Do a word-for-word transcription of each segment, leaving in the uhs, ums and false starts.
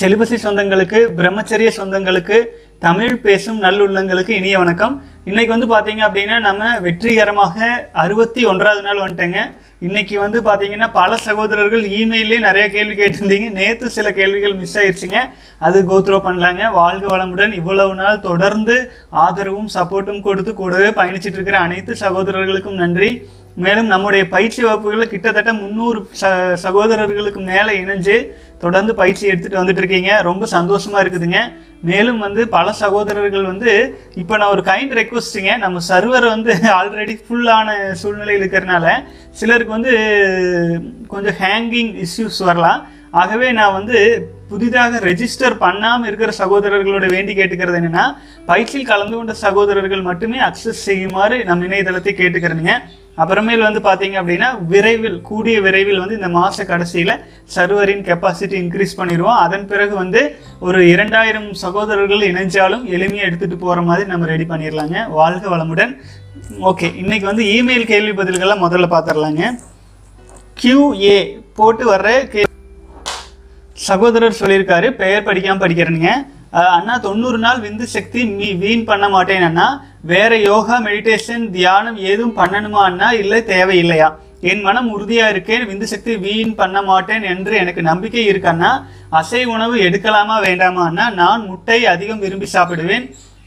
செலிபசி சொந்தங்களுக்கு, பிரம்மச்சரிய சொந்தங்களுக்கு, தமிழ் பேசும் நல்லுள்ளங்களுக்கு இனிய வணக்கம். இன்னைக்கு வந்து பார்த்தீங்க அப்படின்னா நம்ம வெற்றிகரமாக அறுபத்தி ஒன்றாவது நாள் வந்துட்டேங்க. இன்னைக்கு வந்து பார்த்தீங்கன்னா பல சகோதரர்கள் இமெயிலே நிறைய கேள்வி கேட்டிருந்தீங்க. நேற்று சில கேள்விகள் மிஸ் ஆயிடுச்சுங்க, அது கோத்ரோ பண்ணலாங்க. வாழ்க வளமுடன். இவ்வளவு நாள் தொடர்ந்து ஆதரவும் சப்போர்ட்டும் கொடுத்து கூடவே பயணிச்சுட்டு இருக்கிற அனைத்து சகோதரர்களுக்கும் நன்றி. மேலும் நம்முடைய பயிற்சி வகுப்புகளில் கிட்டத்தட்ட முந்நூறு ச சகோதரர்களுக்கு மேலே இணைஞ்சு தொடர்ந்து பயிற்சி எடுத்துகிட்டு வந்துட்டு இருக்கீங்க. ரொம்ப சந்தோஷமாக இருக்குதுங்க. மேலும் வந்து பல சகோதரர்கள் வந்து இப்போ நான் ஒரு கைண்ட் ரெக்வஸ்ட்டுங்க, நம்ம சர்வர் வந்து ஆல்ரெடி ஃபுல்லான சூழ்நிலையில் இருக்கிறதுனால சிலருக்கு வந்து கொஞ்சம் ஹேங்கிங் இஷ்யூஸ் வரலாம். ஆகவே நான் வந்து புதிதாக ரெஜிஸ்டர் பண்ணாமல் இருக்கிற சகோதரர்களோட வேண்டி கேட்டுக்கிறது என்னென்னா, பயிற்சியில் கலந்து கொண்ட சகோதரர்கள் மட்டுமே அக்சஸ் செய்யுமாறு நம்ம இணையதளத்தை கேட்டுக்கிறேனுங்க. அப்புறமேல் வந்து பார்த்தீங்க அப்படின்னா விரைவில் கூடிய விரைவில் வந்து இந்த மாத கடைசியில் சர்வரின் கெப்பாசிட்டி இன்க்ரீஸ் பண்ணிடுவோம். அதன் பிறகு வந்து ஒரு இரண்டாயிரம் சகோதரர்கள் இணைஞ்சாலும் எளிமையாக எடுத்துகிட்டு போகிற மாதிரி நம்ம ரெடி பண்ணிடலாங்க. வாழ்க வளமுடன். ஓகே, இன்றைக்கி வந்து இமெயில் கேள்வி பதில்கள்லாம் முதல்ல பார்த்துடலாங்க. கியூஏ போட்டு வர்ற கே சகோதரர் சொல்லியிருக்காரு, பெயர் படிக்காமல் படிக்கிறேனுங்க. அண்ணா, தொண்ணூறு நாள் விந்து சக்தி மீ வீண் பண்ண மாட்டேன் அண்ணா. வேறு யோகா, மெடிடேஷன், தியானம் எதுவும் பண்ணணுமா அண்ணா, இல்லை தேவையில்லையா? என் மனம் உறுதியாக இருக்கேன், விந்து சக்தி வீண் பண்ண மாட்டேன் என்று எனக்கு நம்பிக்கை இருக்கண்ணா. அசை உணவு எடுக்கலாமா வேண்டாமா அண்ணா? நான் முட்டை அதிகம் விரும்பி சாப்பிடுவேன்,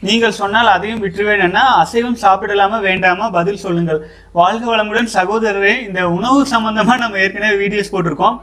நீங்கள் சொன்னால் அதையும் விட்டுருவேன் அண்ணா. அசைவம் சாப்பிடலாமா வேண்டாமா, பதில் சொல்லுங்கள். வாழ்க வளமுடன் சகோதரரே. இந்த உணவு சம்பந்தமாக நம்ம ஏற்கனவே வீடியோஸ் போட்டிருக்கோம்.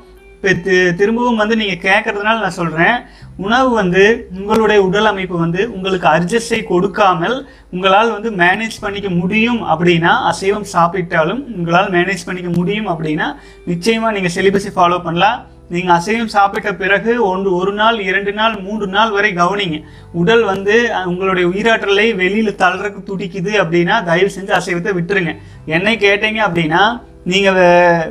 இப்போ திரும்பவும் வந்து நீங்கள் கேட்கறதுனால நான் சொல்கிறேன், உணவு வந்து உங்களுடைய உடல் அமைப்பு வந்து உங்களுக்கு அட்ஜஸ்டை கொடுக்காமல் உங்களால் வந்து மேனேஜ் பண்ணிக்க முடியும் அப்படின்னா, அசைவம் சாப்பிட்டாலும் உங்களால் மேனேஜ் பண்ணிக்க முடியும் அப்படின்னா நிச்சயமாக நீங்கள் சிலிபஸை ஃபாலோ பண்ணலாம். நீங்கள் அசைவம் சாப்பிட்ட பிறகு ஒன்று ஒரு நாள், இரண்டு நாள், மூன்று நாள் வரை கவனிங்க. உடல் வந்து உங்களுடைய உயிராற்றலை வெளியில் தள்ளுறக்கு துடிக்குது அப்படின்னா தயவு செஞ்சு அசைவத்தை விட்டுருங்க. என்னை கேட்டீங்க அப்படின்னா, நீங்கள் வே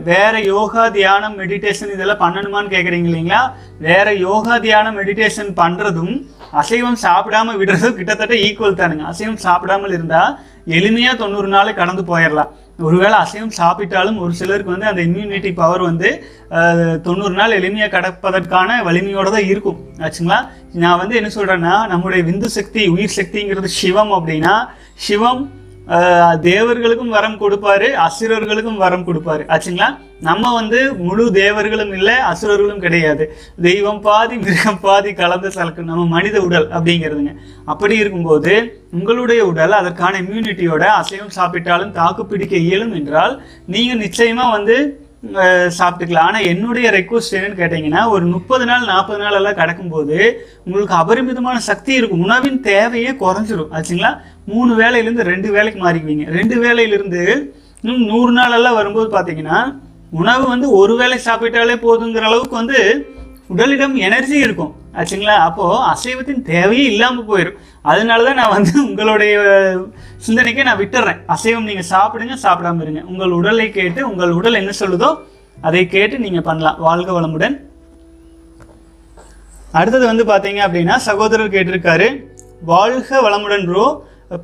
வேறு யோகா, தியானம், மெடிடேஷன் இதெல்லாம் பண்ணணுமான்னு கேட்குறீங்க இல்லைங்களா? வேறு யோகா, தியானம், மெடிடேஷன் பண்ணுறதும் அசைவம் சாப்பிடாமல் விடுறதும் கிட்டத்தட்ட ஈக்குவல் தானுங்க. அசைவம் சாப்பிடாமல் இருந்தால் எளிமையாக தொண்ணூறு நாள் கடந்து போயிடலாம். ஒருவேளை அசைவம் சாப்பிட்டாலும் ஒரு சிலருக்கு வந்து அந்த இம்யூனிட்டி பவர் வந்து தொண்ணூறு நாள் எளிமையாக கடப்பதற்கான வலிமையோடு தான் இருக்கும் ஆச்சுங்களா. நான் வந்து என்ன சொல்கிறேன்னா, நம்முடைய விந்து சக்தி, உயிர் சக்திங்கிறது சிவம் அப்படின்னா, சிவம் தேவர்களுக்கும் வரம் கொடுப்பாரு, அசுரர்களுக்கும் வரம் கொடுப்பாரு ஆச்சுங்களா. நம்ம வந்து முழு தேவர்களும் இல்லை, அசுரர்களும் கிடையாது. தெய்வம் பாதி, மிருகம் பாதி கலந்து சலக்கும் நம்ம மனித உடல் அப்படிங்கிறதுங்க. அப்படி இருக்கும்போது உங்களுடைய உடல் அதற்கான இம்யூனிட்டியோட அசைவம் சாப்பிட்டாலும் தாக்கு பிடிக்க இயலும் என்றால் நீங்கள் நிச்சயமாக வந்து சாப்பிட்டுக்கலாம். ஆனால் என்னுடைய ரெக்வஸ்ட் என்னன்னு கேட்டிங்கன்னா, ஒரு முப்பது நாள் நாற்பது நாள் எல்லாம் கடக்கும்போது உங்களுக்கு அபரிமிதமான சக்தி இருக்கும், உணவின் தேவையே குறைஞ்சிடும் ஆச்சுங்களா. மூணு வேலையிலேருந்து ரெண்டு வேலைக்கு மாறிக்குவீங்க. ரெண்டு வேலையிலேருந்து இன்னும் நூறு நாள் எல்லாம் வரும்போது பார்த்தீங்கன்னா உணவு வந்து ஒரு வேளை சாப்பிட்டாலே போதுங்கிற அளவுக்கு வந்து உடலிடம் எனர்ஜி இருக்கும் ஆச்சுங்களா. அப்போது அசைவத்தின் தேவையே இல்லாமல் போயிடும். அதனால தான் நான் வந்து உங்களுடைய சிந்தனைக்கே நான் விட்டுறேன். அசைவம் நீங்கள் சாப்பிடுங்க, சாப்பிடாம இருங்க. உங்கள் உடலை கேட்டு, உங்கள் உடல் என்ன சொல்லுதோ அதை கேட்டு நீங்கள் பண்ணலாம். வாழ்க வளமுடன். அடுத்தது வந்து பார்த்தீங்க அப்படின்னா சகோதரர் கேட்டிருக்காரு, வாழ்க வளமுடன் ப்ரோ,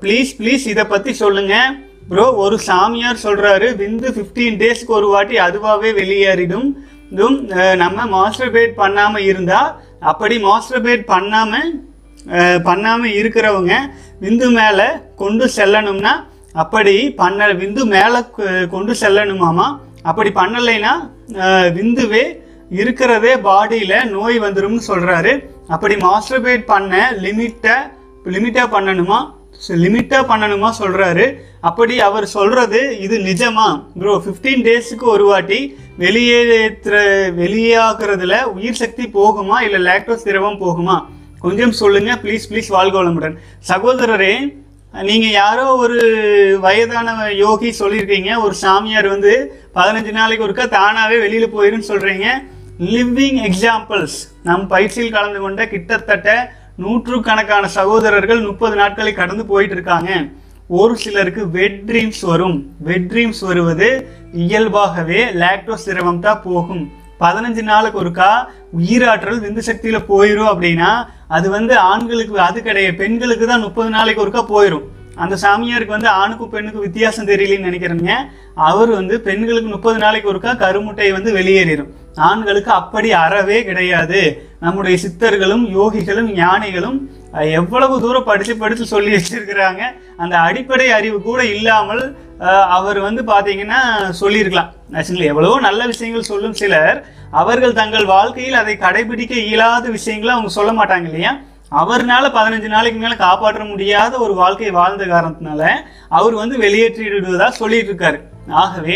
ப்ளீஸ் ப்ளீஸ் இதை பற்றி சொல்லுங்கள் ப்ரோ. ஒரு சாமியார் சொல்கிறாரு, விந்து ஃபிஃப்டீன் டேஸ்க்கு ஒரு வாட்டி அதுவாகவே வெளியேறிடும். இதுவும் நம்ம மாஸ்டர்பேட் பண்ணாமல் இருந்தால், அப்படி மாஸ்டர்பேட் பண்ணாமல் பண்ணாமல் இருக்கிறவங்க விந்து மேலே கொண்டு செல்லணும்னா, அப்படி பண்ண விந்து மேலே கொண்டு செல்லணுமாமா, அப்படி பண்ணலைன்னா விந்துவே இருக்கிறதே பாடியில் நோய் வந்துடும் சொல்கிறாரு. அப்படி மாஸ்டர்பேட் பண்ண லிமிட்டை லிமிட்டாக பண்ணணுமா லிமிட்டாக பண்ணணுமா சொல்கிறாரு. அப்படி அவர் சொல்கிறது இது நிஜமா ப்ரோ? ஃபிஃப்டீன் டேஸுக்கு ஒரு வாட்டி வெளியேற்ற வெளியாகிறதுல உயிர் சக்தி போகுமா, இல்லை லாக்டோஸ் திரவம் போகுமா, கொஞ்சம் சொல்லுங்கள் ப்ளீஸ் ப்ளீஸ். வாழ்க வளமுடன். சகோதரரே, நீங்கள் யாரோ ஒரு வயதான யோகி சொல்லியிருக்கீங்க, ஒரு சாமியார் வந்து பதினஞ்சு நாளைக்கு ஒருக்கா தானாகவே வெளியில் போயிருன்னு சொல்கிறீங்க. லிவிங் எக்ஸாம்பிள்ஸ் நம் பயிற்சியில் கலந்து கொண்ட கிட்டத்தட்ட நூற்றுக்கணக்கான சகோதரர்கள் முப்பது நாட்களை கடந்து போயிட்டு இருக்காங்க. ஒரு சிலருக்கு வெட் ட்ரீம்ஸ் வரும். வெட் ட்ரீம்ஸ் வருவது இயல்பாகவே லாக்டோஸ் திரவம் தான் போகும். பதினஞ்சு நாளுக்கு ஒருக்கா உயிராற்றல் விந்து சக்தியில் போயிடும் அப்படின்னா அது வந்து ஆண்களுக்கு அது கிடையாது, பெண்களுக்கு தான் முப்பது நாளைக்கு ஒருக்கா போயிடும். அந்த சாமியாருக்கு வந்து ஆணுக்கும் பெண்ணுக்கும் வித்தியாசம் தெரியலன்னு நினைக்கிறேங்க. அவர் வந்து பெண்களுக்கு முப்பது நாளைக்கு ஒருக்கா கருமுட்டை வந்து வெளியேறிடும், ஆண்களுக்கு அப்படி அறவே கிடையாது. நம்முடைய சித்தர்களும் யோகிகளும் ஞானிகளும் எவ்வளவு தூரம் படித்து படித்து சொல்லி வச்சிருக்கிறாங்க, அந்த அடிப்படை அறிவு கூட இல்லாமல் அவர் வந்து பார்த்தீங்கன்னா சொல்லியிருக்கலாம். ஆக்சுவலி எவ்வளவோ நல்ல விஷயங்கள் சொல்லும் சிலர், அவர்கள் தங்கள் வாழ்க்கையில் அதை கடைபிடிக்க இயலாத விஷயங்களை அவங்க சொல்ல மாட்டாங்க இல்லையா. அவர்னால பதினஞ்சு நாளைக்கு மேலே காப்பாற்ற முடியாத ஒரு வாழ்க்கையை வாழ்ந்த காரணத்தினால அவர் வந்து வெளியேற்றிடுவதாக சொல்லிட்டு இருக்காரு. ஆகவே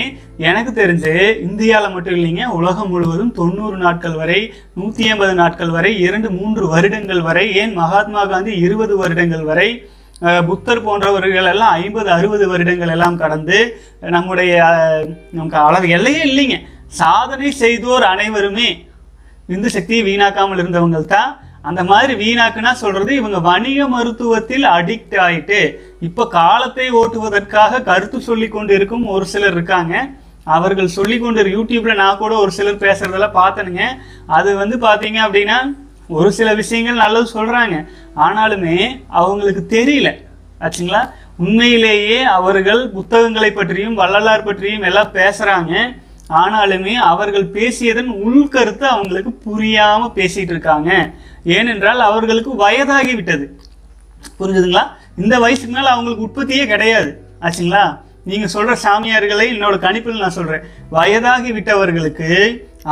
எனக்கு தெரிஞ்சு இந்தியாவில் மட்டும் இல்லைங்க, உலகம் முழுவதும் தொண்ணூறு நாட்கள் வரை, நூற்றி ஐம்பது நாட்கள் வரை, இரண்டு மூன்று வருடங்கள் வரை, ஏன் மகாத்மா காந்தி இருபது வருடங்கள் வரை, புத்தர் போன்றவர்கள் எல்லாம் ஐம்பது அறுபது வருடங்கள் எல்லாம் கடந்து நம்முடைய நமக்கு அளவு எல்லையே இல்லைங்க. சாதனை செய்தோர் அனைவருமே இந்து சக்தியை வீணாக்காமல் இருந்தவங்கள்தான். அந்த மாதிரி வீணாக்குன்னா சொல்றது, இவங்க வணிக மருத்துவத்தில் அடிக்ட் ஆயிட்டு இப்போ காலத்தை ஓட்டுவதற்காக கருத்து சொல்லி கொண்டு இருக்கும் ஒரு சிலர் இருக்காங்க. அவர்கள் சொல்லி கொண்டு யூடியூப்ல நான் கூட ஒரு சிலர் பேசுறதெல்லாம் பார்த்தனுங்க. அது வந்து பார்த்தீங்க அப்படின்னா ஒரு சில விஷயங்கள் நல்லது சொல்றாங்க, ஆனாலுமே அவங்களுக்கு தெரியல ஆச்சுங்களா. உண்மையிலேயே அவர்கள் புத்தகங்களை பற்றியும் வள்ளலார் பற்றியும் எல்லாம் பேசுறாங்க, ஆனாலுமே அவர்கள் பேசியதன் உள்கருத்து அவங்களுக்கு புரியாம பேசிட்டு இருக்காங்க. ஏனென்றால் அவர்களுக்கு வயதாகி விட்டது, புரிஞ்சுதுங்களா. இந்த வயசுக்கு மேல அவங்களுக்கு உற்பத்தியே கிடையாது ஆச்சுங்களா. நீங்க சொல்ற சாமியார்களை என்னோட கணிப்பில் நான் சொல்றேன், வயதாகி விட்டவர்களுக்கு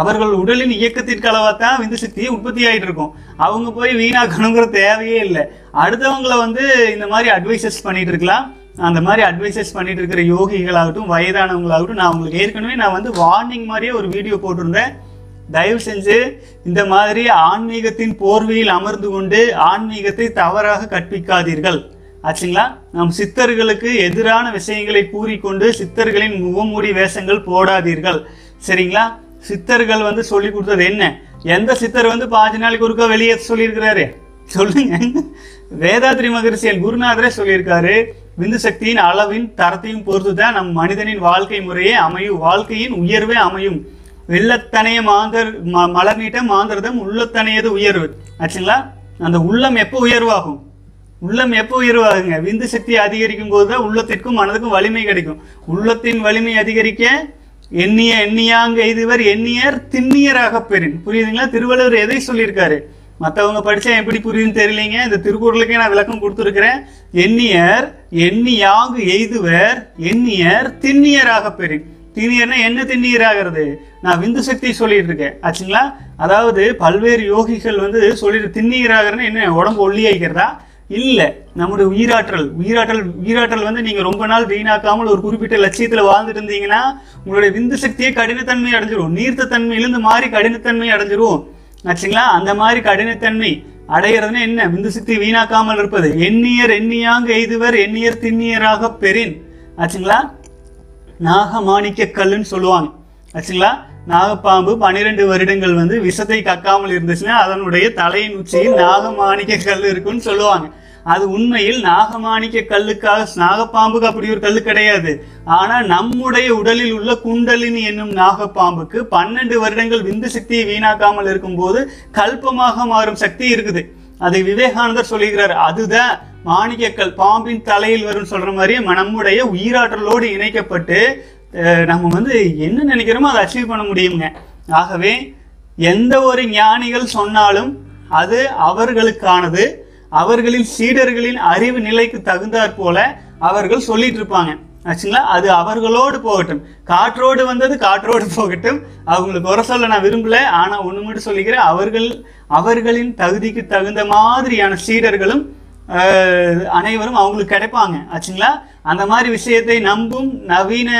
அவர்கள் உடலின் இயக்கத்திற்கு அளவாத்தான் விந்து சக்தியை உற்பத்தி ஆகிட்டு இருக்கும். அவங்க போய் வீணாக்கணுங்கிற தேவையே இல்லை. அடுத்தவங்களை வந்து இந்த மாதிரி அட்வைசஸ் பண்ணிட்டு இருக்கலாம். அந்த மாதிரி அட்வைசஸ் பண்ணிட்டு இருக்கிற யோகிகளாகட்டும் வயதானவங்களாகட்டும், நான் உங்களுக்கு ஏற்கனவே நான் வந்து வார்னிங் மாதிரியே ஒரு வீடியோ போட்டிருந்தேன். தயவு செஞ்சு இந்த மாதிரி ஆன்மீகத்தின் போர்வையில் அமர்ந்து கொண்டு ஆன்மீகத்தை தவறாக கற்பிக்காதீர்கள் ஆச்சுங்களா. நம் சித்தர்களுக்கு எதிரான விஷயங்களை கூறிக்கொண்டு சித்தர்களின் முகமூடி வேஷங்கள் போடாதீர்கள் சரிங்களா. சித்தர்கள் வந்து சொல்லி கொடுத்தது என்ன? எந்த சித்தர் வந்து பாஞ்சு நாளைக்கு ஒருக்கா வெளியே சொல்லியிருக்கிறாரு சொல்லுங்க? வேதாத்ரி மகரிஷி குருநாதரே சொல்லியிருக்காரு, விந்து சக்தியின் அளவின் தரத்தையும் பொறுத்துதான் நம் மனிதனின் வாழ்க்கை முறையே அமையும், வாழ்க்கையின் உயர்வே அமையும். வெள்ளத்தனைய மாந்தர் மலர் நீட்ட மாந்தர்தம் உள்ளத்தனையது உயர்வு ஆச்சுங்களா. அந்த உள்ளம் எப்போ உயர்வாகும்? உள்ளம் எப்போ உயர்வாகுங்க? விந்து சக்தி அதிகரிக்கும் போது தான் உள்ளத்திற்கும் மனதுக்கும் வலிமை கிடைக்கும். உள்ளத்தின் வலிமை அதிகரிக்க எண்ணிய எண்ணியாங்க இதுவர் எண்ணியர் திண்ணியராக பெறின், புரியுதுங்களா. திருவள்ளுவர் எதை சொல்லியிருக்காரு? மற்றவங்க படித்தா எப்படி புரியுதுன்னு தெரியலைங்க. இந்த திருக்குறளுக்கே நான் விளக்கம் கொடுத்துருக்கிறேன். எண்ணியர் எண்ணியாங்கு எய்துவர் எண்ணியர் திண்ணியராக பெறின். திணியர்னா என்ன திண்ணீராகிறது? நான் விந்து சக்தி சொல்லிட்டு இருக்கேன் ஆச்சுங்களா. அதாவது பல்வேறு யோகிகள் வந்து சொல்லிட்டு திண்ணீராகிறதுனா என்ன, உடம்பு ஒல்லி ஆகிக்கிறதா? இல்லை, நம்முடைய உயிராற்றல் உயிராற்றல் உயிராற்றல் வந்து நீங்கள் ரொம்ப நாள் வீணாக்காமல் ஒரு குறிப்பிட்ட லட்சியத்தில் வாழ்ந்துட்டு இருந்தீங்கன்னா உங்களுடைய விந்து சக்தியே கடினத்தன்மை அடைஞ்சிரும், நீர்த்த தன்மையிலிருந்து மாறி கடினத்தன்மை அடைஞ்சிரும் ஆச்சுங்களா. அந்த மாதிரி கடினத்தன்மை அடைகிறதுனா என்ன? விந்து சக்தி வீணாக்காமல் இருப்பது. எண்ணியர் எண்ணியாங்க எய்துவர் எண்ணியர் திண்ணியராக பெறின் ஆச்சுங்களா. நாகமாணிக்க கல்லுன்னு சொல்லுவாங்க ஆச்சுங்களா. நாகப்பாம்பு பன்னிரெண்டு வருடங்கள் வந்து விஷத்தை கக்காமல் இருந்துச்சுன்னா அதனுடைய தலையின் உச்சியில் நாகமாணிக்க கல் இருக்குன்னு சொல்லுவாங்க. அது உண்மையில் நாகமாணிக்க கல்லுக்காக நாகப்பாம்புக்கு அப்படி ஒரு கல் கிடையாது. ஆனால் நம்முடைய உடலில் உள்ள குண்டலினி என்னும் நாகப்பாம்புக்கு பன்னெண்டு வருடங்கள் விந்து சக்தியை வீணாக்காமல் இருக்கும்போது கல்பமாக மாறும் சக்தி இருக்குது. அது விவேகானந்தர் சொல்லுகிறார். அதுதான் மாணிக்கக்கல் பாம்பின் தலையில் வரும்னு சொல்ற மாதிரி நம்முடைய உயிராற்றலோடு இணைக்கப்பட்டு நம்ம வந்து என்ன நினைக்கிறோமோ அதை அச்சீவ் பண்ண முடியுங்க. ஆகவே எந்த ஒரு ஞானிகள் சொன்னாலும் அது அவர்களுக்கானது, அவர்களின் சீடர்களின் அறிவு நிலைக்கு தகுந்தாற் போல அவர்கள் சொல்லிட்டு இருப்பாங்க ஆச்சுங்களா. அது அவர்களோடு போகட்டும், காற்றோடு வந்தது காற்றோடு போகட்டும். அவங்களுக்கு ஒரு சொல்ல நான் விரும்பல, ஆனால் ஒன்று மட்டும் சொல்லிக்கிறேன், அவர்கள் அவர்களின் தகுதிக்கு தகுந்த மாதிரியான சீடர்களும் அனைவரும் அவங்களுக்கு கிடைப்பாங்க ஆச்சுங்களா. அந்த மாதிரி விஷயத்தை நம்பும் நவீன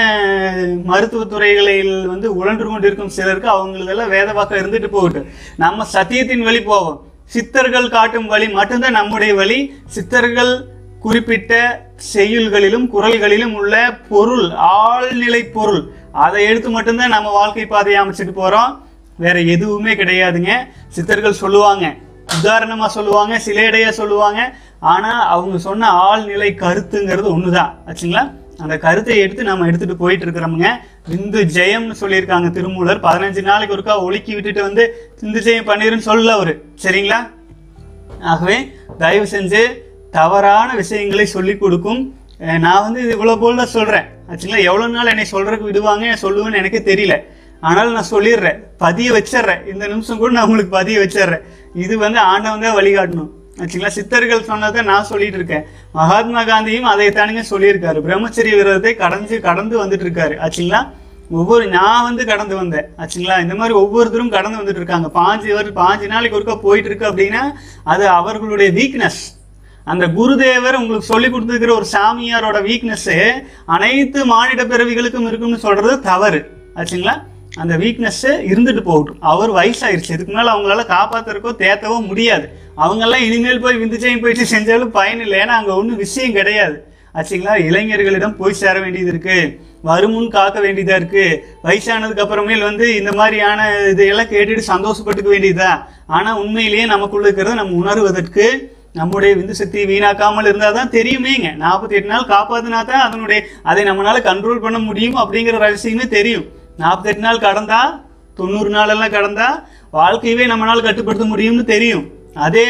மருத்துவத்துறைகளில் வந்து உழன்று கொண்டு இருக்கும் சிலருக்கு அவங்களுக்கெல்லாம் வேத வாக்கம் இருந்துட்டு போகட்டும். நம்ம சத்தியத்தின் வழி போவோம். சித்தர்கள் காட்டும் வழி மட்டும்தான் நம்முடைய வழி. சித்தர்கள் குறிப்பிட்ட செயல்களிலும் குரல்களிலும் உள்ள பொருள், ஆழ்நிலை பொருள், அதை எடுத்து மட்டும்தான் நம்ம வாழ்க்கை பாதையை அமைச்சிட்டு போகிறோம், வேற எதுவுமே கிடையாதுங்க. சித்தர்கள் சொல்லுவாங்க, உதாரணமாக சொல்லுவாங்க, சிலேடையாக சொல்லுவாங்க, ஆனால் அவங்க சொன்ன ஆழ்நிலை கருத்துங்கிறது ஒன்று தான் ஆச்சுங்களா. அந்த கருத்தை எடுத்து நம்ம எடுத்துகிட்டு போயிட்டு இருக்கிறோமுங்க. இந்து ஜெயம்னு சொல்லியிருக்காங்க திருமூலர். பதினஞ்சு நாளைக்கு ஒருக்கா ஒலுக்கி விட்டுட்டு வந்து இந்து ஜெயம் பண்ணிருன்னு சொல்லல அவரு சரிங்களா. ஆகவே தயவு செஞ்சு தவறான விஷயங்களை சொல்லிக் கொடுக்கும் நான் வந்து இவ்வளோ போல் தான் சொல்கிறேன். ஆக்சுவலாக எவ்வளோ நாள் என்னை சொல்கிறதுக்கு விடுவாங்க, என் சொல்லுவேன்னு எனக்கு தெரியல. ஆனாலும் நான் சொல்லிடுறேன், பதிய வச்சிட்றேன். இந்த நிமிஷம் கூட நான் உங்களுக்கு பதிய வச்சிட்றேன். இது வந்து ஆண்டவன் தான் வழிகாட்டணும். ஆக்சுவலாக சித்தர்கள் சொன்னதை நான் சொல்லிட்டு இருக்கேன். மகாத்மா காந்தியும் அதைத்தானுங்க சொல்லியிருக்காரு. பிரம்மச்சரிய விரதத்தை கடந்து கடந்து வந்துட்டு இருக்காரு. ஆக்சுவலா ஒவ்வொரு நான் வந்து கடந்து வந்தேன். ஆக்சுவலா இந்த மாதிரி ஒவ்வொருத்தரும் கடந்து வந்துட்டு இருக்காங்க. பாஞ்சு ஒரு பாஞ்சு நாளைக்கு ஒருக்கா போயிட்டு இருக்கு அப்படின்னா அது அவர்களுடைய வீக்னஸ். அந்த குருதேவர் உங்களுக்கு சொல்லி கொடுத்துருக்கிற ஒரு சாமியாரோட வீக்னஸ்ஸு அனைத்து மானிட பிறவிகளுக்கும் இருக்கும்னு சொல்றது தவறு. ஆச்சுங்களா, அந்த வீக்னஸ்ஸு இருந்துட்டு போகட்டும். அவர் வயசாயிருச்சு, இதுக்கு மேலே அவங்களால காப்பாற்றுறக்கோ தேத்தவோ முடியாது. அவங்கெல்லாம் இனிமேல் போய் விந்துச்சையும் போயிட்டு செஞ்சாலும் பயன் இல்லை. ஏன்னா அங்கே ஒன்றும் விஷயம் கிடையாது. ஆச்சுங்களா, இளைஞர்களிடம் போய் சேர வேண்டியது இருக்குது, வருமுன் காக்க வேண்டியதாக இருக்குது. வயசானதுக்கு அப்புறமேல் வந்து இந்த மாதிரியான இதையெல்லாம் கேட்டுட்டு சந்தோஷப்பட்டுக்க வேண்டியதா? ஆனால் உண்மையிலேயே நமக்குள்ள இருக்கிறத நம்ம உணர்வதற்கு நம்முடைய விந்து சக்தி வீணாக்காமல் இருந்தால் தான் தெரியுமேங்க. நாற்பத்தி எட்டு நாள் காப்பாற்றினா தான் அதனுடைய அதை நம்மளால் கண்ட்ரோல் பண்ண முடியும் அப்படிங்கிற ரகசியமே தெரியும். நாற்பத்தெட்டு நாள் கடந்தா, தொண்ணூறு நாளெல்லாம் கடந்தா வாழ்க்கையவே நம்மளால் கட்டுப்படுத்த முடியும்னு தெரியும். அதே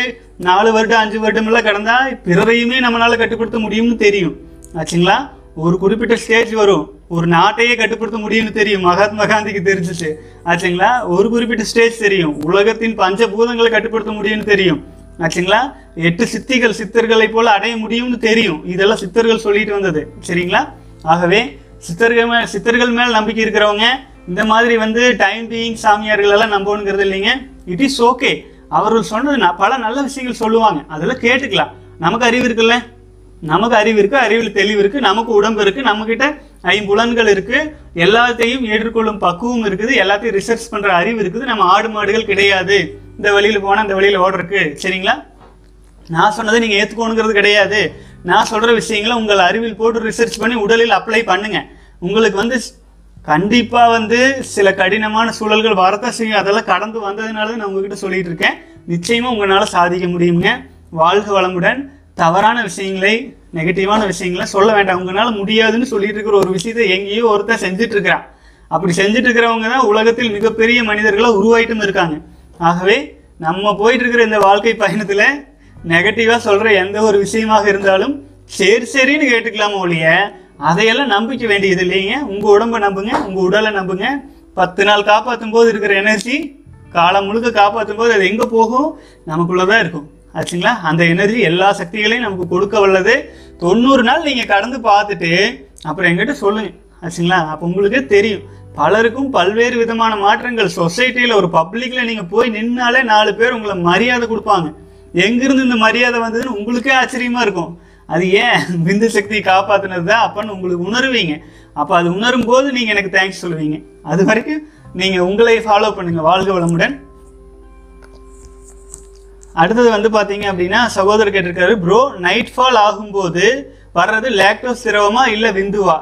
நாலு வருடம் அஞ்சு வருடமெல்லாம் கடந்தா பிறரையுமே நம்மளால் கட்டுப்படுத்த முடியும்னு தெரியும். ஆச்சுங்களா, ஒரு குறிப்பிட்ட ஸ்டேஜ் வரும், ஒரு நாட்டையே கட்டுப்படுத்த முடியும்னு தெரியும். மகாத்மா காந்திக்கு தெரிஞ்சிச்சு. ஆச்சுங்களா, ஒரு குறிப்பிட்ட ஸ்டேஜ் தெரியும். உலகத்தின் பஞ்சபூதங்களை கட்டுப்படுத்த முடியும்னு தெரியும். ஆச்சுங்களா, எட்டு சித்திகள் சித்தர்களை போல அடைய முடியும்னு தெரியும். இதெல்லாம் சித்தர்கள் சொல்லிட்டு வந்தது. சரிங்களா, ஆகவே சித்தர்கள் மேல் சித்தர்கள் மேல் நம்பிக்கை இருக்கிறவங்க இந்த மாதிரி வந்து டைம் பீயிங் சாமியார்கள் எல்லாம் நம்பணுங்கிறது இல்லைங்க. It is okay. அவர்கள் சொன்னது பல நல்ல விஷயங்கள் சொல்லுவாங்க, அதெல்லாம் கேட்டுக்கலாம். நமக்கு அறிவு இருக்குல்ல, நமக்கு அறிவு இருக்குது, அறிவில் தெளிவு இருக்குது, நமக்கு உடம்பு இருக்குது, நம்மக்கிட்ட ஐம்புலன்கள் இருக்குது, எல்லாத்தையும் ஏற்றுக்கொள்ளும் பக்குவம் இருக்குது, எல்லாத்தையும் ரிசர்ச் பண்ணுற அறிவு இருக்குது. நம்ம ஆடு மாடுகள் கிடையாது. இந்த வழியில் போனால் இந்த வழியில் ஓடுறக்கு. சரிங்களா, நான் சொன்னதை நீங்கள் ஏற்றுக்கணுங்கிறது கிடையாது. நான் சொல்கிற விஷயங்களை உங்கள் அறிவில் போட்டு ரிசர்ச் பண்ணி உடலில் அப்ளை பண்ணுங்கள். உங்களுக்கு வந்து கண்டிப்பாக வந்து சில கடினமான சூழல்கள் வரத்தான் செய்யும். அதெல்லாம் கடந்து வந்ததுனால தான் நான் உங்ககிட்ட சொல்லிகிட்டு இருக்கேன். நிச்சயமாக உங்களால் சாதிக்க முடியுங்க. வாழ்க வளமுடன். தவறான விஷயங்களை, நெகட்டிவான விஷயங்களை சொல்ல வேண்டாம். உங்களால் முடியாதுன்னு சொல்லிட்டு இருக்கிற ஒரு விஷயத்தை எங்கேயோ ஒருத்தர் செஞ்சிட்ருக்கிறான். அப்படி செஞ்சுட்டு இருக்கிறவங்க தான் உலகத்தில் மிகப்பெரிய மனிதர்களாக உருவாயிட்டும் இருக்காங்க. ஆகவே நம்ம போயிட்டுருக்கிற இந்த வாழ்க்கை பயணத்தில் நெகட்டிவாக சொல்கிற எந்த ஒரு விஷயமாக இருந்தாலும் சரி சரின்னு கேட்டுக்கலாமோ ஒழிய அதையெல்லாம் நம்பிக்க வேண்டியது இல்லைங்க. உங்கள் உடம்பை நம்புங்க, உங்கள் உடலை நம்புங்க. பத்து நாள் காப்பாற்றும் போது இருக்கிற எனர்ஜி காலம் முழுக்க காப்பாற்றும் போது அது எங்கே போகும்? நமக்குள்ளே தான் இருக்கும். ஆச்சுங்களா, அந்த எனர்ஜி எல்லா சக்திகளையும் நமக்கு கொடுக்க வல்லது. தொண்ணூறு நாள் நீங்கள் கடந்து பார்த்துட்டு அப்புறம் எங்கிட்ட சொல்லுங்கள். ஆச்சுங்களா, அப்போ உங்களுக்கே தெரியும். பலருக்கும் பல்வேறு விதமான மாற்றங்கள் சொசைட்டியில் ஒரு பப்ளிக்கில் நீங்கள் போய் நின்னாலே நாலு பேர் உங்களை மரியாதை கொடுப்பாங்க. எங்கிருந்து இந்த மரியாதை வந்ததுன்னு உங்களுக்கே ஆச்சரியமாக இருக்கும். அது ஏன்? விந்து சக்தியை காப்பாற்றினது தான் அப்பன்னு உங்களுக்கு உணர்வீங்க. அப்போ அது உணரும் போது நீங்கள் எனக்கு தேங்க்ஸ் சொல்லுவீங்க. அது வரைக்கும் நீங்கள் உங்களை ஃபாலோ பண்ணுங்கள். வாழ்க வளமுடன். அடுத்தது வந்து பார்த்தீங்க அப்படின்னா சகோதரர் கேட்டிருக்காரு, ப்ரோ நைட் ஃபால் ஆகும்போது வர்றது லாக்டோஸ் திரவமா இல்லை விந்துவா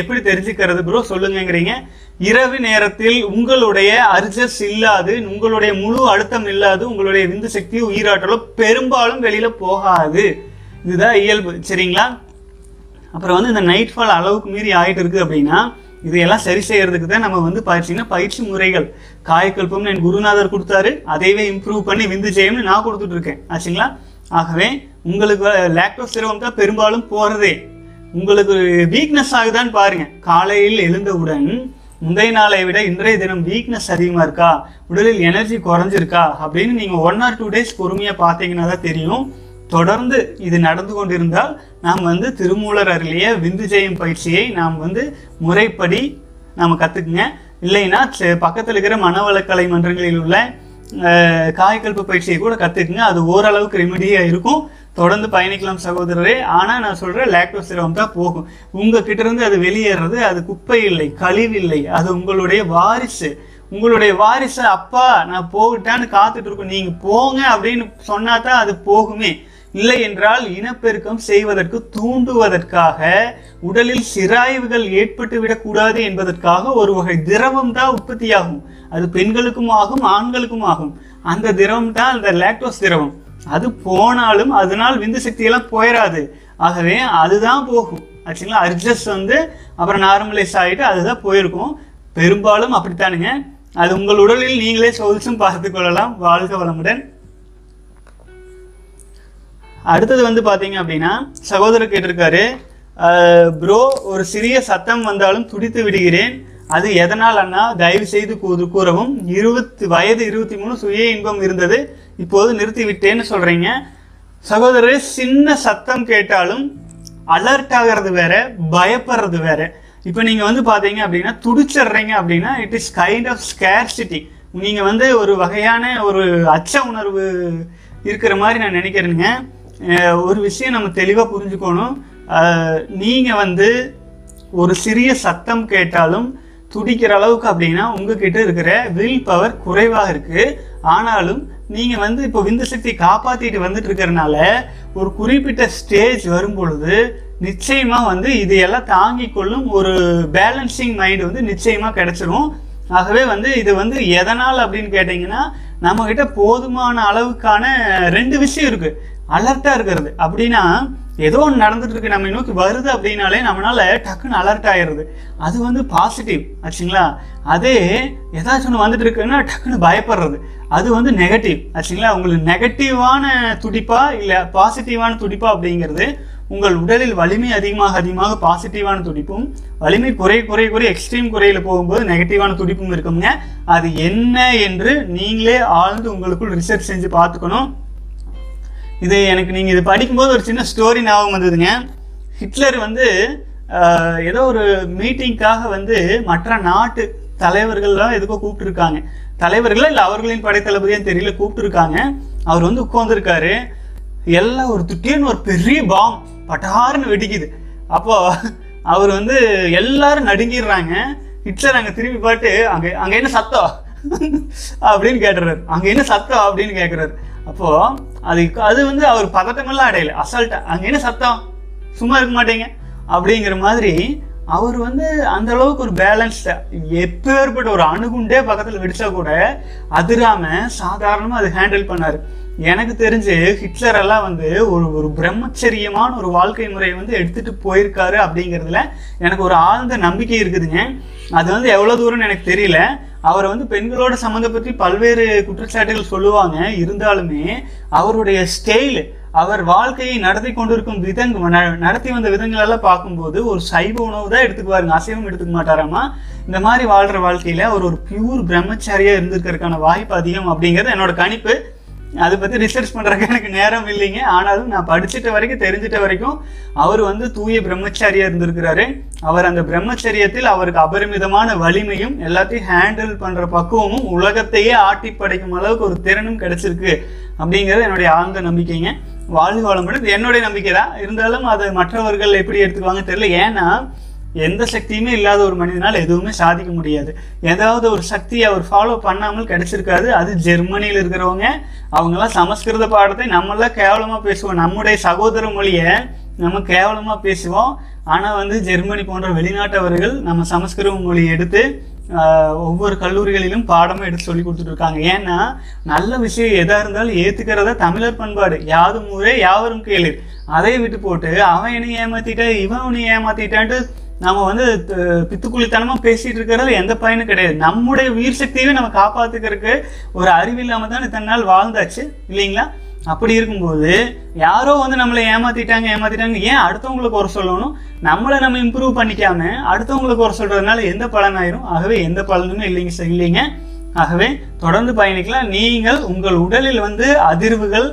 எப்படி தெரிஞ்சுக்கிறது ப்ரோ சொல்லுங்கிறீங்க. இரவு நேரத்தில் உங்களுடைய அர்ஜஸ் இல்லாது, உங்களுடைய முழு அழுத்தம் இல்லாது உங்களுடைய விந்து சக்தி உயிராற்றலோ பெரும்பாலும் வெளியில போகாது. இதுதான் இயல்பு. சரிங்களா, அப்புறம் வந்து இந்த நைட் ஃபால் அளவுக்கு மீறி ஆகிட்டு இருக்கு அப்படின்னா இதையெல்லாம் சரி செய்யறதுக்கு தான் நம்ம வந்து பார்த்தீங்கன்னா பயிற்சி முறைகள் காயக்கல்பம்னு என் குருநாதர் கொடுத்தாரு. அதையவே இம்ப்ரூவ் பண்ணி விந்து ஜெயம்னு நான் கொடுத்துட்டு இருக்கேன். ஆச்சுங்களா, ஆகவே உங்களுக்கு லாக்டோஸ் திரவம் தான் பெரும்பாலும் போகிறதே. உங்களுக்கு வீக்னஸ் ஆகுதான்னு பாருங்கள். காலையில் எழுந்தவுடன் முந்தைய நாளை விட இன்றைய தினம் வீக்னஸ் அதிகமாக இருக்கா, உடலில் எனர்ஜி குறைஞ்சிருக்கா அப்படின்னு நீங்கள் ஒன் ஆர் டூ டேஸ் பொறுமையாக பார்த்தீங்கன்னா தான் தெரியும். தொடர்ந்து இது நடந்து கொண்டிருந்தால் நாம் வந்து திருமூலர் அருளிய விந்து ஜெயம் பயிற்சியை நாம் வந்து முறைப்படி நாம் கற்றுக்குங்க. இல்லைன்னா பக்கத்தில் இருக்கிற மனவளக்கலை மன்றங்களில் உள்ள காயக்கல்ப பயிற்சியை கூட கற்றுக்குங்க. அது ஓரளவுக்கு ரெமிடியாக இருக்கும். தொடர்ந்து பயணிக்கலாம் சகோதரரே. ஆனால் நான் சொல்கிறேன் லாக்டோஸ் திரவம் தான் போகும். உங்கள் கிட்டேருந்து அது வெளியேறது அது குப்பை இல்லை, கழிவில்லை, அது உங்களுடைய வாரிசு. உங்களுடைய வாரிசு அப்பா நான் போகிட்டான்னு காத்துட்டு இருக்கோம். நீங்கள் போங்க அப்படின்னு சொன்னா தான் அது போகுமே. இல்லை என்றால் இனப்பெருக்கம் செய்வதற்கு தூண்டுவதற்காக உடலில் சிராய்வுகள் ஏற்பட்டு விடக்கூடாது என்பதற்காக ஒரு வகை திரவம் தான் உற்பத்தியாகும். அது பெண்களுக்கும் ஆகும், ஆண்களுக்கும் ஆகும். அந்த திரவம் தான் அந்த லாக்டோஸ் திரவம். அது போனாலும் அதனால் விந்து சக்தியெல்லாம் போயிடாது. ஆகவே அதுதான் போகும். ஆக்சுவலாக அட்ஜஸ்ட் வந்து அப்புறம் நார்மலைஸ் ஆகிட்டு அதுதான் போயிருக்கும். பெரும்பாலும் அப்படித்தானுங்க. அது உங்கள் உடலில் நீங்களே சோதிச்சும் பார்த்து கொள்ளலாம். வாழ்க வளமுடன். அடுத்தது வந்து பார்த்தீங்க அப்படின்னா சகோதரர் கேட்டிருக்காரு, ப்ரோ, ஒரு சிறிய சத்தம் வந்தாலும் துடித்து விடுகிறேன். அது எதனால் அண்ணா தயவு செய்து கூறவும். இருபத்தி வயது இருபத்தி மூணு சுய இன்பம் இருந்தது, இப்போது நிறுத்திவிட்டேன்னு சொல்கிறீங்க. சகோதரர், சின்ன சத்தம் கேட்டாலும் அலர்ட் ஆகிறது வேற, பயப்படுறது வேற. இப்போ நீங்கள் வந்து பார்த்தீங்க அப்படின்னா துடிச்சிடுறீங்க அப்படின்னா it is kind of scarcity. நீங்கள் வந்து ஒரு வகையான ஒரு அச்ச உணர்வு இருக்கிற மாதிரி நான் நினைக்கிறேங்க. ஒரு விஷயம் நம்ம தெளிவாக புரிஞ்சுக்கணும். நீங்கள் வந்து ஒரு சிறிய சத்தம் கேட்டாலும் துடிக்கிற அளவுக்கு அப்படின்னா உங்ககிட்ட இருக்கிற வில் பவர் குறைவாக இருக்குது. ஆனாலும் நீங்கள் வந்து இப்போ விந்து சக்தி காப்பாற்றிட்டு வந்துட்டு இருக்கிறனால ஒரு குறிப்பிட்ட ஸ்டேஜ் வரும்பொழுது நிச்சயமாக வந்து இதையெல்லாம் தாங்கி கொள்ளும் ஒரு பேலன்சிங் மைண்டு வந்து நிச்சயமாக கிடைச்சிரும். ஆகவே வந்து இது வந்து எதனால் அப்படின்னு கேட்டிங்கன்னா, நம்மக்கிட்ட போதுமான அளவுக்கான ரெண்டு விஷயம் இருக்குது. அலர்ட்டாக இருக்கிறது அப்படின்னா ஏதோ ஒன்று நடந்துகிட்ருக்கு நம்ம நோக்கி வருது அப்படின்னாலே நம்மளால் டக்குன்னு அலர்ட் ஆகிடுது, அது வந்து பாசிட்டிவ் ஆச்சுங்களா. அதே ஏதாச்சும் ஒன்று வந்துட்டு இருக்குன்னா டக்குன்னு பயப்படுறது, அது வந்து நெகட்டிவ் ஆச்சுங்களா. உங்களுக்கு நெகட்டிவான துடிப்பா இல்லை பாசிட்டிவான துடிப்பா அப்படிங்கிறது உங்கள் உடலில் வலிமை அதிகமாக அதிகமாக பாசிட்டிவான துடிப்பும், வலிமை குறை குறை குறை எக்ஸ்ட்ரீம் குறையில் போகும்போது நெகட்டிவான துடிப்பும் இருக்குங்க. அது என்ன என்று நீங்களே ஆழ்ந்து உங்களுக்குள் ரிசர்ச் செஞ்சு பார்த்துக்கணும். இது எனக்கு நீங்கள் இது படிக்கும்போது ஒரு சின்ன ஸ்டோரி ஞாபகம் வந்ததுங்க. ஹிட்லர் வந்து ஏதோ ஒரு மீட்டிங்காக வந்து மற்ற நாட்டு தலைவர்கள்லாம் எதுக்கோ கூப்பிட்டுருக்காங்க, தலைவர்களாக இல்லை அவர்களின் படைத்தளபதியான்னு தெரியல, கூப்பிட்டுருக்காங்க. அவர் வந்து உட்காந்துருக்காரு, எல்லாம் ஒரு துட்டின்னு ஒரு பெரிய பாம் பட்டாருன்னு வெடிக்குது. அப்போது அவர் வந்து எல்லாரும் நடுங்கிடுறாங்க. ஹிட்லர் அங்கே திரும்பி பாட்டு அங்கே அங்கே என்ன சத்தம் அப்படின்னு கேட்டுறாரு, அங்கே என்ன சத்தம் அப்படின்னு கேட்குறாரு. அப்போது அது அது வந்து அவர் பதட்டமெல்லாம் அடையலை, அசால்ட்டா அங்கே என்ன சத்தம், சும்மா இருக்க மாட்டேங்க அப்படிங்கிற மாதிரி. அவர் வந்து அந்த அளவுக்கு ஒரு பேலன்ஸ்டா, எப்பேற்பட்ட ஒரு அணுகுண்டே பக்கத்தில் வெடிச்சா கூட அதிராம சாதாரணமாக அது ஹேண்டில் பண்ணார். எனக்கு தெரிஞ்சு ஹிட்லர் எல்லாம் வந்து ஒரு ஒரு பிரம்மச்சரியமான ஒரு வாழ்க்கை முறையை வந்து எடுத்துகிட்டு போயிருக்காரு அப்படிங்கிறதுல எனக்கு ஒரு ஆழ்ந்த நம்பிக்கை இருக்குதுங்க. அது வந்து எவ்வளோ தூரம்னு எனக்கு தெரியல. அவர் வந்து பெண்களோட சம்மந்த பற்றி பல்வேறு குற்றச்சாட்டுகள் சொல்லுவாங்க, இருந்தாலுமே அவருடைய ஸ்டைல், அவர் வாழ்க்கையை நடத்தி கொண்டிருக்கும் விதங் நடத்தி வந்த விதங்களெல்லாம் பார்க்கும்போது ஒரு சைவ உணவு தான் எடுத்துக்குவாருங்க, அசைவம் எடுத்துக்க மாட்டாராமா. இந்த மாதிரி வாழ்கிற வாழ்க்கையில் அவர் ஒரு பியூர் பிரம்மச்சாரியாக இருந்திருக்கிறதுக்கான வாய்ப்பு அதிகம் அப்படிங்கிறது என்னோட கணிப்பு. அதை பற்றி ரிசர்ச் பண்ணுறதுக்கு எனக்கு நேரம் இல்லைங்க. ஆனாலும் நான் படிச்சுட்ட வரைக்கும் தெரிஞ்சிட்ட வரைக்கும் அவர் வந்து தூய பிரம்மச்சாரியாக இருந்திருக்கிறாரு. அவர் அந்த பிரம்மச்சரியத்தில் அவருக்கு அபரிமிதமான வலிமையும் எல்லாத்தையும் ஹேண்டில் பண்ணுற பக்குவமும் உலகத்தையே ஆட்டி படைக்கும் அளவுக்கு ஒரு திறனும் கிடைச்சிருக்கு அப்படிங்கிறது என்னுடைய ஆழ்ந்த நம்பிக்கைங்க. வாழ்க வளமுடன். இது என்னுடைய நம்பிக்கை தான், இருந்தாலும் அதை மற்றவர்கள் எப்படி எடுத்துக்குவாங்க தெரியல. ஏன்னா எந்த சக்தியுமே இல்லாத ஒரு மனிதனால் எதுவுமே சாதிக்க முடியாது. ஏதாவது ஒரு சக்தியை அவர் ஃபாலோ பண்ணாமல் கிடைச்சிருக்காது. அது ஜெர்மனியில் இருக்கிறவங்க, அவங்களாம் சமஸ்கிருத பாடத்தை நம்மளாம் கேவலமாக பேசுவோம், நம்முடைய சகோதர மொழியை நம்ம கேவலமாக பேசுவோம். ஆனால் வந்து ஜெர்மனி போன்ற வெளிநாட்டவர்கள் நம்ம சமஸ்கிருத மொழியை எடுத்து ஒவ்வொரு கல்லூரிகளிலும் பாடமும் எடுத்து சொல்லி கொடுத்துட்ருக்காங்க. ஏன்னா நல்ல விஷயம் எதாக இருந்தாலும் ஏற்றுக்கிறத தமிழர் பண்பாடு, யாதும் ஊரே யாவரும் கேளு. அதை விட்டு போட்டு அவன் என்னை ஏமாற்றிட்டா இவன் உன்னை ஏமாற்றிட்டான்ட்டு நம்ம வந்து பித்துக்குளித்தனமாக பேசிகிட்டு இருக்கிறது எந்த பயனும் கிடையாது. நம்முடைய உயிர் சக்தியவே நம்ம காப்பாற்றுக்கிறதுக்கு ஒரு அறிவு இல்லாமல் தான் இத்தனை நாள் வாழ்ந்தாச்சு இல்லைங்களா. அப்படி இருக்கும்போது யாரோ வந்து நம்மளை ஏமாற்றிட்டாங்க ஏமாற்றிட்டாங்க ஏன் அடுத்தவங்களுக்கு ஒரு சொல்லணும், நம்மளை நம்ம இம்ப்ரூவ் பண்ணிக்காம அடுத்தவங்களுக்கு ஒரு சொல்கிறதுனால எந்த பலன் ஆயிரும். ஆகவே எந்த பலனுமே இல்லைங்க இல்லைங்க. ஆகவே தொடர்ந்து பயணிக்கலாம். நீங்கள் உங்கள் உடலில் வந்து அதிர்வுகள்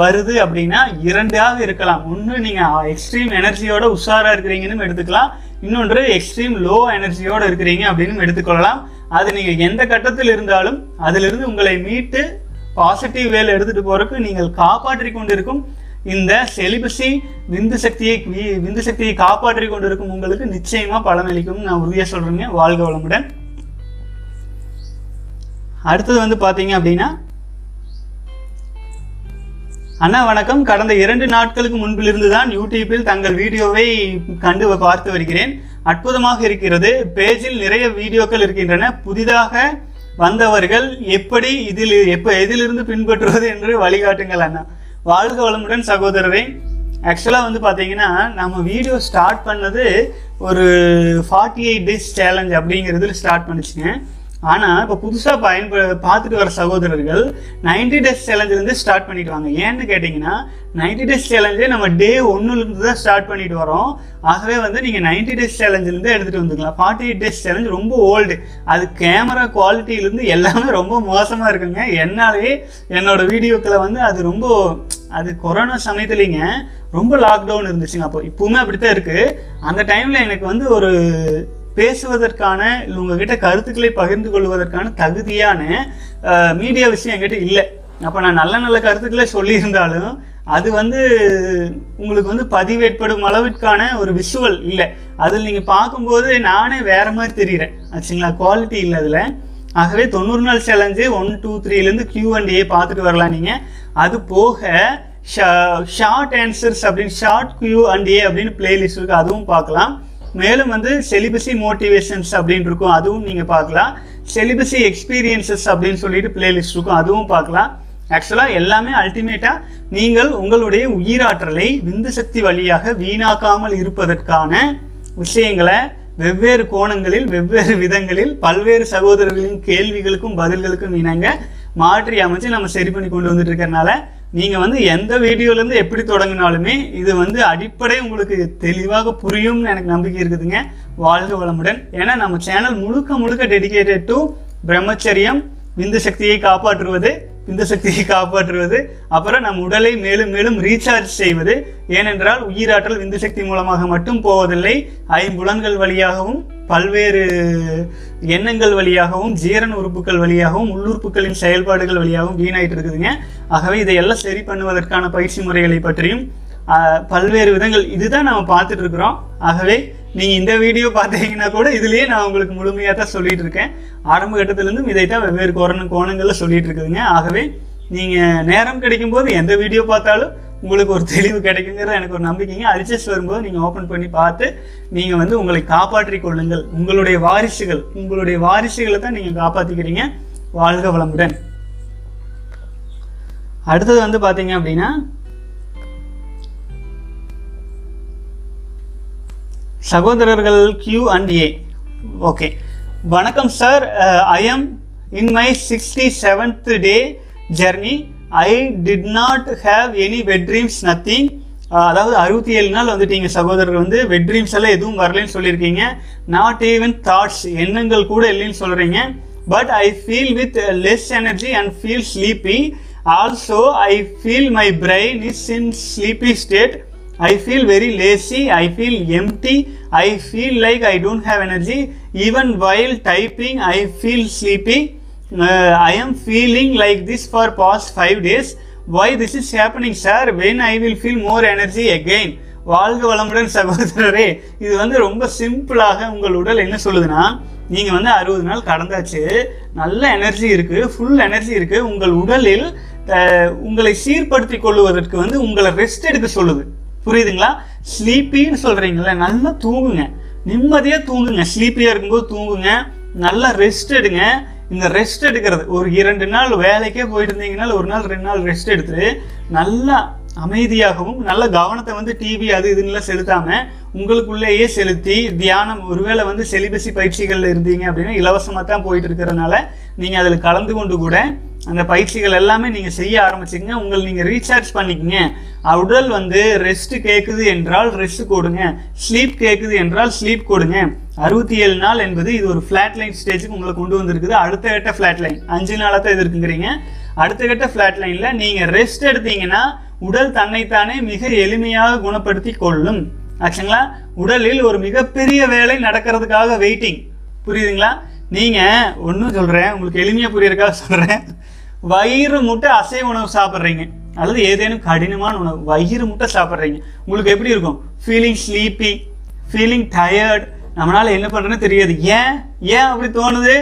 வருது அப்படின்னா இரண்டாக இருக்கலாம். ஒன்று, நீங்கள் எக்ஸ்ட்ரீம் எனர்ஜியோட உஷாராக இருக்கிறீங்கன்னு எடுத்துக்கலாம். இன்னொன்று, எக்ஸ்ட்ரீம் லோ எனர்ஜியோட இருக்கிறீங்க அப்படின்னு எடுத்துக்கொள்ளலாம். அது நீங்கள் எந்த கட்டத்தில் இருந்தாலும் அதிலிருந்து உங்களை மீட்டு பாசிட்டிவ் வேலை எடுத்துகிட்டு போகிறதுக்கு நீங்கள் காப்பாற்றி கொண்டிருக்கும் இந்த செலிபஸை விந்து சக்தியை விந்து சக்தியை காப்பாற்றி கொண்டிருக்கும் உங்களுக்கு நிச்சயமாக பலனளிக்கும் நான் உறுதியாக சொல்கிறேங்க. வாழ்க வளமுடன். அடுத்தது வந்து பார்த்தீங்க அப்படின்னா, அண்ணா வணக்கம். கடந்த இரண்டு நாட்களுக்கு முன்பிலிருந்து தான் யூடியூப்பில் தங்கள் வீடியோவை கண்டு பார்த்து வருகிறேன். அற்புதமாக இருக்கிறது. பேஜில் நிறைய வீடியோக்கள் இருக்கின்றன. புதிதாக வந்தவர்கள் எப்படி இதில் எப்போ எதிலிருந்து பின்பற்றுவது என்று வழிகாட்டுங்கள் அண்ணா. வாழ்க வளமுடன் சகோதரரே. ஆக்சுவலாக வந்து பார்த்தீங்கன்னா நம்ம வீடியோ ஸ்டார்ட் பண்ணது ஒரு ஃபார்ட்டி எயிட் டேஸ் சேலஞ்ச் அப்படிங்கிறதுல ஸ்டார்ட் பண்ணிச்சுங்க. ஆனால் இப்போ புதுசாக பயன்ப பார்த்துட்டு வர சகோதரர்கள் நைன்டி டேஸ் சேலஞ்சிலேருந்து ஸ்டார்ட் பண்ணிட்டு வாங்க. ஏன்னு கேட்டிங்கன்னா நைன்டி டேஸ் சேலஞ்சே நம்ம டே ஒன்றுலேருந்து தான் ஸ்டார்ட் பண்ணிட்டு வரோம். ஆகவே வந்து நீங்கள் நைன்டி டேஸ் சேலஞ்சிலேருந்து எடுத்துகிட்டு வந்துக்கலாம். ஃபார்ட்டி எயிட் டேஸ் சேலஞ்ச் ரொம்ப ஓல்டு, அது கேமரா குவாலிட்டியிலேருந்து எல்லாமே ரொம்ப மோசமாக இருக்குங்க. என்னாலே என்னோட வீடியோக்களை வந்து அது ரொம்ப, அது கொரோனா சமயத்துலேங்க ரொம்ப லாக்டவுன் இருந்துச்சுங்க. அப்போ இப்போவுமே அப்படித்தான் இருக்குது. அந்த டைமில் எனக்கு வந்து ஒரு பேசுவதற்கான, உங்ககிட்ட கருத்துக்களை பகிர்ந்து கொள்வதற்கான தகுதியான மீடியா விஷயம் என்கிட்ட இல்லை. அப்போ நான் நல்ல நல்ல கருத்துக்களை சொல்லியிருந்தாலும் அது வந்து உங்களுக்கு வந்து பதிவேற்படும் அளவிற்கான ஒரு விஷுவல் இல்லை. அதில் நீங்கள் பார்க்கும்போது நானே வேற மாதிரி தெரிகிறேன் ஆச்சுங்களா, குவாலிட்டி இல்லை அதில். ஆகவே தொண்ணூறு நாள் சேலஞ்சு ஒன் டூ த்ரீலேருந்து கியூ அண்ட் ஏ பார்த்துட்டு வரலாம் நீங்கள். அது போக ஷார்ட் ஆன்சர்ஸ் அப்படின்னு ஷார்ட் கியூ அண்ட் ஏ அப்படின்னு பிளேலிஸ்ட் இருக்குது, அதுவும் பார்க்கலாம். மேலும் வந்து செலிபஸி மோட்டிவேஷன்ஸ் அப்படின்னு இருக்கும், அதுவும் நீங்கள் பார்க்கலாம். செலிபஸி எக்ஸ்பீரியன்சஸ் அப்படின்னு சொல்லிட்டு பிளேலிஸ்ட் இருக்கும், அதுவும் பார்க்கலாம். ஆக்சுவலாக எல்லாமே அல்டிமேட்டாக நீங்கள் உங்களுடைய உயிராற்றலை விந்து சக்தி வழியாக வீணாக்காமல் இருப்பதற்கான விஷயங்களை வெவ்வேறு கோணங்களில் வெவ்வேறு விதங்களில் பல்வேறு சகோதரர்களின் கேள்விகளுக்கும் பதில்களுக்கும் இணங்க மாற்றி அமைச்சு நம்ம சரி பண்ணி கொண்டு வந்துட்டு இருக்கிறதுனால நீங்கள் வந்து எந்த வீடியோலேருந்து எப்படி தொடங்கினாலுமே இது வந்து அடிப்படை உங்களுக்கு தெளிவாக புரியும்னு எனக்கு நம்பிக்கை இருக்குதுங்க. வாழ்க வளமுடன். ஏன்னா நம்ம சேனல் முழுக்க முழுக்க டெடிக்கேட்டட் டு பிரம்மச்சரியம், விந்து சக்தியை காப்பாற்றுவது, விந்து சக்தியை காப்பாற்றுவது, அப்புறம் நம் உடலை மேலும் மேலும் ரீசார்ஜ் செய்வது. ஏனென்றால் உயிராற்றல் விந்து சக்தி மூலமாக மட்டும் போவதில்லை, ஐம்புலன்கள் வழியாகவும் பல்வேறு எண்ணங்கள் வழியாகவும் ஜீரண உறுப்புகள் வழியாகவும் உள்ளுறுப்புகளின் செயல்பாடுகள் வழியாகவும் வீணாயிட்டு இருக்குதுங்க. ஆகவே இதையெல்லாம் சரி பண்ணுவதற்கான பயிற்சி முறைகளை பற்றியும் பல்வேறு விதங்கள் இதுதான் நம்ம பார்த்துட்டு இருக்கிறோம். ஆகவே நீங்கள் இந்த வீடியோ பார்த்தீங்கன்னா கூட இதுலேயே நான் உங்களுக்கு முழுமையாக தான் சொல்லிட்டு இருக்கேன். ஆரம்ப கட்டத்திலேருந்தும் இதைத்தான் வெவ்வேறு கோரண கோணங்களில் சொல்லிட்டு இருக்குதுங்க. ஆகவே நீங்கள் நேரம் கிடைக்கும்போது எந்த வீடியோ பார்த்தாலும் உங்களுக்கு ஒரு தெளிவு கிடைக்குங்கிற எனக்கு ஒரு நம்பிக்கைங்க. அரிச்சஸ் வரும்போது நீங்கள் ஓப்பன் பண்ணி பார்த்து நீங்கள் வந்து உங்களை காப்பாற்றி கொள்ளுங்கள். உங்களுடைய வாரிசுகள், உங்களுடைய வாரிசுகளை தான் நீங்கள் காப்பாற்றிக்கிறீங்க. வாழ்க வளமுடன். அடுத்தது வந்து பார்த்தீங்க அப்படின்னா சகோதரர்கள் கியூ அண்ட் ஏ. ஓகே, வணக்கம் sir. I am in my sixty seventh day journey. I did not have any wet dreams nothing. அதாவது அறுபத்தி ஏழு நாள் வந்துட்டீங்க சகோதரர், வந்து வெட் ட்ரீம்ஸ் எல்லாம் எதுவும் வரலன்னு சொல்லியிருக்கீங்க. நாட் ஈவன் தாட்ஸ், எண்ணங்கள் கூட இல்லைன்னு சொல்கிறீங்க. But I feel with less energy and feel sleepy. Also I feel my brain is in sleepy state. I feel very lazy, I feel empty, I feel like I don't have energy. Even while typing, I feel sleepy. Uh, I am feeling like this for past five days. Why this is happening, sir? When I will feel more energy again? வாழ்க வளமுடன் சகோதரரே. இது வந்து ரொம்ப சிம்பிளாக உங்கள் உடல் என்ன சொல்லுதுன்னா, நீங்கள் வந்து அறுபது நாள் கடந்தாச்சு, நல்ல எனர்ஜி இருக்குது, ஃபுல் எனர்ஜி இருக்குது. உங்கள் உடலில் உங்களை சீர்படுத்தி கொள்வதற்கு வந்து உங்களை ரெஸ்ட் எடுக்க சொல்லுது. புரியுதுங்களா? ஸ்லீப்பின்னு சொல்கிறீங்களா, நல்லா தூங்குங்க, நிம்மதியாக தூங்குங்க. ஸ்லீப்பியாக இருக்கும்போது தூங்குங்க, நல்லா ரெஸ்ட் எடுங்க. இந்த ரெஸ்ட் எடுக்கிறது ஒரு இரண்டு நாள் வேலைக்கே போயிட்டு இருந்தீங்கன்னா ஒரு நாள் ரெண்டு நாள் ரெஸ்ட் எடுத்துட்டு நல்லா அமைதியாகவும் நல்ல கவனத்தை வந்து டிவி அது இதுன்னெலாம் செலுத்தாமல் உங்களுக்குள்ளேயே செலுத்தி தியானம். ஒருவேளை வந்து செலிபஸி பயிற்சிகளில் இருந்தீங்க அப்படின்னா இலவசமாக தான் போயிட்டு இருக்கிறதுனால நீங்கள் அதில் கலந்து கொண்டு கூட அந்த பயிற்சிகள் எல்லாமே நீங்கள் செய்ய ஆரம்பிச்சிங்க. உங்களை நீங்கள் ரீசார்ஜ் பண்ணிக்கங்க. உடல் வந்து ரெஸ்ட் கேட்குது என்றால் ரெஸ்ட் கொடுங்க, ஸ்லீப் கேட்குது என்றால் ஸ்லீப் கொடுங்க. அறுபத்தி ஏழு நாள் என்பது இது ஒரு ஃப்ளாட் லைன் ஸ்டேஜுக்கு உங்களை கொண்டு வந்திருக்குது. அடுத்த கட்ட ஃப்ளாட் லைன் அஞ்சு நாளாக தான் இது இருக்குங்கிறீங்க. அடுத்த கட்ட ஃப்ளாட் லைனில் நீங்கள் ரெஸ்ட் எடுத்தீங்கன்னா உடல் தன்னைத்தானே மிக எளிமையாக குணப்படுத்தி கொள்ளும். ஆச்சுங்களா? உடலில் ஒரு மிகப்பெரிய வேலை நடக்கிறதுக்காக வெயிட்டிங். புரியுதுங்களா? நீங்கள் ஒன்றும் சொல்கிறேன், உங்களுக்கு எளிமையாக புரியறதுக்காக சொல்கிறேன். வயிறு முட்டை அசை உணவு சாப்பிட்றீங்க அல்லது ஏதேனும் கடினமான உணவு வயிறு முட்டை சாப்பிட்றீங்க. உங்களுக்கு எப்படி இருக்கும்? ஃபீலிங் ஸ்லீப்பி, ஃபீலிங் டயர்ட், நம்மளால் என்ன பண்ணுறதுன்னு தெரியாது. ஏன் ஏன் அப்படி தோணுது?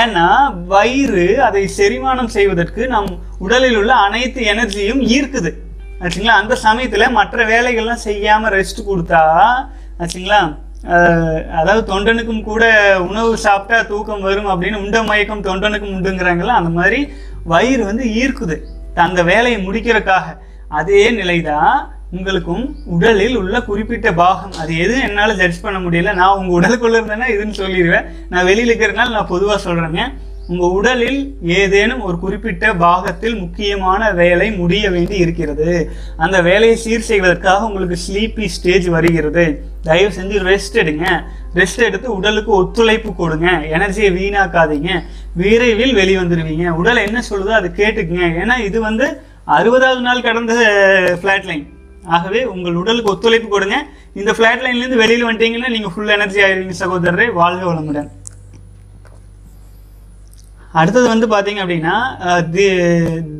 ஏன்னா வயிறு அதை செரிமானம் செய்வதற்கு நம் உடலில் உள்ள அனைத்து எனர்ஜியும் ஈர்க்குது. ஆச்சுங்களா? அந்த சமயத்தில் மற்ற வேலைகள்லாம் செய்யாமல் ரெஸ்ட் கொடுத்தா ஆச்சுங்களா, அதாவது தொண்டனுக்கும் கூட உணவு சாப்பிட்டா தூக்கம் வரும் அப்படின்னு உண்ட மயக்கம் தொண்டனுக்கும் உண்டுங்கிறாங்கள, அந்த மாதிரி வயிறு வந்து ஈர்க்குது அந்த வேலையை முடிக்கிறதுக்காக. அதே நிலைதான் உங்களுக்கும் உடலில் உள்ள குறிப்பிட்ட பாகம், அது எது என்னால் ஜட்ஜ் பண்ண முடியல. நான் உங்கள் உடலுக்குள்ளே இருந்தேன்னா இதுன்னு சொல்லிடுவேன், நான் வெளியில் இருக்கிறதுனால நான் பொதுவாக சொல்கிறேங்க. உங்கள் உடலில் ஏதேனும் ஒரு குறிப்பிட்ட பாகத்தில் முக்கியமான வேலை முடிய வேண்டி இருக்கிறது. அந்த வேலையை சீர் செய்வதற்காக உங்களுக்கு ஸ்லீப்பி ஸ்டேஜ் வருகிறது. தயவு செஞ்சு ரெஸ்ட் எடுங்க, ரெஸ்ட் எடுத்து உடலுக்கு ஒத்துழைப்பு கொடுங்க, எனர்ஜியை வீணாக்காதீங்க, விரைவில் வெளிவந்துடுவீங்க. உடலை என்ன சொல்லுதோ அதை கேட்டுக்குங்க. ஏன்னா இது வந்து அறுபதாவது நாள் கடந்த ஃப்ளாட்லைன். ஆகவே உங்கள் உடலுக்கு ஒத்துழைப்பு கொடுங்க. இந்த ஃப்ளாட்லைன்லேருந்து வெளியில் வந்துட்டீங்கன்னா நீங்கள் ஃபுல் எனர்ஜி ஆகிடுவீங்க சகோதரரை. வாழ்க வளமுடன். அடுத்தது வந்து பார்த்தீங்க அப்படின்னா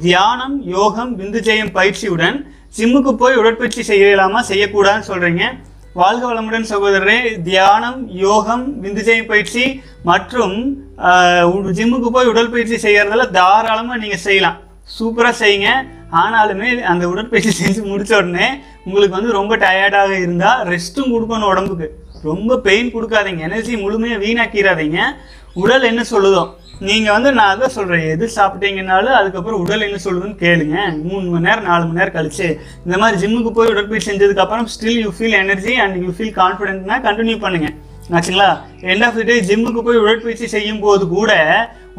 தியானம், யோகம், விந்துஜெயம் பயிற்சியுடன் ஜிம்முக்கு போய் உடற்பயிற்சி செய்யலாமா செய்யக்கூடாதுன்னு சொல்கிறீங்க. வாழ்க வளமுடன் சகோதரரே. தியானம், யோகம், விந்துஜெயம் பயிற்சி மற்றும் ஜிம்முக்கு போய் உடற்பயிற்சி செய்கிறதால தாராளமாக நீங்கள் செய்யலாம், சூப்பராக செய்யுங்க. ஆனாலுமே அந்த உடற்பயிற்சி செஞ்சு முடித்த உடனே உங்களுக்கு வந்து ரொம்ப டயர்டாக இருந்தால் ரெஸ்ட்டும் கொடுக்கணும் உடம்புக்கு. ரொம்ப பெயின் கொடுக்காதீங்க, எனர்ஜி முழுமையாக வீணாக்கிறாதீங்க. உடல் என்ன சொல்லுதோ நீங்கள் வந்து, நான் அதான் சொல்கிறேன், எது சாப்பிட்டீங்கன்னாலும் அதுக்கப்புறம் உடல் என்ன சொல்லுதுன்னு கேளுங்க. மூணு மணி நேரம் நாலு மணி நேரம் கழிச்சு இந்த மாதிரி ஜிம்முக்கு போய் உடற்பயிற்சி செஞ்சதுக்கப்புறம் still you feel energy and you feel கான்ஃபிடென்ட்னா கண்டினியூ பண்ணுங்க. ஆச்சுங்களா? எண்ட் ஆஃப் தி டே ஜிம்முக்கு போய் உடற்பயிற்சி செய்யும் போது கூட,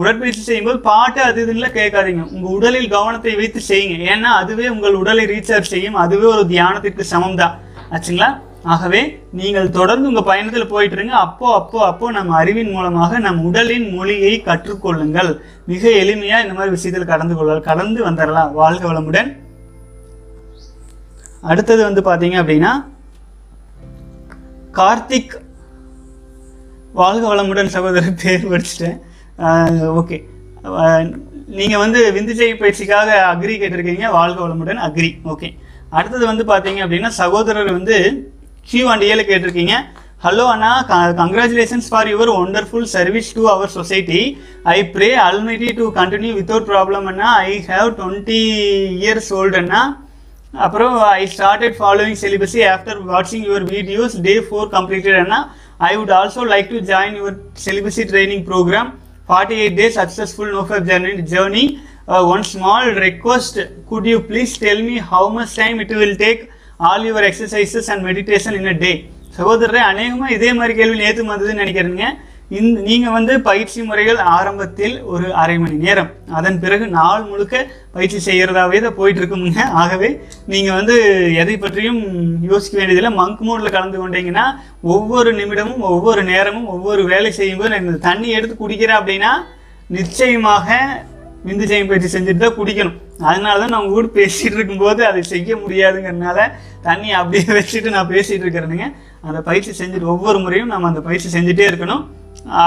உடற்பயிற்சி செய்யும்போது பாட்டு அது இதுன்னா கேட்காதீங்க. உங்கள் உடலில் கவனத்தை வைத்து செய்யுங்க. ஏன்னா அதுவே உங்கள் உடலை ரீசார்ஜ் செய்யும். அதுவே ஒரு தியானத்திற்கு சமம் தான். ஆச்சுங்களா? ஆகவே நீங்கள் தொடர்ந்து உங்கள் பயணத்தில் போயிட்டு இருங்க. அப்போ அப்போ அப்போ நம்ம அறிவின் மூலமாக நம் உடலின் மொழியை கற்றுக்கொள்ளுங்கள். மிக எளிமையாக இந்த மாதிரி விஷயத்தில் கடந்து கொள்ள கடந்து வந்துடலாம். வாழ்க வளமுடன். அடுத்தது வந்து பார்த்தீங்க அப்படின்னா கார்த்திக். வாழ்க வளமுடன் சகோதரர், பேர் படிச்சுட்டேன். ஓகே, நீங்கள் வந்து விந்துஜெய பயிற்சிக்காக அக்ரி கேட்டிருக்கீங்க. வாழ்க வளமுடன், அக்ரி. ஓகே, அடுத்தது வந்து பார்த்தீங்க அப்படின்னா சகோதரர் வந்து கியூ அண்ட் ஏல கேட்டிருக்கீங்க. ஹலோ அண்ணா, congratulations for your wonderful service to our society. I pray almighty to continue without problem அண்ணா. I have twenty years old அண்ணா. அப்புறம் I started following celibacy after வாட்சிங் your videos. Day four completed அண்ணா. I would also like to join your celibacy training program. Forty eight days successful no fap journey journey Uh, one small request, could you please tell me how much time it will take all your exercises and meditation in a day? சகோதரரே, அநேகமாக இதே மாதிரி கேள்வி நேற்று வந்ததுன்னு நினைக்கிறீங்க. இந்த நீங்கள் வந்து பயிற்சி முறைகள் ஆரம்பத்தில் ஒரு அரை மணி நேரம், அதன் பிறகு நாள் முழுக்க பயிற்சி செய்கிறதாவே தான் போயிட்டு இருக்குங்க. ஆகவே நீங்கள் வந்து எதை பற்றியும் யோசிக்க வேண்டியதில்லை. மங்க் மோடில் கலந்து கொண்டீங்கன்னா ஒவ்வொரு நிமிடமும் ஒவ்வொரு நேரமும் ஒவ்வொரு வேலை செய்யும்போது, இந்த தண்ணி எடுத்து குடிக்கிறேன் அப்படின்னா நிச்சயமாக விந்துஜெயம் பயிற்சி செஞ்சுட்டு தான் குடிக்கணும். அதனால தான் நான் உங்கள் கூட பேசிகிட்டு இருக்கும்போது அதை செய்ய முடியாதுங்கிறதுனால தண்ணி அப்படியே வச்சுட்டு நான் பேசிகிட்டு இருக்கிறேனுங்க. அந்த பயிற்சி செஞ்சுட்டு ஒவ்வொரு முறையும் நம்ம அந்த பயிற்சி செஞ்சுட்டே இருக்கணும்.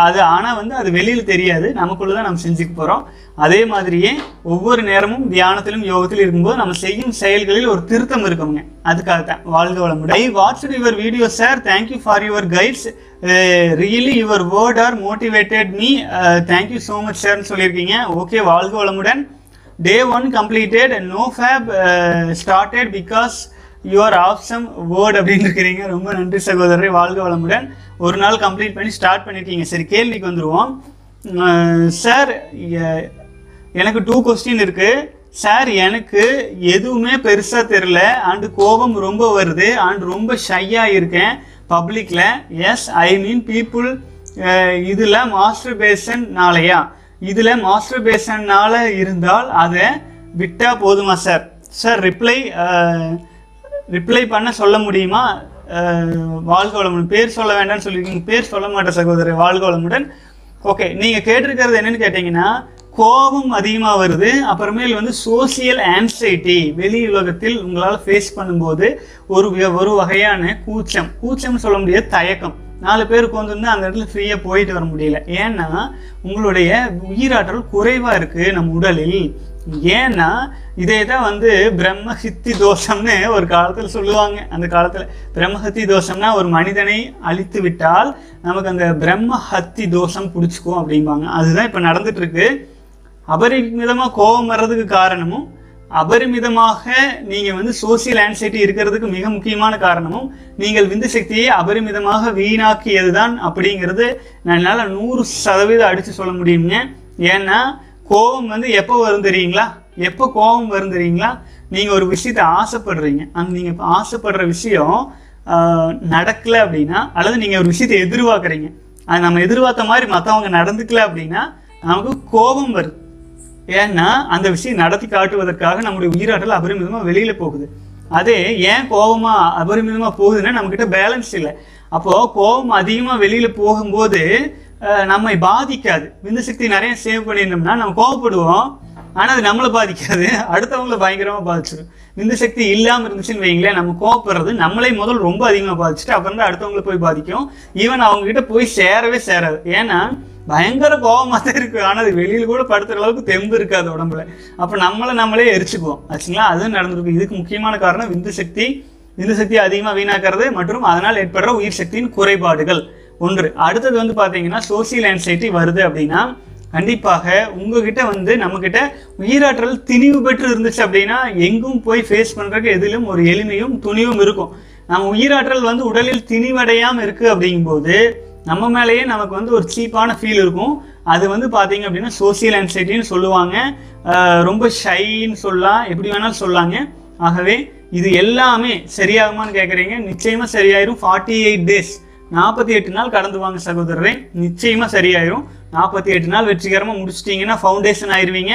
அது ஆனால் வந்து அது வெளியில் தெரியாது, நமக்குள்ளே தான் நம்ம செஞ்சுக்க போகிறோம். அதே மாதிரியே ஒவ்வொரு நேரமும் தியானத்திலும் யோகத்திலும் இருக்கும்போது நம்ம செய்யும் செயல்களில் ஒரு திருத்தம் இருக்குங்க. அதுக்காக தான். வாழ்க வளமுடன். I watched your video sir, thank you for your guides, really your word are motivated me, thank you so much சார்னு சொல்லியிருக்கீங்க. ஓகே, வாழ்க வளமுடன். Day one completed, no fap started because your awesome word அப்படின்னு இருக்கிறீங்க. ரொம்ப நன்றி சகோதரரை. வாழ்க வளமுடன். ஒரு நாள் கம்ப்ளீட் பண்ணி ஸ்டார்ட் பண்ணியிருக்கீங்க. சரி, கேள்விக்கு வந்துடுவோம். சார், எனக்கு டூ கொஸ்டின் இருக்குது சார். எனக்கு எதுவுமே பெருசாக தெரில அண்டு கோபம் ரொம்ப வருது அண்ட் ரொம்ப ஷையாக இருக்கேன் பப்ளிக்கில். Yes I mean people. இதில் மாஸ்டர் பேஷன்னாலையா? இதில் மாஸ்டர் பேஷன்னால் இருந்தால் அதை விட்டால் போதுமா சார்? சார் ரிப்ளை ரிப்ளை பண்ண சொல்ல முடியுமா? வாழ்க வளமுடன். பேர் சொல்ல வேண்டாம்னு சொல்லியிருக்கீங்க. பேர் சொல்ல மாட்டேன் சகோதரர். வாழ்க வளமுடன். ஓகே, நீங்கள் கேட்டிருக்கிறது என்னென்னு கேட்டிங்கன்னா கோபம் அதிகமாக வருது, அப்புறமேல் வந்து சோசியல் ஆன்சைட்டி, வெளி உலகத்தில் உங்களால் ஃபேஸ் பண்ணும்போது ஒரு ஒரு வகையான கூச்சம், கூச்சம்னு சொல்ல முடியாது, தயக்கம். நாலு பேருக்கு வந்துருந்தால் அந்த இடத்துல ஃப்ரீயாக போயிட்டு வர முடியல. ஏன்னா உங்களுடைய உயிராற்றல் குறைவாக இருக்குது நம்ம உடலில். ஏன்னா இதே தான் வந்து பிரம்மஹித்தி தோஷம்னு ஒரு காலத்தில் சொல்லுவாங்க. அந்த காலத்தில் பிரம்மஹத்தி தோஷம்னா ஒரு மனிதனை அழித்து விட்டால் நமக்கு அந்த பிரம்மஹத்தி தோஷம் பிடிச்சிக்கும் அப்படிம்பாங்க. அதுதான் இப்போ நடந்துட்டுருக்கு. அபரிமிதமாக கோபம் வர்றதுக்கு காரணமும், அபரிமிதமாக நீங்கள் வந்து சோசியல் ஆன்சைட்டி இருக்கிறதுக்கு மிக முக்கியமான காரணமும், நீங்கள் விந்து சக்தியை அபரிமிதமாக வீணாக்கியது தான் அப்படிங்கிறது என்னால் நூறு சதவீதம் அடித்து சொல்ல முடியுங்க. ஏன்னா கோபம் வந்து எப்போ வரும் தெரியுங்களா? எப்போ கோபம் வரும் தெரியுங்களா? நீங்கள் ஒரு விஷயத்தை ஆசைப்படுறீங்க, அந்த நீங்கள் இப்போ ஆசைப்படுற விஷயம் நடக்கலை அப்படின்னா, அல்லது நீங்கள் ஒரு விஷயத்தை எதிர்பார்க்குறீங்க, அது நம்ம எதிர்பார்த்த மாதிரி மற்றவங்க நடந்துக்கல அப்படின்னா நமக்கு கோபம் வருது. ஏன்னா அந்த விஷயம் நடத்தி காட்டுவதற்காக நம்மளுடைய உயிராற்றல் அபரிமிதமாக வெளியில் போகுது. அதே ஏன் கோபமாக அபரிமிதமாக போகுதுன்னா நம்மக்கிட்ட பேலன்ஸ் இல்லை. அப்போது கோபம் அதிகமாக வெளியில் போகும்போது நம்மை பாதிக்காது. விந்துசக்தி நிறைய சேவ் பண்ணியிருந்தோம்னா நம்ம கோபப்படுவோம், ஆனால் அது நம்மளை பாதிக்காது, அடுத்தவங்கள பயங்கரமாக பாதிச்சிடும். விந்துசக்தி இல்லாமல் இருந்துச்சுன்னு வைங்களேன், நம்ம கோபப்படுறது நம்மளே முதல் ரொம்ப அதிகமாக பாதிச்சுட்டு அப்புறம் தான் அடுத்தவங்களை போய் பாதிக்கும். ஈவன் அவங்ககிட்ட போய் சேரவே சேராது. ஏன்னா பயங்கர கோபமாக தான் இருக்குது, ஆனால் அது வெளியில் கூட படுத்துகிற அளவுக்கு தெம்பு இருக்காது உடம்புல. அப்போ நம்மளை நம்மளே எரிச்சுக்குவோம் ஆச்சுங்களா. அதுவும் நடந்திருக்கு. இதுக்கு முக்கியமான காரணம் விந்துசக்தி விந்துசக்தியை அதிகமாக வீணாக்கிறது மற்றும் அதனால் ஏற்படுற உயிர் சக்தியின் குறைபாடுகள் ஒன்று. அடுத்தது வந்து பார்த்தீங்கன்னா சோசியல் ஆன்சைட்டி வருது அப்படின்னா, கண்டிப்பாக உங்ககிட்ட வந்து நம்மக்கிட்ட உயிராற்றல் திணிவு பெற்று இருந்துச்சு அப்படின்னா எங்கும் போய் ஃபேஸ் பண்ணுறதுக்கு எதிலும் ஒரு எளிமையும் துணிவும் இருக்கும். நம்ம உயிராற்றல் வந்து உடலில் திணிவடையாமல் இருக்குது அப்படிங்கும்போது நம்ம மேலேயே நமக்கு வந்து ஒரு சீப்பான ஃபீல் இருக்கும். அது வந்து பார்த்தீங்க அப்படின்னா சோசியல் ஆன்சைட்டின்னு சொல்லுவாங்க, ரொம்ப ஷைன்னு சொல்லலாம், எப்படி வேணாலும் சொல்லாங்க. ஆகவே இது எல்லாமே சரியாகுமான்னு கேட்குறீங்க, நிச்சயமாக சரியாயிரும். ஃபார்ட்டி எயிட் டேஸ் நாற்பத்தி எட்டு நாள் கடந்து வாங்க சகோதரரை, நிச்சயமாக சரியாயிரும். நாற்பத்தி எட்டு நாள் வெற்றிகரமாக முடிச்சிட்டிங்கன்னா ஃபவுண்டேஷன் ஆயிடுவீங்க.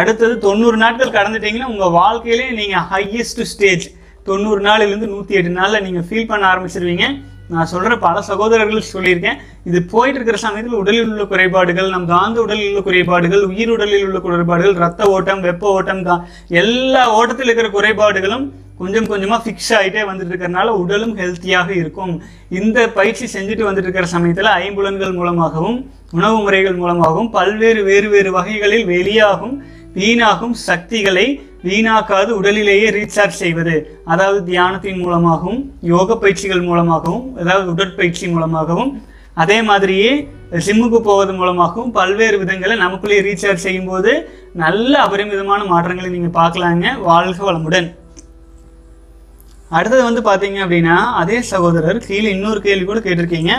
அடுத்தது தொண்ணூறு நாட்கள் கடந்துட்டிங்கன்னா உங்கள் வாழ்க்கையிலே நீங்கள் ஹையஸ்ட் ஸ்டேஜ் தொண்ணூறு நாளிலிருந்து நூற்றி எட்டு நாளில் நீங்கள் ஃபீல் பண்ண ஆரம்பிச்சிருவீங்க. நான் சொல்கிற பல சகோதரர்களுக்கு சொல்லியிருக்கேன். இது போயிட்டு இருக்கிற சமயத்தில் உடலில் உள்ள குறைபாடுகள், நம் காந்த உடலில் உள்ள குறைபாடுகள், உயிர் உடலில் உள்ள குறைபாடுகள், ரத்த ஓட்டம், வெப்ப ஓட்டம், கா எல்லா ஓட்டத்தில் இருக்கிற குறைபாடுகளும் கொஞ்சம் கொஞ்சமாக ஃபிக்ஸ் ஆகிட்டே வந்துட்டு இருக்கிறதுனால உடலும் ஹெல்த்தியாக இருக்கும். இந்த பயிற்சி செஞ்சுட்டு வந்துட்டு இருக்கிற சமயத்தில் ஐம்புலன்கள் மூலமாகவும் உணவு முறைகள் மூலமாகவும் பல்வேறு வேறு வேறு வகைகளில் வெளியாகும் வீணாகும் சக்திகளை வீணாக்காது உடலிலேயே ரீசார்ஜ் செய்வது, அதாவது தியானத்தின் மூலமாகவும் யோக பயிற்சிகள் மூலமாகவும், அதாவது உடற்பயிற்சி மூலமாகவும், அதே மாதிரியே ஜிம்முக்கு போவது மூலமாகவும் பல்வேறு விதங்களை நமக்குள்ளேயே ரீசார்ஜ் செய்யும்போது நல்ல அபரிமிதமான மாற்றங்களை நீங்கள் பார்க்கலாங்க. வாழ்க வளமுடன். அடுத்தது வந்து பார்த்தீங்க அப்படின்னா அதே சகோதரர் கீழே இன்னொரு கேள்வி கூட கேட்டிருக்கீங்க.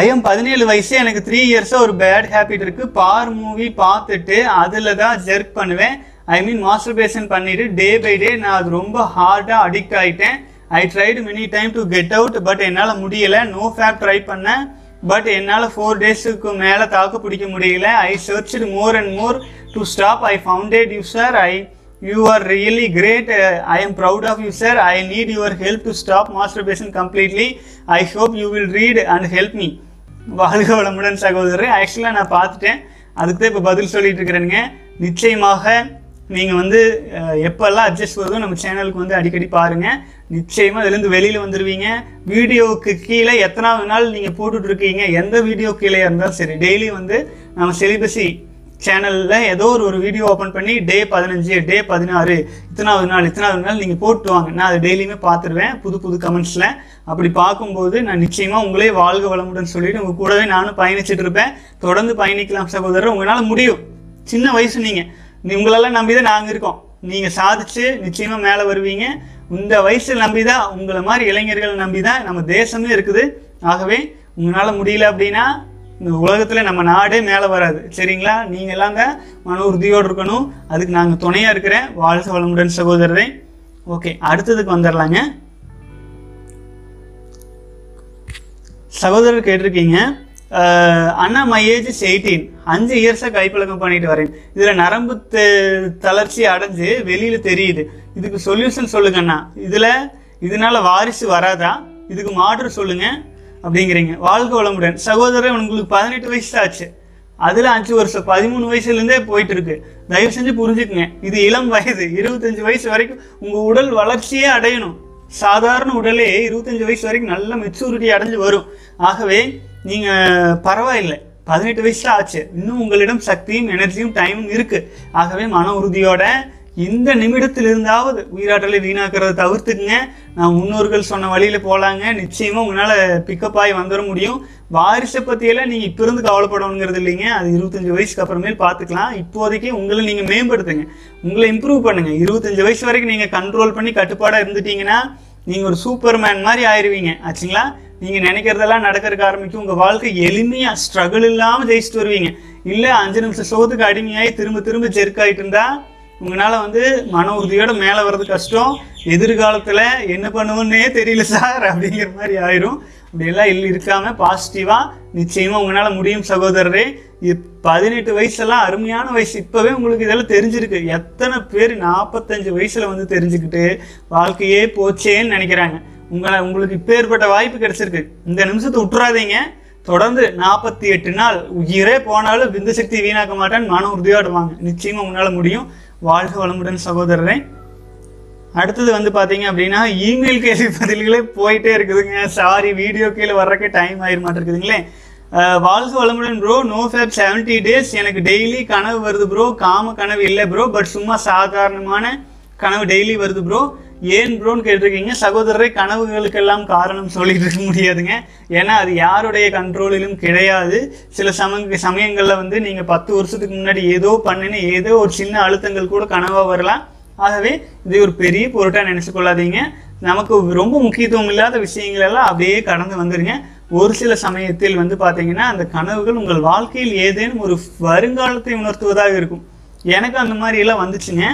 ஐயம் பதினேழு வயசு, எனக்கு த்ரீ இயர்ஸாக ஒரு பேட் ஹேபிட் இருக்குது. பார் மூவி பார்த்துட்டு அதில் தான் ஜெர்க் பண்ணுவேன். ஐ மீன் மாஸ்டர்பேஷன் பண்ணிவிட்டு டே பை டே நான் அது ரொம்ப ஹார்டாக அடிக்ட் ஆகிட்டேன். I tried many time to get out, but என்னால் முடியலை. நோ ஃபேப் ட்ரை பண்ணேன், பட் என்னால் ஃபோர் டேஸுக்கு மேலே தாக்கு பிடிக்க முடியல. I searched more and more to stop. I founded you sir. I You are really great. Uh, I am proud of you, sir. I need your help to stop masturbation completely. I hope you will read and help me. வாழ்க வளமுடன் சகோதரர். ஆக்சுவலாக நான் பார்த்துட்டேன், அதுக்கு தான் இப்போ பதில் சொல்லிட்டு இருக்கிறேனுங்க. நிச்சயமாக நீங்கள் வந்து எப்பெல்லாம் அட்ஜஸ்ட் வருதோ நம்ம சேனலுக்கு வந்து அடிக்கடி பாருங்கள். நிச்சயமாக இதுலேருந்து வெளியில் வந்துடுவீங்க. வீடியோவுக்கு கீழே எத்தனாவது நாள் நீங்கள் போட்டுட்ருக்கீங்க, எந்த வீடியோ கீழே இருந்தாலும் சரி, டெய்லி வந்து நம்ம செலிபஸி சேனலில் ஏதோ ஒரு ஒரு வீடியோ ஓப்பன் பண்ணி டே பதினஞ்சு, டே பதினாறு, இத்தனாவது நாள் இத்தனாவது நாள் நீங்கள் போட்டு வாங்க. நான் அதை டெய்லியுமே பார்த்துருவேன் புது புது கமெண்ட்ஸில். அப்படி பார்க்கும்போது நான் நிச்சயமாக உங்களே வாழ்க வளமுடன் சொல்லிவிட்டு உங்கள் கூடவே நானும் பயணிச்சுட்டு இருப்பேன். தொடர்ந்து பயணிக்கலாம் சகோதரர், உங்களால் முடியும். சின்ன வயசு நீங்கள், உங்களெல்லாம் நம்பி தான் நாங்கள் இருக்கோம். நீங்கள் சாதிச்சு நிச்சயமாக மேலே வருவீங்க. இந்த வயசில் நம்பி தான், உங்களை மாதிரி இளைஞர்களை நம்பி தான் நம்ம தேசமே இருக்குது. ஆகவே உங்களால் முடியல அப்படின்னா இந்த உலகத்தில் நம்ம நாடே மேலே வராது. சரிங்களா? நீங்கள் எல்லாங்க மன உறுதியோடு இருக்கணும். அதுக்கு நாங்கள் துணையாக இருக்கிறேன். வாழ்க வளமுடன் சகோதரரே. ஓகே, அடுத்ததுக்கு வந்துடலாங்க. சகோதரர் கேட்டிருக்கீங்க, அண்ணா மை ஏஜ் இஸ் எயிட்டீன், அஞ்சு இயர்ஸாக கைப்பழக்கம் பண்ணிட்டு வரேன். இதில் நரம்பு தளர்ச்சி அடைஞ்சு வெளியில் தெரியுது. இதுக்கு சொல்யூஷன் சொல்லுங்கண்ணா. இதில் இதனால வாரிசு வராதா? இதுக்கு மாற்று சொல்லுங்கள் அப்படிங்கிறீங்க. வாழ்க வளமுடன் சகோதரர். உங்களுக்கு பதினெட்டு வயசு ஆச்சு, அதில் அஞ்சு வருஷம் பதிமூணு வயசுலேருந்தே போயிட்டு இருக்கு. தயவு செஞ்சு புரிஞ்சுக்குங்க, இது இளம் வயது. இருபத்தஞ்சு வயசு வரைக்கும் உங்கள் உடல் வளர்ச்சியே அடையணும். சாதாரண உடலே இருபத்தஞ்சு வயசு வரைக்கும் நல்ல மெச்சூரிட்டி அடைஞ்சு வரும். ஆகவே நீங்கள் பரவாயில்லை, பதினெட்டு வயசு ஆச்சு, இன்னும் உங்களிடம் சக்தியும் எனர்ஜியும் டைமும் இருக்குது. ஆகவே மன உறுதியோட இந்த நிமிடத்திலிருந்தாவது உயிராற்றலை வீணாக்கிறத தவிர்த்துக்குங்க. நான் முன்னோர்கள் சொன்ன வழியில் போகலாங்க. நிச்சயமாக உங்களால் பிக்கப் ஆகி வந்துட முடியும். வாரிசை பற்றியெல்லாம் நீங்கள் இப்போ இருந்து கவலைப்படணுங்கிறது இல்லைங்க. அது இருபத்தஞ்சி வயசுக்கு அப்புறமேல் பார்த்துக்கலாம். இப்போதைக்கு உங்களை நீங்கள் மேம்படுத்துங்க, உங்களை இம்ப்ரூவ் பண்ணுங்கள். இருபத்தஞ்சி வயசு வரைக்கும் நீங்கள் கண்ட்ரோல் பண்ணி கட்டுப்பாடாக இருந்துட்டீங்கன்னா நீங்கள் ஒரு சூப்பர்மேன் மாதிரி ஆயிடுவீங்க ஆச்சுங்களா. நீங்கள் நினைக்கிறதெல்லாம் நடக்கிறதுக்கு ஆரம்பிக்கும். உங்கள் வாழ்க்கை எளிமையாக ஸ்ட்ரகிள் இல்லாமல் ஜெயிச்சுட்டு வருவீங்க. இல்லை அஞ்சு நிமிஷம் சோத்துக்கு அடிமையாகி திரும்ப திரும்ப ஜெர்க் ஆகிட்டு இருந்தால் உங்களால் வந்து மன உறுதியோடு மேலே வர்றது கஷ்டம், எதிர்காலத்தில் என்ன பண்ணுவோன்னே தெரியல சார் அப்படிங்கிற மாதிரி ஆயிரும். அப்படியெல்லாம் இல்லை, இருக்காமல் பாசிட்டிவாக நிச்சயமாக உங்களால் முடியும் சகோதரரே. இப் பதினெட்டு வயசுலாம் அருமையான வயசு, இப்போவே உங்களுக்கு இதெல்லாம் தெரிஞ்சிருக்கு. எத்தனை பேர் நாற்பத்தஞ்சு வயசில் வந்து தெரிஞ்சுக்கிட்டு வாழ்க்கையே போச்சேன்னு நினைக்கிறாங்க. உங்களை உங்களுக்கு இப்போ ஏற்பட்ட வாய்ப்பு கிடச்சிருக்கு, இந்த நிமிஷத்தை விட்டுறாதீங்க. தொடர்ந்து நாற்பத்தி எட்டு நாள் உயிரே போனாலும் விந்து சக்தி வீணாக்க மாட்டேன்னு மன உறுதியாடுவாங்க. நிச்சயமாக உங்களால் முடியும். வாழ்க வளமுடன் சகோதரரே. அடுத்தது வந்து பார்த்தீங்க அப்படின்னா இமெயில் கேள்வி பதில்களே போயிட்டே இருக்குதுங்க. சாரி, வீடியோ கீழே வர்றக்கே டைம் ஆயிட மாட்டேருக்குதுங்களே. வாழ்க வளமுடன் bro. No fap seventy days. எனக்கு டெய்லி கனவு வருது ப்ரோ. காம கனவு இல்லை ப்ரோ, பட் சும்மா சாதாரணமான கனவு டெய்லி வருது ப்ரோ. ஏன் ப்ரோன்னு கேட்டிருக்கீங்க சகோதரரை. கனவுகளுக்கெல்லாம் காரணம் சொல்லிட்டு இருக்க முடியாதுங்க. ஏன்னா அது யாருடைய கண்ட்ரோலிலும் கிடையாது. சில சமய சமயங்களில் வந்து நீங்கள் பத்து வருஷத்துக்கு முன்னாடி ஏதோ பண்ணின ஏதோ ஒரு சின்ன அழுத்தங்கள் கூட கனவாக வரலாம். ஆகவே இதை ஒரு பெரிய பொருட்டாக நினச்சிக்கொள்ளாதீங்க. நமக்கு ரொம்ப முக்கியத்துவம் இல்லாத விஷயங்களெல்லாம் அப்படியே கடந்து வந்துடுங்க. ஒரு சில சமயத்தில் வந்து பார்த்தீங்கன்னா அந்த கனவுகள் உங்கள் வாழ்க்கையில் ஏதேனும் ஒரு வருங்காலத்தை உணர்த்துவதாக இருக்கும். எனக்கு அந்த மாதிரியெல்லாம் வந்துச்சுங்க.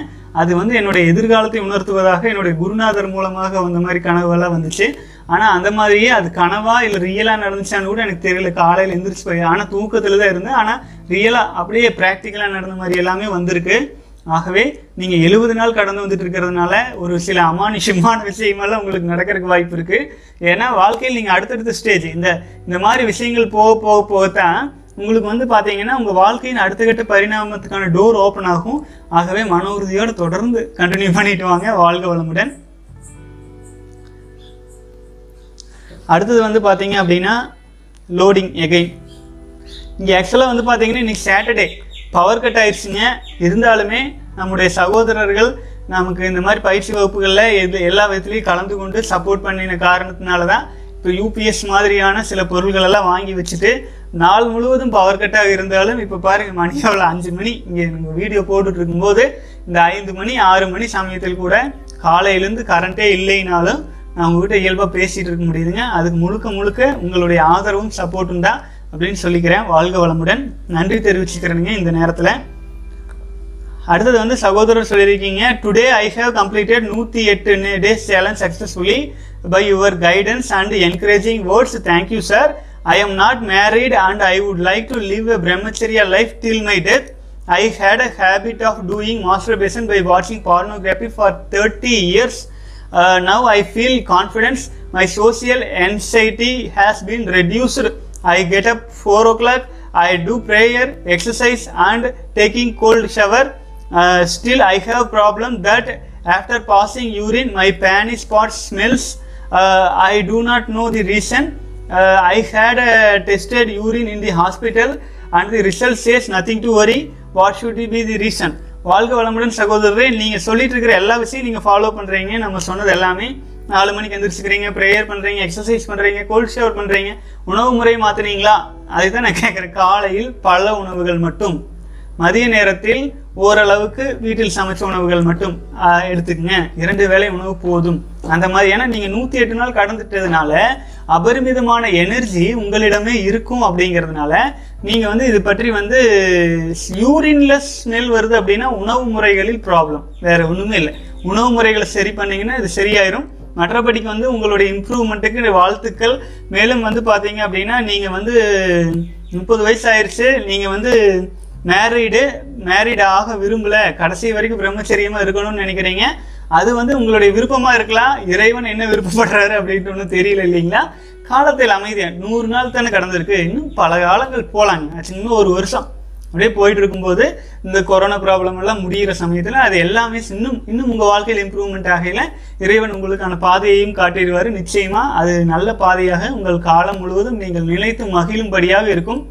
அது வந்து என்னுடைய எதிர்காலத்தை உணர்த்துவதாக என்னுடைய குருநாதர் மூலமாக அந்த மாதிரி கனவுகளாக வந்துச்சு. ஆனால் அந்த மாதிரியே அது கனவா இல்லை ரியலாக நடந்துச்சான்னு கூட எனக்கு தெரியல. காலையில் எந்திரிச்சு போய் ஆனால் தூக்கத்தில் தான் இருந்தேன். ஆனால் ரியலாக அப்படியே ப்ராக்டிக்கலாக நடந்த மாதிரி எல்லாமே வந்திருக்கு. ஆகவே நீங்கள் எழுபது நாள் கடந்து வந்துட்டு இருக்கிறதுனால ஒரு சில அமானுஷமான விஷயமெல்லாம் உங்களுக்கு நடக்கிறதுக்கு வாய்ப்பு இருக்குது. ஏன்னா வாழ்க்கையில் நீங்கள் அடுத்தடுத்த ஸ்டேஜ் இந்த இந்த மாதிரி விஷயங்கள் போக போக போகத்தான் உங்களுக்கு வந்து பார்த்தீங்கன்னா உங்கள் வாழ்க்கையின் அடுத்த கட்ட பரிணாமத்துக்கான டோர் ஓப்பன் ஆகும். ஆகவே மன உறுதியோடு தொடர்ந்து கண்டினியூ பண்ணிட்டு வாங்க. வாழ்க வளமுடன். அடுத்தது வந்து பார்த்தீங்க அப்படின்னா லோடிங் எகைன். இங்கே ஆக்சுவலாக வந்து பார்த்தீங்கன்னா இன்றைக்கி சாட்டர்டே பவர் கட் ஆயிடுச்சுங்க. இருந்தாலுமே நம்முடைய சகோதரர்கள் நமக்கு இந்த மாதிரி பயிற்சி வகுப்புகளில் எது எல்லா விதத்துலேயும் கலந்து கொண்டு சப்போர்ட் பண்ணின காரணத்தினால தான் இப்போ யூபிஎஸ் மாதிரியான சில பொருள்களெல்லாம் வாங்கி வச்சுட்டு நாள் முழுவதும் பவர் கட்டாக இருந்தாலும் இப்போ பாருங்கள் மணி எவ்வளோ, அஞ்சு மணி. இங்கே நம்ம வீடியோ போட்டுட்டு இருக்கும்போது இந்த ஐந்து மணி ஆறு மணி சமயத்தில் கூட காலையிலேருந்து கரண்ட்டே இல்லைனாலும் நான் உங்ககிட்ட இயல்பாக பேசிகிட்டு இருக்க முடியுதுங்க. அதுக்கு முழுக்க முழுக்க உங்களுடைய ஆதரவும் சப்போர்ட்டும் தான் அப்படின்னு சொல்லிக்கிறேன். வாழ்க வளமுடன். நன்றி தெரிவிச்சுக்கிறேனுங்க இந்த நேரத்தில். அடுத்தது வந்து சகோதரர் சொல்லியிருக்கீங்க, டுடே ஐ ஹேவ் கம்ப்ளீட்டட் நூற்றி எட்டு days challenge successfully by your guidance and encouraging words. Thank you sir. I am not married and I would like to live a brahmacharya life till my death. I had a habit of doing masturbation by watching pornography for thirty years. Uh, now I feel confidence. My social anxiety has been reduced. I get up four o'clock. I do prayer, exercise and taking cold shower. Uh, still I have problem that after passing urine my panty spot smells. Uh, I do not know the reason. Uh, I had uh, tested urine in the hospital and the result says nothing to worry. What should be the reason? வாழ்க வளமுடன் சகோதரரே. நீங்கள் சொல்லிட்டு இருக்கிற எல்லா விஷயம் நீங்கள் follow பண்ணுறீங்க. நம்ம சொன்னது எல்லாமே நாலு மணிக்கு எந்திரிச்சுக்கிறீங்க, ப்ரேயர் பண்ணுறீங்க, எக்ஸசைஸ் பண்ணுறீங்க, கோல்ட் ஷவர் பண்ணுறீங்க, உணவு முறை மாற்றினீங்களா? அதை தான் நான் கேட்குறேன். காலையில் பல உணவுகள் மட்டும், மதிய நேரத்தில் ஓரளவுக்கு வீட்டில் சமைச்ச உணவுகள் மட்டும் எடுத்துக்கங்க. இரண்டு வேளை உணவு போதும். அந்த மாதிரி ஏன்னா நீங்கள் நூற்றி எட்டு நாள் கடந்துட்டதுனால அபரிமிதமான எனர்ஜி உங்களிடமே இருக்கும். அப்படிங்கிறதுனால நீங்கள் வந்து இது பற்றி வந்து யூரின்ல ஸ்மெல் வருது அப்படின்னா உணவு முறைகளில் ப்ராப்ளம், வேற ஒன்றுமே இல்லை. உணவு முறைகளை சரி பண்ணிங்கன்னா இது சரியாயிரும். மற்றபடிக்கு வந்து உங்களுடைய இம்ப்ரூவ்மெண்ட்டுக்கு வாழ்த்துக்கள். மேலும் வந்து பார்த்தீங்க அப்படின்னா நீங்கள் வந்து முப்பது வயசு ஆயிடுச்சு, நீங்கள் வந்து மேரீடு மேரீடு ஆக விரும்பலை, கடைசி வரைக்கும் பிரம்மச்சரியமாக இருக்கணும்னு நினைக்கிறீங்க. அது வந்து உங்களுடைய விருப்பமாக இருக்கலாம். இறைவன் என்ன விருப்பப்படுறாரு அப்படின்ட்டு ஒன்றும் தெரியல இல்லைங்களா. காலத்தில் அமைதியாக நூறு நாள் தானே கடந்திருக்கு, இன்னும் பல காலங்கள் போகலாங்க. இன்னும் ஒரு வருஷம் அப்படியே போயிட்டு இருக்கும்போது இந்த கொரோனா ப்ராப்ளம் எல்லாம் முடிகிற சமயத்தில் அது எல்லாமே இன்னும் இன்னும் உங்கள் வாழ்க்கையில் இம்ப்ரூவ்மெண்ட் ஆகையில் இறைவன் உங்களுக்கான பாதையையும் காட்டிடுவார். நிச்சயமாக அது நல்ல பாதையாக உங்கள் காலம் முழுவதும் நீங்கள் நிலைத்து மகிழும்படியாக இருக்கும்.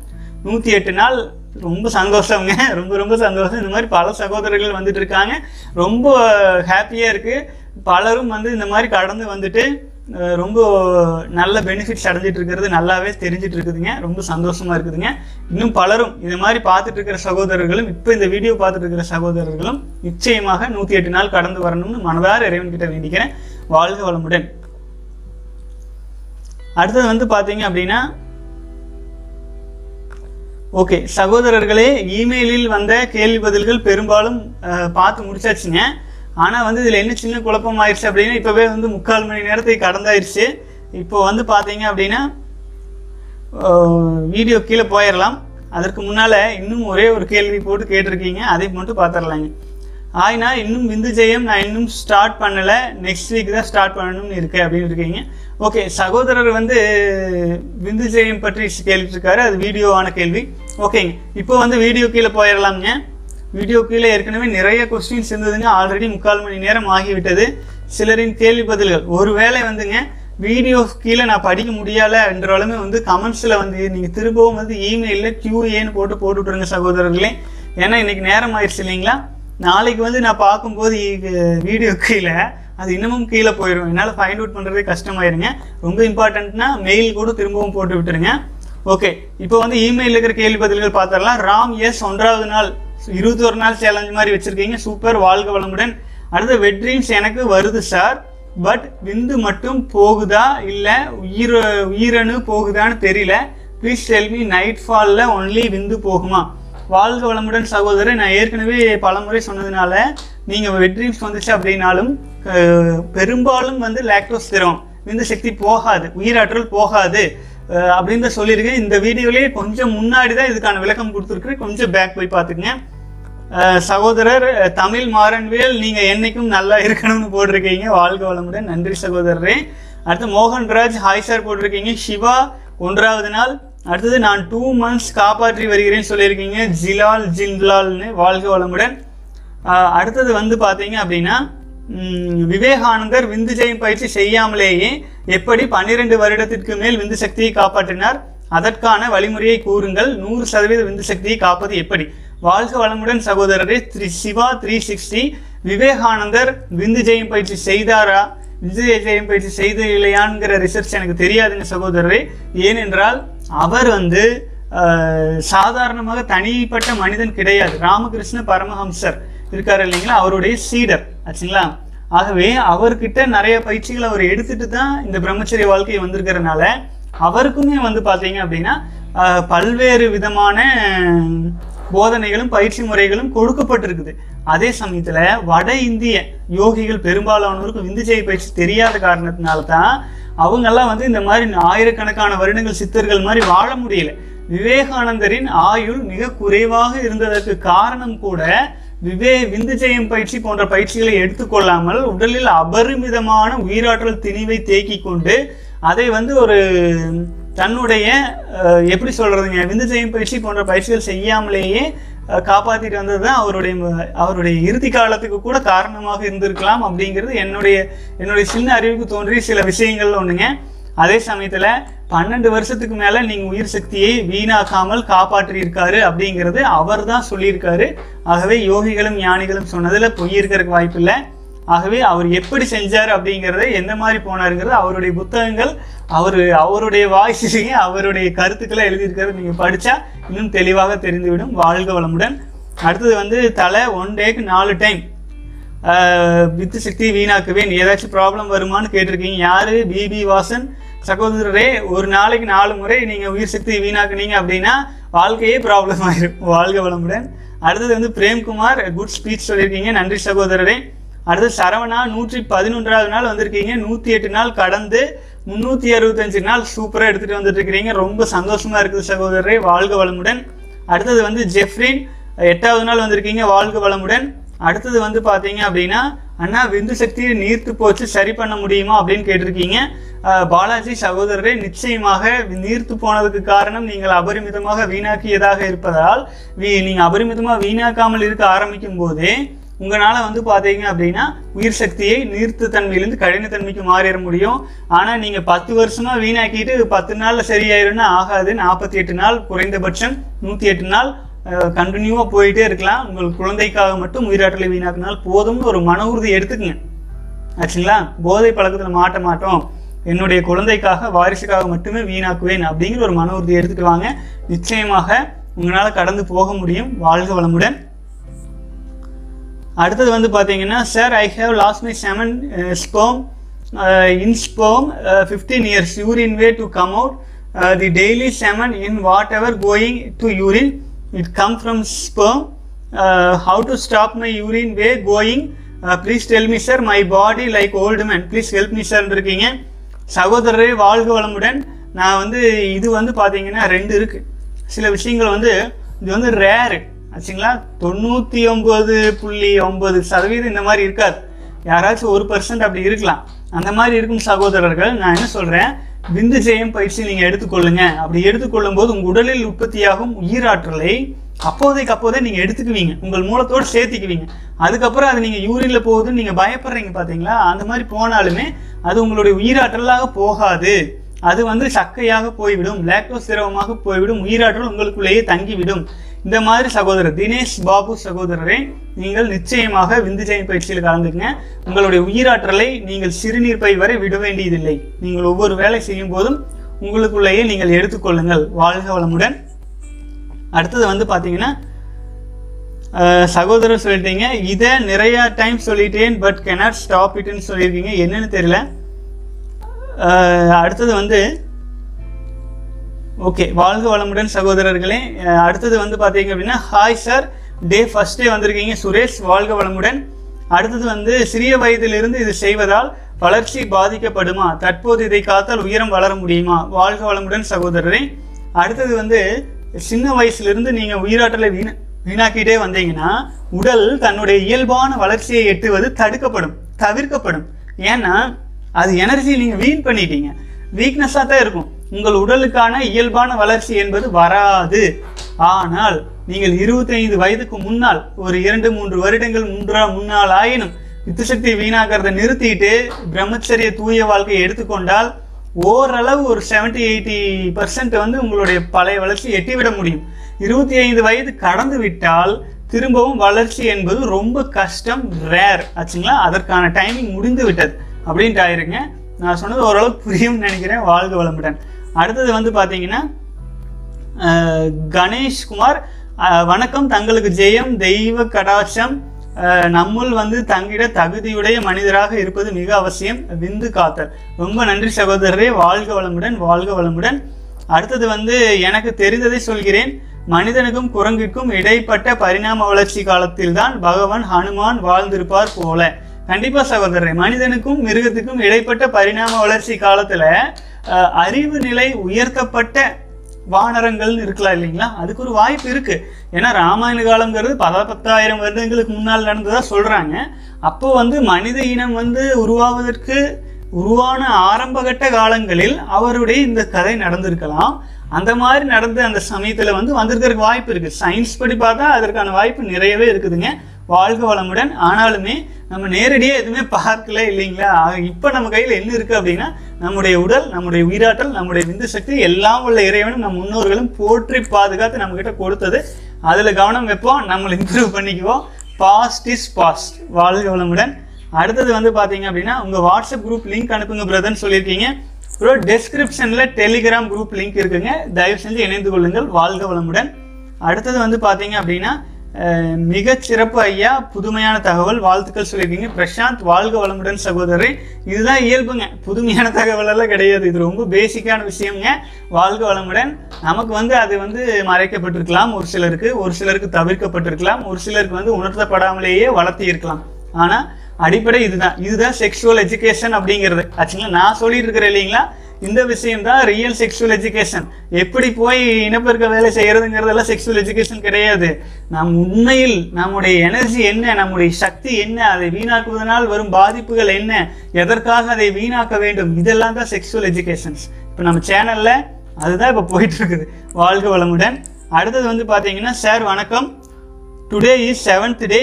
நூற்றி எட்டு நாள் ரொம்ப சந்தோஷங்க, ரொம்ப ரொம்ப சந்தோஷம். இந்த மாதிரி பல சகோதரர்கள் வந்துட்டு இருக்காங்க, ரொம்ப ஹாப்பியாக இருக்குது. பலரும் வந்து இந்த மாதிரி கடந்து வந்துட்டு ரொம்ப நல்ல பெனிஃபிட்ஸ் அடைஞ்சிட்டு இருக்கிறது நல்லாவே தெரிஞ்சிட்டு இருக்குதுங்க. ரொம்ப சந்தோஷமாக இருக்குதுங்க. இன்னும் பலரும் இந்த மாதிரி பார்த்துட்டு இருக்கிற சகோதரர்களும் இப்போ இந்த வீடியோ பார்த்துட்டு இருக்கிற சகோதரர்களும் நிச்சயமாக நூற்றி எட்டு நாள் கடந்து வரணும்னு மனதார இறைவன் கிட்ட வேண்டிக்கிறேன். வாழ்க வளமுடன். அடுத்தது வந்து பார்த்தீங்க அப்படின்னா ஓகே சகோதரர்களே, இமெயிலில் வந்த கேள்வி பதில்கள் பெரும்பாலும் பார்த்து முடிச்சாச்சுங்க. ஆனால் வந்து இதில் என்ன சின்ன குழப்பம் ஆயிடுச்சு அப்படின்னா, இப்போவே வந்து முக்கால் மணி நேரத்தை கடந்தாயிருச்சு. இப்போ வந்து பார்த்தீங்க அப்படின்னா வீடியோ கீழே போயிடலாம். அதற்கு முன்னால் இன்னும் ஒரே ஒரு கேள்வி போட்டு கேட்டிருக்கீங்க, அதை மட்டும் பார்த்துடலாங்க. ஆயினா இன்னும் விந்து ஜெயம் நான் இன்னும் ஸ்டார்ட் பண்ணலை, நெக்ஸ்ட் வீக் தான் ஸ்டார்ட் பண்ணணும்னு இருக்கேன் அப்படின்னு இருக்கீங்க. ஓகே, சகோதரர் வந்து விந்து ஜெயம் பற்றி கேள்விச்சிருக்காரு, அது வீடியோவான கேள்வி. ஓகேங்க, இப்போ வந்து வீடியோ கீழே போயிடலாம்ங்க. வீடியோ கீழே ஏற்கனவே நிறைய கொஸ்டின்ஸ் இருந்ததுங்க. ஆல்ரெடி முக்கால் மணி நேரம் ஆகிவிட்டது. சிலரின் கேள்வி பதில்கள் ஒருவேளை வந்துங்க வீடியோ கீழே நான் படிக்க முடியலை என்றாலுமே வந்து கமெண்ட்ஸில் வந்து நீங்கள் திரும்பவும் வந்து இமெயிலில் கியூஏன்னு போட்டு போட்டு விட்ருங்க சகோதரர்களே. ஏன்னா இன்றைக்கி நேரம் ஆயிடுச்சு இல்லைங்களா. நாளைக்கு வந்து நான் பார்க்கும்போது வீடியோ கீழே அது இன்னமும் கீழே போயிடும், என்னால் ஃபைண்ட் அவுட் பண்ணுறதே கஷ்டமாயிருங்க. ரொம்ப இம்பார்ட்டண்ட்னா மெயில் கூட திரும்பவும் போட்டு விட்டுருங்க. ஓகே, இப்போ வந்து இமெயில் இருக்கிற கேள்வி பதில்கள் பார்த்துடலாம். ராம் எஸ், ஒன்றாவது நாள் இருபத்தி ஒரு நாள் சேலஞ்சு மாதிரி வச்சுருக்கீங்க, சூப்பர், வாழ்க வளமுடன். அடுத்து வெட்ரீம்ஸ் எனக்கு வருது சார், பட் விந்து மட்டும் போகுதா இல்லை உயிர் உயிரணு போகுதான்னு தெரியல. ப்ளீஸ் டெல் மீ, நைட் ஃபாலில் ஒன்லி விந்து போகுமா? வாழ்க வளமுடன் சகோதரர். நான் ஏற்கனவே பல முறை சொன்னதுனால நீங்கள் வெட்ரீம்ஸ் வந்துச்சு அப்படின்னாலும் பெரும்பாலும் வந்து லாக்டோஸ் திரவம் விந்து சக்தி போகாது, உயிராற்றல் போகாது அப்படின்னு தான் சொல்லியிருக்கேன். இந்த வீடியோலேயே கொஞ்சம் முன்னாடி தான் இதுக்கான விளக்கம் கொடுத்துருக்குறேன், கொஞ்சம் பேக் போய் பார்த்துக்குங்க. சகோதரர் தமிழ் மாறன்வேல், நீங்கள் என்றைக்கும் நல்லா இருக்கணும்னு போட்டிருக்கீங்க, வாழ்க வளமுடன். நன்றி சகோதரரே. அடுத்து மோகன்ராஜ், ஹாய் சார் போட்டிருக்கீங்க. சிவா, ஒன்றாவது நாள். அடுத்தது நான் டூ மந்த்ஸ் காப்பாற்றி வருகிறேன்னு சொல்லியிருக்கீங்க, ஜிலால் ஜின்லால்னு, வாழ்க வளமுடன். அடுத்தது வந்து பார்த்தீங்க அப்படின்னா விவேகானந்தர் விந்து ஜெயம் பயிற்சி செய்யாமலேயே எப்படி பன்னிரெண்டு வருடத்திற்கு மேல் விந்து சக்தியை காப்பாற்றினார், அதற்கான வழிமுறையை கூறுங்கள். நூறு சதவீத விந்து சக்தியை காப்பது எப்படி? வாழ்க வளமுடன் சகோதரரே. Three Shiva three sixty, Vivekanandar விந்து ஜெயம் பயிற்சி செய்தாரா விந்து ஜெயம் பயிற்சி செய்த இல்லையான்ங்கிற ரிசர்ச் எனக்கு தெரியாதுங்க சகோதரரே. ஏனென்றால் அவர் வந்து சாதாரணமாக தனிப்பட்ட மனிதன் கிடையாது. ராமகிருஷ்ண பரமஹம்சர் இருக்கார் இல்லைங்களா, அவருடைய சீடர் ஆச்சுங்களா. ஆகவே அவர்கிட்ட நிறைய பயிற்சிகளை அவர் எடுத்துட்டு தான் இந்த பிரம்மச்சரிய வாழ்க்கையை வந்திருக்கிறதுனால அவருக்குமே வந்து பார்த்தீங்க அப்படின்னா பல்வேறு விதமான போதனைகளும் பயிற்சி முறைகளும் கொடுக்கப்பட்டிருக்குது. அதே சமயத்தில் வட இந்திய யோகிகள் பெரும்பாலானோருக்கு விந்துஜெய பயிற்சி தெரியாத காரணத்தினால தான் அவங்கெல்லாம் வந்து இந்த மாதிரி ஆயிரக்கணக்கான வருடங்கள் சித்தர்கள் மாதிரி வாழ முடியல. விவேகானந்தரின் ஆயுள் மிக குறைவாக இருந்ததற்கு காரணம் கூட விவே விந்துஜெயம் பயிற்சி போன்ற பயிற்சிகளை எடுத்துக்கொள்ளாமல் உடலில் அபரிமிதமான உயிராற்றல் திணிவை தேக்கி கொண்டு அதை வந்து ஒரு தன்னுடைய எப்படி சொல்கிறதுங்க விந்துஜெயம் பயிற்சி போன்ற பயிற்சிகள் செய்யாமலேயே காப்பாற்றிட்டு வந்தது தான் அவருடைய அவருடைய இறுதி காலத்துக்கு கூட காரணமாக இருந்திருக்கலாம் அப்படிங்கிறது என்னுடைய என்னுடைய சின்ன அறிவுக்கு தோன்றிய சில விஷயங்கள்ல ஒன்றுங்க. அதே சமயத்தில் பன்னெண்டு வருஷத்துக்கு மேலே நீங்கள் உயிர் சக்தியை வீணாக்காமல் காப்பாற்றியிருக்காரு அப்படிங்கிறது அவர் தான் சொல்லியிருக்காரு. ஆகவே யோகிகளும் ஞானிகளும் சொன்னதில் பொய் இருக்கிறதுக்கு வாய்ப்பு இல்லை. ஆகவே அவர் எப்படி செஞ்சார் அப்படிங்கிறத எந்த மாதிரி போனாருங்கிறது அவருடைய புத்தகங்கள் அவர் அவருடைய வாய்ஸிலேயே அவருடைய கருத்துக்களை எழுதியிருக்கிறது நீங்கள் படித்தா இன்னும் தெளிவாக தெரிந்துவிடும். வாழ்க வளமுடன். அடுத்தது வந்து தலை ஒன் டேக்கு நாலு டைம் வித்து சக்தி வீணாக்குவேன் ஏதாச்சும் ப்ராப்ளம் வருமானு கேட்டிருக்கீங்க. யார்? பிபி வாசன் சகோதரரே. ஒரு நாளைக்கு நாலு முறை நீங்கள் உயிர் சக்தி வீணாக்குனீங்க அப்படின்னா வாழ்க்கையே ப்ராப்ளம் ஆயிரும். வாழ்க வளமுடன். அடுத்தது வந்து பிரேம்குமார், குட் ஸ்பீச் சொல்லியிருக்கீங்க, நன்றி சகோதரரே. அடுத்து சரவணா, நூற்றி பதினொன்றாவது நாள் வந்திருக்கீங்க, நூற்றி எட்டு நாள் கடந்து முந்நூற்றி அறுபத்தஞ்சு நாள் சூப்பராக எடுத்துகிட்டு வந்துட்டுருக்கிறீங்க, ரொம்ப சந்தோஷமாக இருக்குது சகோதரரே, வாழ்க வளமுடன். அடுத்தது வந்து ஜெஃப்ரின், எட்டாவது நாள் வந்திருக்கீங்க, வாழ்க வளமுடன். அடுத்தது வந்து பார்த்தீங்க அப்படின்னா அண்ணா விந்து சக்தியை நீர்த்து போச்சு சரி பண்ண முடியுமா அப்படின்னு கேட்டிருக்கீங்க. பாலாஜி சகோதரரே, நிச்சயமாக நீர்த்து போனதுக்கு காரணம் நீங்கள் அபரிமிதமாக வீணாக்கியதாக இருப்பதால் வீ நீங்கள் அபரிமிதமாக வீணாக்காமல் இருக்க ஆரம்பிக்கும் போதே உங்களால் வந்து பார்த்தீங்க அப்படின்னா உயிர் சக்தியை நீர்த்து தன்மையிலேருந்து கடினத்தன்மைக்கு மாறிட முடியும். ஆனால் நீங்கள் பத்து வருஷமாக வீணாக்கிட்டு பத்து நாளில் சரியாயிரும்னா ஆகாது. நாற்பத்தி எட்டு நாள் குறைந்தபட்சம், நூற்றி எட்டு நாள் கண்டினியூவாக போயிட்டே இருக்கலாம். உங்கள் குழந்தைக்காக மட்டும் உயிராற்றலை வீணாக்கினால் போதும்னு ஒரு மன உறுதி எடுத்துக்குங்க ஆச்சுங்களா. போதை பழக்கத்தில் மாட்ட மாட்டோம், என்னுடைய குழந்தைக்காக வாரிசுக்காக மட்டுமே வீணாக்குவேன் அப்படிங்கிற ஒரு மன உறுதி எடுத்துகிட்டு வாங்க. நிச்சயமாக உங்களால் கடந்து போக முடியும். வாழ்க வளமுடன். அடுத்தது வந்து பார்த்தீங்கன்னா sir, I have lost my seven sperm in sperm fifteen years urine way to come out uh, the daily salmon in whatever going to urine, it come from sperm. Uh, how to stop my urine way going? Uh, please tell me sir, my body like old man, please help me sir இருக்கீங்க. சகோதரரே வாழ்க வளமுடன். நான் வந்து இது வந்து பார்த்தீங்கன்னா ரெண்டு இருக்குது. சில விஷயங்கள் வந்து இது வந்து ரேரு ஆச்சுங்களா. தொண்ணூற்றி ஒம்பது புள்ளி ஒம்பது சதவீதம் இந்த மாதிரி இருக்காது, யாராச்சும் ஒரு பர்சன்ட் அப்படி இருக்கலாம். அந்த மாதிரி இருக்கும் சகோதரர்கள், நான் என்ன சொல்கிறேன், விந்து ஜெயம் பயிற்சி நீங்கள் எடுத்துக்கொள்ளுங்க. அப்படி எடுத்துக்கொள்ளும் போது உங்கள் உடலில் உற்பத்தியாகும் உயிராற்றலை அப்போதைக்கு அப்போதே நீங்கள் எடுத்துக்குவீங்க, உங்கள் மூலத்தோடு சேர்த்துக்குவீங்க. அதுக்கப்புறம் அது நீங்கள் யூரின்ல போகுதுன்னு நீங்கள் பயப்படுறீங்க பார்த்தீங்களா, அந்த மாதிரி போனாலுமே அது உங்களுடைய உயிராற்றலாக போகாது, அது வந்து சக்கையாக போய்விடும், லாக்டோஸ் திரவமாக போய்விடும், உயிராற்றல் உங்களுக்குள்ளேயே தங்கிவிடும். இந்த மாதிரி சகோதரர் தினேஷ் பாபு சகோதரரை, நீங்கள் நிச்சயமாக விந்துஜயம் பயிற்சியில் கலந்துக்குங்க. உங்களுடைய உயிராற்றலை நீங்கள் சிறுநீர் பை வரை விட வேண்டியதில்லை. நீங்கள் ஒவ்வொரு வேலை செய்யும் போதும் உங்களுக்குள்ளேயே நீங்கள் எடுத்துக்கொள்ளுங்கள். வாழ்க வளமுடன். அடுத்தது வந்து பார்த்தீங்கன்னா சகோதரர் சொல்லிட்டீங்க, இதை நிறையா டைம் சொல்லிட்டேன் பட் கேனாட் ஸ்டாப் இட்னு சொல்லியிருக்கீங்க, என்னன்னு தெரியல. அடுத்தது வந்து ஓகே, வாழ்க வளமுடன் சகோதரர்களே. அடுத்தது வந்து பார்த்தீங்க அப்படின்னா, hi sir, day first day வந்திருக்கீங்க சுரேஷ், வாழ்க வளமுடன். அடுத்தது வந்து, சிறிய வயதிலிருந்து இது செய்வதால் வளர்ச்சி பாதிக்கப்படுமா? தற்போது இதை காத்தால் உயரம் வளர முடியுமா? வாழ்க வளமுடன் சகோதரரே. அடுத்தது வந்து, சின்ன வயசுலேருந்து நீங்கள் உயிராற்றலை வீண வீணாக்கிட்டே வந்தீங்கன்னா உடல் தன்னுடைய இயல்பான வளர்ச்சியை எட்டுவது தடுக்கப்படும், தவிர்க்கப்படும். ஏன்னா அது எனர்ஜி நீங்கள் வீண் பண்ணிட்டீங்க, வீக்னஸாக தான் இருக்கும். உங்கள் உடலுக்கான இயல்பான வளர்ச்சி என்பது வராது. ஆனால் நீங்கள் இருபத்தைந்து வயதுக்கு முன்னால் ஒரு இரண்டு மூன்று வருடங்கள் முன்றா முன்னால் ஆயினும் வித்துசக்தி வீணாக்கிறத நிறுத்திட்டு பிரம்மச்சரிய தூய வாழ்க்கையை எடுத்துக்கொண்டால் ஓரளவு ஒரு செவன்டி எயிட்டி பர்சன்ட் வந்து உங்களுடைய பழைய வளர்ச்சி எட்டிவிட முடியும். இருபத்தி ஐந்து வயது கடந்து விட்டால் திரும்பவும் வளர்ச்சி என்பது ரொம்ப கஷ்டம், ரேர் ஆச்சுங்களா. அதற்கான டைமிங் முடிந்து விட்டது அப்படின்ட்டு ஆயிருங்க. நான் சொன்னது ஓரளவுக்கு புரியும்னு நினைக்கிறேன். வாழ்க வளமுடன். அடுத்தது வந்து பார்த்தீங்கன்னா கணேஷ்குமார், வணக்கம், தங்களுக்கு ஜெயம், தெய்வ கடாட்சம். நம்முள் வந்து தங்கிட தகுதியுடைய மனிதராக இருப்பது மிக அவசியம், விந்து காத்தல். ரொம்ப நன்றி சகோதரரே, வாழ்க வளமுடன். வாழ்க வளமுடன். அடுத்தது வந்து, எனக்கு தெரிந்ததை சொல்கிறேன், மனிதனுக்கும் குரங்கிற்கும் இடைப்பட்ட பரிணாம வளர்ச்சி காலத்தில் தான் பகவான் ஹனுமான் வாழ்ந்திருப்பார் போல. கண்டிப்பா சகோதரரே, மனிதனுக்கும் மிருகத்துக்கும் இடைப்பட்ட பரிணாம வளர்ச்சி காலத்துல அறிவு நிலை உயர்த்தப்பட்ட வானரங்கள்னு இருக்கலாம் இல்லைங்களா, அதுக்கு ஒரு வாய்ப்பு இருக்கு. ஏன்னா ராமாயண காலங்கிறது பல பத்தாயிரம் வருடங்களுக்கு முன்னால் நடந்ததா சொல்றாங்க. அப்போ வந்து மனித இனம் வந்து உருவாவதற்கு உருவான ஆரம்பகட்ட காலங்களில் அவருடைய இந்த கதை நடந்திருக்கலாம். அந்த மாதிரி நடந்த அந்த சமயத்துல வந்து வந்திருக்கிறதுக்கு வாய்ப்பு இருக்கு. சயின்ஸ் படி பார்த்தா அதற்கான வாய்ப்பு நிறையவே இருக்குதுங்க. வாழ்க வளமுடன். ஆனாலுமே நம்ம நேரடியாக எதுவுமே பார்க்கல இல்லைங்களா. இப்போ நம்ம கையில் என்ன இருக்குது அப்படின்னா, நம்முடைய உடல், நம்முடைய உயிராற்றல், நம்முடைய விந்து சக்தி எல்லாம் உள்ள இறைவனும் நம் முன்னோர்களும் போற்றி பாதுகாத்து நம்மக்கிட்ட கொடுத்தது. அதில் கவனம் வைப்போம், நம்மளை இம்ப்ரூவ் பண்ணிக்குவோம். Past is past. வாழ்க வளமுடன். அடுத்தது வந்து பார்த்தீங்க அப்படின்னா, உங்கள் வாட்ஸ்அப் குரூப் லிங்க் அனுப்புங்க பிரதர்ன்னு சொல்லியிருக்கீங்க. ப்ரோ டெஸ்கிரிப்ஷனில் டெலிகிராம் குரூப் லிங்க் இருக்குங்க, தயவு செஞ்சு இணைந்து கொள்ளுங்கள். வாழ்க வளமுடன். அடுத்தது வந்து பார்த்தீங்க அப்படின்னா, மிக சிறப்பு ஐயா, புதுமையான தகவல், வாழ்த்துக்கள் சொல்லியிருக்கீங்க பிரசாந்த். வாழ்க வளமுடன் சகோதரரே. இதுதான் இயல்புங்க, புதுமையான தகவல் எல்லாம் கிடையாது, இது ரொம்ப பேசிக்கான விஷயம்ங்க. வாழ்க வளமுடன். நமக்கு வந்து அது வந்து மறைக்கப்பட்டிருக்கலாம், ஒரு சிலருக்கு ஒரு சிலருக்கு தவிர்க்கப்பட்டிருக்கலாம், ஒரு சிலருக்கு வந்து உணர்த்தப்படாமலேயே வளர்த்தி இருக்கலாம். ஆனால் அடிப்படை இதுதான், இதுதான் செக்ஷுவல் எஜுகேஷன் அப்படிங்கிறது ஆச்சுங்களா. நான் சொல்லிட்டு இருக்கிறேன் இல்லைங்களா, இந்த விஷயம்தான் ரியல் செக்ஷுவல் எஜுகேஷன். எப்படி போய் இனப்பெருக்க வேலை செய்யறதுங்கிறதெல்லாம் செக்ஷுவல் எஜுகேஷன் கிடையாது. நம் உண்மையில் நம்முடைய எனர்ஜி என்ன, நம்முடைய சக்தி என்ன, அதை வீணாக்குவதனால் வரும் பாதிப்புகள் என்ன, எதற்காக அதை வீணாக்க வேண்டும், இதெல்லாம் தான் செக்ஷுவல் எஜுகேஷன்ஸ். இப்போ நம்ம சேனலில் அதுதான் இப்போ போயிட்டு இருக்குது. வாழ்க வளமுடன். அடுத்தது வந்து பார்த்தீங்கன்னா, சார் வணக்கம், டுடே இஸ் செவன்த் டே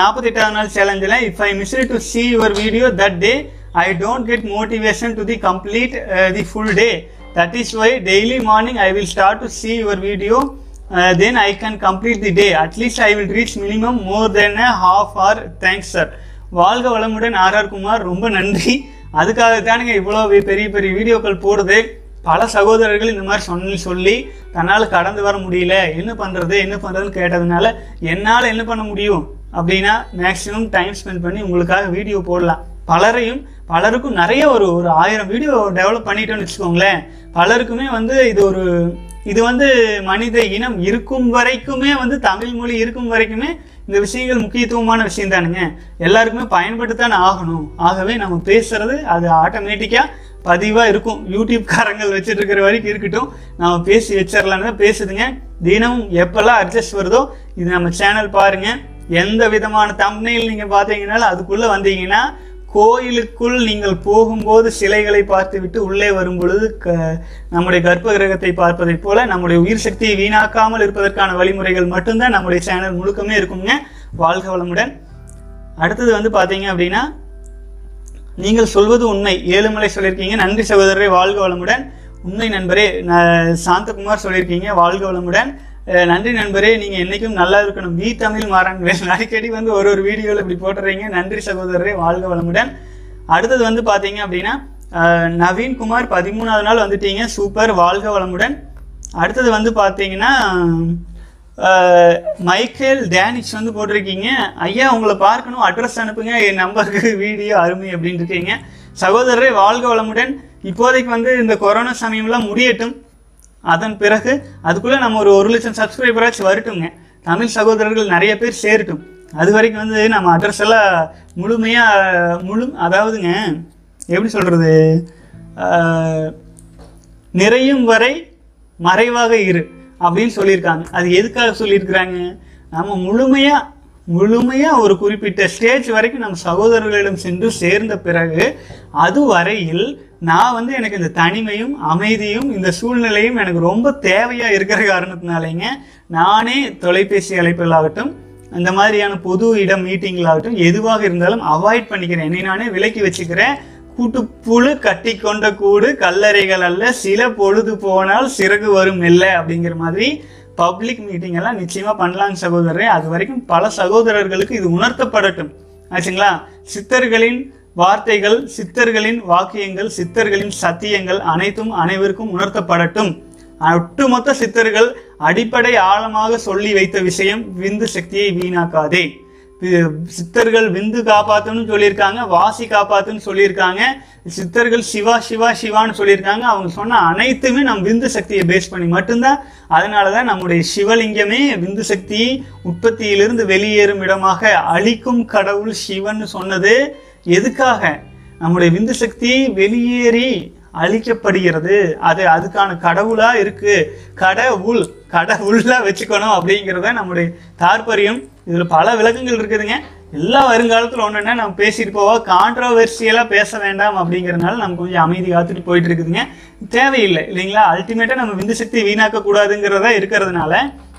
நாற்பத்தி எட்டாவது நாள் சேலஞ்சில். If I miss to see your video that day I don't get motivation to the complete uh, the full day. That is why daily morning I will start to see your video. Uh, then I can complete the day. At least I will reach minimum more than a half hour. Thanks sir. வாழ்க வளமுடன் R R Kumar. ரொம்ப நன்றி. அதுக்காகத்தானுங்க இவ்வளோ பெரிய பெரிய வீடியோக்கள் போடுது. பல சகோதரர்கள் இந்த மாதிரி சொன்ன சொல்லி தன்னால் கடந்து வர முடியல, என்ன பண்ணுறது என்ன பண்ணுறதுன்னு கேட்டதுனால என்னால் என்ன பண்ண முடியும் அப்படின்னா மேக்ஸிமம் டைம் ஸ்பெண்ட் பண்ணி உங்களுக்காக வீடியோ போடலாம். பலரையும் பலருக்கும் நிறைய ஒரு ஒரு ஆயிரம் வீடியோ டெவலப் பண்ணிட்டோன்னு வச்சுக்கோங்களேன். பலருக்குமே வந்து இது ஒரு இது வந்து மனித இனம் இருக்கும் வரைக்குமே வந்து தமிழ் மொழி இருக்கும் வரைக்குமே இந்த விஷயங்கள் முக்கியத்துவமான விஷயம் தானுங்க. எல்லாருக்குமே பயன்பட்டு தானே ஆகணும். ஆகவே நம்ம பேசுறது அது ஆட்டோமேட்டிக்காக பதிவாக இருக்கும். யூடியூப்காரங்கள் வச்சுட்டு இருக்கிற வரைக்கும் இருக்கட்டும், நம்ம பேசி வச்சிடலான்னு தான் பேசுதுங்க. தினமும் எப்பெல்லாம் அட்ஜஸ்ட் வருதோ இது நம்ம சேனல் பாருங்கள். எந்த விதமான தம்ப்நெயில் நீங்கள் பார்த்தீங்கன்னாலும் அதுக்குள்ளே வந்தீங்கன்னா கோயிலுக்குள் நீங்கள் போகும்போது சிலைகளை பார்த்துவிட்டு உள்ளே வரும் பொழுது க நம்முடைய கர்ப்ப கிரகத்தை பார்ப்பதைப் போல நம்முடைய உயிர் சக்தியை வீணாக்காமல் இருப்பதற்கான வழிமுறைகள் மட்டும்தான் நம்முடைய சேனல் முழுக்கமே இருக்குங்க. வாழ்க வளமுடன். அடுத்தது வந்து பார்த்தீங்க அப்படின்னா, நீங்கள் சொல்வது உண்மை. ஏழுமலை சொல்லியிருக்கீங்க, நன்றி சகோதரரை, வாழ்க வளமுடன். உண்மை நண்பரே சாந்தகுமார் சொல்லியிருக்கீங்க, வாழ்க வளமுடன். நன்றி நண்பரே, நீங்கள் என்றைக்கும் நல்லா இருக்கணும். வீ தமிழ் மாறன் வேணும். அடிக்கடி வந்து ஒரு ஒரு வீடியோவில் இப்படி போட்டுறீங்க. நன்றி சகோதரரே, வாழ்க வளமுடன். அடுத்தது வந்து பார்த்தீங்க அப்படின்னா நவீன்குமார் பதிமூணாவது நாள் வந்துட்டீங்க, சூப்பர், வாழ்க வளமுடன். அடுத்தது வந்து பார்த்தீங்கன்னா மைக்கேல் டேனிஷ் வந்து போட்டிருக்கீங்க, ஐயா உங்களை பார்க்கணும், அட்ரஸ் அனுப்புங்க, என் நம்பருக்கு வீடியோ அருமை அப்படின்னு இருக்கீங்க. சகோதரரே, வாழ்க வளமுடன். இப்போதைக்கு வந்து இந்த கொரோனா சமயம்லாம் முடியட்டும், அதன் பிறகு அதுக்குள்ளே நம்ம ஒரு ஒரு லட்சம் சப்ஸ்கிரைபராச்சும் வரட்டுங்க. தமிழ் சகோதரர்கள் நிறைய பேர் சேரட்டும். அது வரைக்கும் வந்து நம்ம அட்ரஸ் எல்லாம் முழுமையாக முழு அதாவதுங்க எப்படி சொல்கிறது, நிறையும் வரை மறைவாக இரு அப்படின்னு சொல்லியிருக்காங்க. அது எதுக்காக சொல்லியிருக்கிறாங்க, நம்ம முழுமையாக முழுமையாக ஒரு குறிப்பிட்ட ஸ்டேஜ் வரைக்கும் நம்ம சகோதரர்களிடம் சென்று சேர்ந்த பிறகு அது வரையில் நான் வந்து எனக்கு இந்த தனிமையும் அமைதியும் இந்த சூழ்நிலையும் எனக்கு ரொம்ப தேவையாக இருக்கிற காரணத்தினாலேங்க நானே தொலைபேசி அழைப்புகளாகட்டும் அந்த மாதிரியான பொது இடம் மீட்டிங்களாகட்டும் எதுவாக இருந்தாலும் அவாய்ட் பண்ணிக்கிறேன். என்னை நானே விலக்கி வச்சுக்கிறேன். கூட்டுப்புழு கட்டி கொண்ட கூடு கல்லறைகள் அல்ல, சில பொழுது போனால் சிறகு வரும் இல்லை அப்படிங்கிற மாதிரி பப்ளிக் மீட்டிங் எல்லாம் நிச்சயமாக பண்ணலான்னு சகோதரரே. அது வரைக்கும் பல சகோதரர்களுக்கு இது உணர்த்தப்படட்டும் ஆச்சுங்களா. சித்தர்களின் வார்த்தைகள், சித்தர்களின் வாக்கியங்கள், சித்தர்களின் சத்தியங்கள் அனைத்தும் அனைவருக்கும் உணர்த்தப்படட்டும். ஒட்டுமொத்த சித்தர்கள் அடிப்படை ஆழமாக சொல்லி வைத்த விஷயம், விந்து சக்தியை வீணாக்காதே. சித்தர்கள் விந்து காப்பாற்றுன்னு சொல்லியிருக்காங்க, வாசி காப்பாற்றுன்னு சொல்லியிருக்காங்க, சித்தர்கள் சிவா சிவா சிவான்னு சொல்லியிருக்காங்க. அவங்க சொன்ன அனைத்துமே நம் விந்து சக்தியை பேஸ் பண்ணி மட்டும்தான். அதனால தான் நம்முடைய சிவலிங்கமே விந்து சக்தி உற்பத்தியிலிருந்து வெளியேறும் இடமாக அழிக்கும் கடவுள் சிவன்னு சொன்னது எதுக்காக, நம்முடைய விந்து சக்தி வெளியேறி அழிக்கப்படுகிறது, அது அதுக்கான கடவுளா இருக்கு. கடவுள் கடவுளாக வச்சுக்கணும் அப்படிங்கிறத நம்முடைய தாற்பயம். இதில் பல விளக்கங்கள் இருக்குதுங்க. எல்லா வருங்காலத்தில் ஒன்றுன்னா நம்ம பேசிட்டு போவோம், கான்ட்ரவர்சியலாக பேச வேண்டாம் அப்படிங்கிறதுனால நம்ம கொஞ்சம் அமைதி காத்துட்டு போயிட்டு இருக்குதுங்க. தேவையில்லை இல்லைங்களா. அல்டிமேட்டாக நம்ம விந்து சக்தி வீணாக்கக்கூடாதுங்கிறதா இருக்கிறதுனால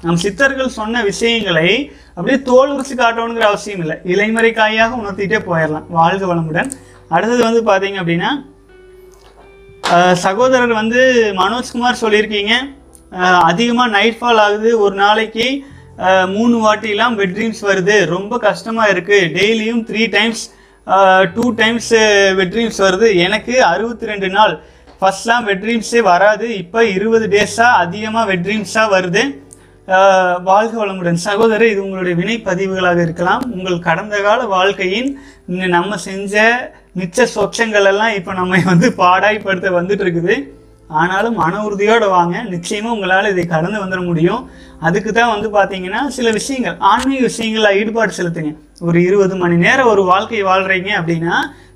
நம் சித்தர்கள் சொன்ன விஷயங்களை அப்படியே தோல் உரிச்சு காட்டணுங்கிற அவசியம் இல்லை. இலைமறை காயாக உணர்த்திட்டே போயிடலாம். வாழ்க வளமுடன். அடுத்தது வந்து பார்த்தீங்க அப்படின்னா சகோதரர் வந்து மனோஜ்குமார் சொல்லியிருக்கீங்க, அதிகமாக நைட் ஃபால் ஆகுது, ஒரு நாளைக்கு மூணு வாட்டிலாம் பெட் ட்ரீம்ஸ் வருது, ரொம்ப கஷ்டமாக இருக்குது, டெய்லியும் three times two times bad dreams வருது, எனக்கு அறுபத்தி ரெண்டு நாள் ஃபஸ்ட்லாம் பெட் ட்ரீம்ஸே வராது, இப்போ இருபது டேஸாக அதிகமாக பெட் ட்ரீம்ஸாக வருது. வாழ்க வளமுடன். சகோதரர், இது உங்களுடைய வினைப்பதிவுகளாக இருக்கலாம். உங்கள் கடந்த கால வாழ்க்கையின் நம்ம செஞ்ச மிச்ச சொச்சங்கள் எல்லாம் இப்போ நம்ம வந்து பாடாய்படுத்த வந்துட்டு இருக்குது. ஆனாலும் மன உறுதியோடு வாங்க, நிச்சயமாக உங்களால் இதை கடந்து வந்துட முடியும். அதுக்கு தான் வந்து பார்த்தீங்கன்னா சில விஷயங்கள் ஆன்மீக விஷயங்களில் ஈடுபாடு செலுத்துங்க. ஒரு இருபது மணி நேரம் ஒரு வாழ்க்கையை வாழ்கிறீங்க அப்படின்னா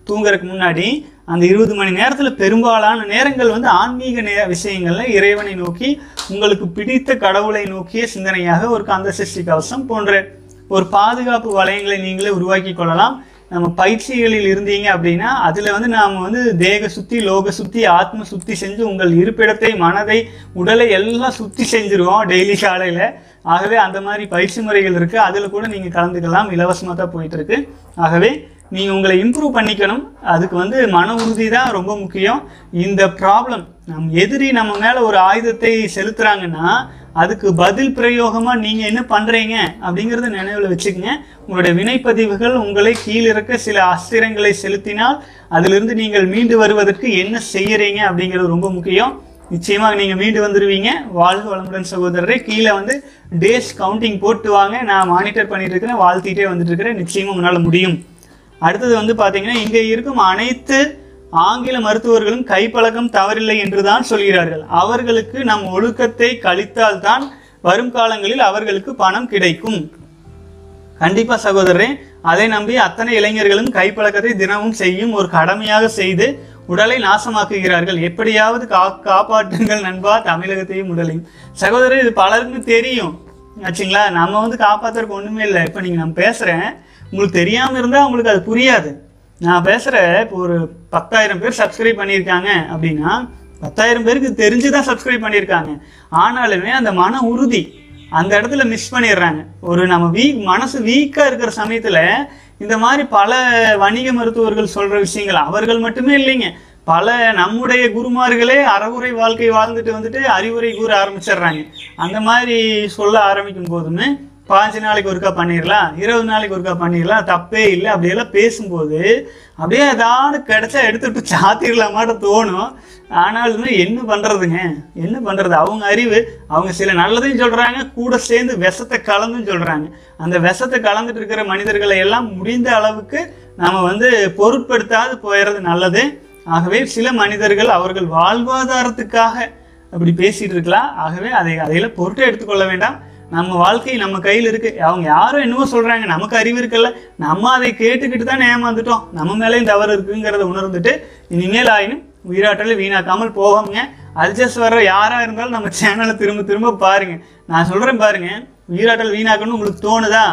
தூங்குறதுக்கு முன்னாடி அந்த இருபது மணி நேரத்தில் பெரும்பாலான நேரங்கள் வந்து ஆன்மீக நே விஷயங்களில் இறைவனை நோக்கி உங்களுக்கு பிடித்த கடவுளை நோக்கிய சிந்தனையாக ஒரு காந்த சிருஷ்டி கவசம் போன்ற ஒரு பாதுகாப்பு வளையங்களை நீங்களே உருவாக்கி கொள்ளலாம். நம்ம பயிற்சிகளில் இருந்தீங்க அப்படின்னா அதில் வந்து நாம் வந்து தேக சுத்தி, லோக சுத்தி, ஆத்ம சுத்தி செஞ்சு உங்கள் இருப்பிடத்தை, மனதை, உடலை எல்லாம் சுத்தி செஞ்சுருவோம் டெய்லி காலையில். ஆகவே அந்த மாதிரி பயிற்சி முறைகள் இருக்குது. அதில் கூட நீங்கள் கலந்துக்கலாம். இலவசமாக தான் போயிட்டுருக்கு. ஆகவே நீங்கள் உங்களை இம்ப்ரூவ் பண்ணிக்கணும். அதுக்கு வந்து மன உறுதி தான் ரொம்ப முக்கியம். இந்த ப்ராப்ளம் நம் எதிரி நம்ம மேலே ஒரு ஆயுதத்தை செலுத்துகிறாங்கன்னா அதுக்கு பதில் பிரயோகமாக நீங்கள் என்ன பண்ணுறீங்க அப்படிங்கிறத நினைவில் வச்சுக்கோங்க. உங்களுடைய வினைப்பதிவுகள் உங்களை கீழிருக்க சில அஸ்திரங்களை செலுத்தினால் அதிலிருந்து நீங்கள் மீண்டு வருவதற்கு என்ன செய்கிறீங்க அப்படிங்கிறது ரொம்ப முக்கியம். நிச்சயமாக நீங்கள் மீண்டு வந்துடுவீங்க. வாழ்க வளமுடன் சகோதரரை. கீழே வந்து டேஸ் கவுண்டிங் போட்டு வாங்க, நான் மானிட்டர் பண்ணிட்டு இருக்கிறேன், வாழ்த்திட்டே வந்துட்டு இருக்கிறேன். நிச்சயமாக உங்களால் முடியும். அடுத்தது வந்து பார்த்தீங்கன்னா இங்கே இருக்கும் அனைத்து ஆங்கில மருத்துவர்களும் கைப்பழக்கம் தவறில்லை என்றுதான் சொல்கிறார்கள். அவர்களுக்கு நம் ஒழுக்கத்தை கழித்தால் தான் வரும் காலங்களில் அவர்களுக்கு பணம் கிடைக்கும். கண்டிப்பா சகோதரரே, அதை நம்பி அத்தனை இளைஞர்களும் கைப்பழக்கத்தை தினமும் செய்யும் ஒரு கடமையாக செய்து உடலை நாசமாக்குகிறார்கள். எப்படியாவது கா காப்பாற்றுங்கள் நண்பா தமிழகத்தையும் உடலையும். சகோதரர், இது பலருக்கு தெரியும் ஆச்சுங்களா. நம்ம வந்து காப்பாற்றுறதுக்கு ஒன்றுமே இல்லை. இப்போ நீங்கள் நான் பேசுகிறேன், உங்களுக்கு தெரியாமல் இருந்தால் உங்களுக்கு அது புரியாது. நான் பேசுகிற இப்போ ஒரு பத்தாயிரம் பேர் சப்ஸ்கிரைப் பண்ணியிருக்காங்க அப்படின்னா பத்தாயிரம் பேருக்கு தெரிஞ்சு தான் சப்ஸ்கிரைப் பண்ணியிருக்காங்க. ஆனாலுமே அந்த மன உறுதி அந்த இடத்துல மிஸ் பண்ணிடுறாங்க. ஒரு நம்ம வீக் மனசு வீக்காக இருக்கிற சமயத்தில் இந்த மாதிரி பல வணிக மருத்துவர்கள் சொல்கிற விஷயங்கள், அவர்கள் மட்டுமே இல்லைங்க, பல நம்முடைய குருமார்களே அறவுரை வாழ்க்கை வாழ்ந்துட்டு வந்துட்டு அறிவுரை கூற ஆரம்பிச்சிடுறாங்க. அந்த மாதிரி சொல்ல ஆரம்பிக்கும் போதுமே பாஞ்சு நாளைக்கு ஒருக்கா பண்ணிடலாம், இருபது நாளைக்கு ஒருக்கா பண்ணிடலாம், தப்பே இல்லை அப்படியெல்லாம் பேசும்போது அப்படியே ஏதாவது கிடைச்சா எடுத்துட்டு சாத்திடலாமாட்ட தோணும். ஆனாலுமே என்ன பண்ணுறதுங்க, என்ன பண்ணுறது? அவங்க அறிவு, அவங்க சில நல்லதையும் சொல்கிறாங்க, கூட சேர்ந்து விஷத்தை கலந்துன்னு சொல்கிறாங்க. அந்த விஷத்தை கலந்துட்டு இருக்கிற மனிதர்களை எல்லாம் முடிந்த அளவுக்கு நம்ம வந்து பொருட்படுத்தாது போயிடுறது நல்லது. ஆகவே சில மனிதர்கள் அவர்கள் வாழ்வாதாரத்துக்காக அப்படி பேசிகிட்டு இருக்கலாம். ஆகவே அதை அதையெல்லாம் பொருட்டை எடுத்துக்கொள்ள வேண்டாம். நம்ம வாழ்க்கை நம்ம கையில் இருக்குது. அவங்க யாரும் என்னவோ சொல்கிறாங்க, நமக்கு அறிவு இருக்குல்ல, நம்ம அதை கேட்டுக்கிட்டு தான் ஏமாந்துட்டோம். நம்ம மேலேயும் தவறு இருக்குங்கிறத உணர்ந்துட்டு இனிமேல் ஆயினும் உயிராற்றலை வீணாக்காமல் போவோங்க. அட்ஜஸ்ட் வர்ற யாராக இருந்தாலும் நம்ம சேனலை திரும்ப திரும்ப பாருங்கள். நான் சொல்கிறேன் பாருங்கள், உயிராற்றல் வீணாக்கணும்னு உங்களுக்கு தோணுதா?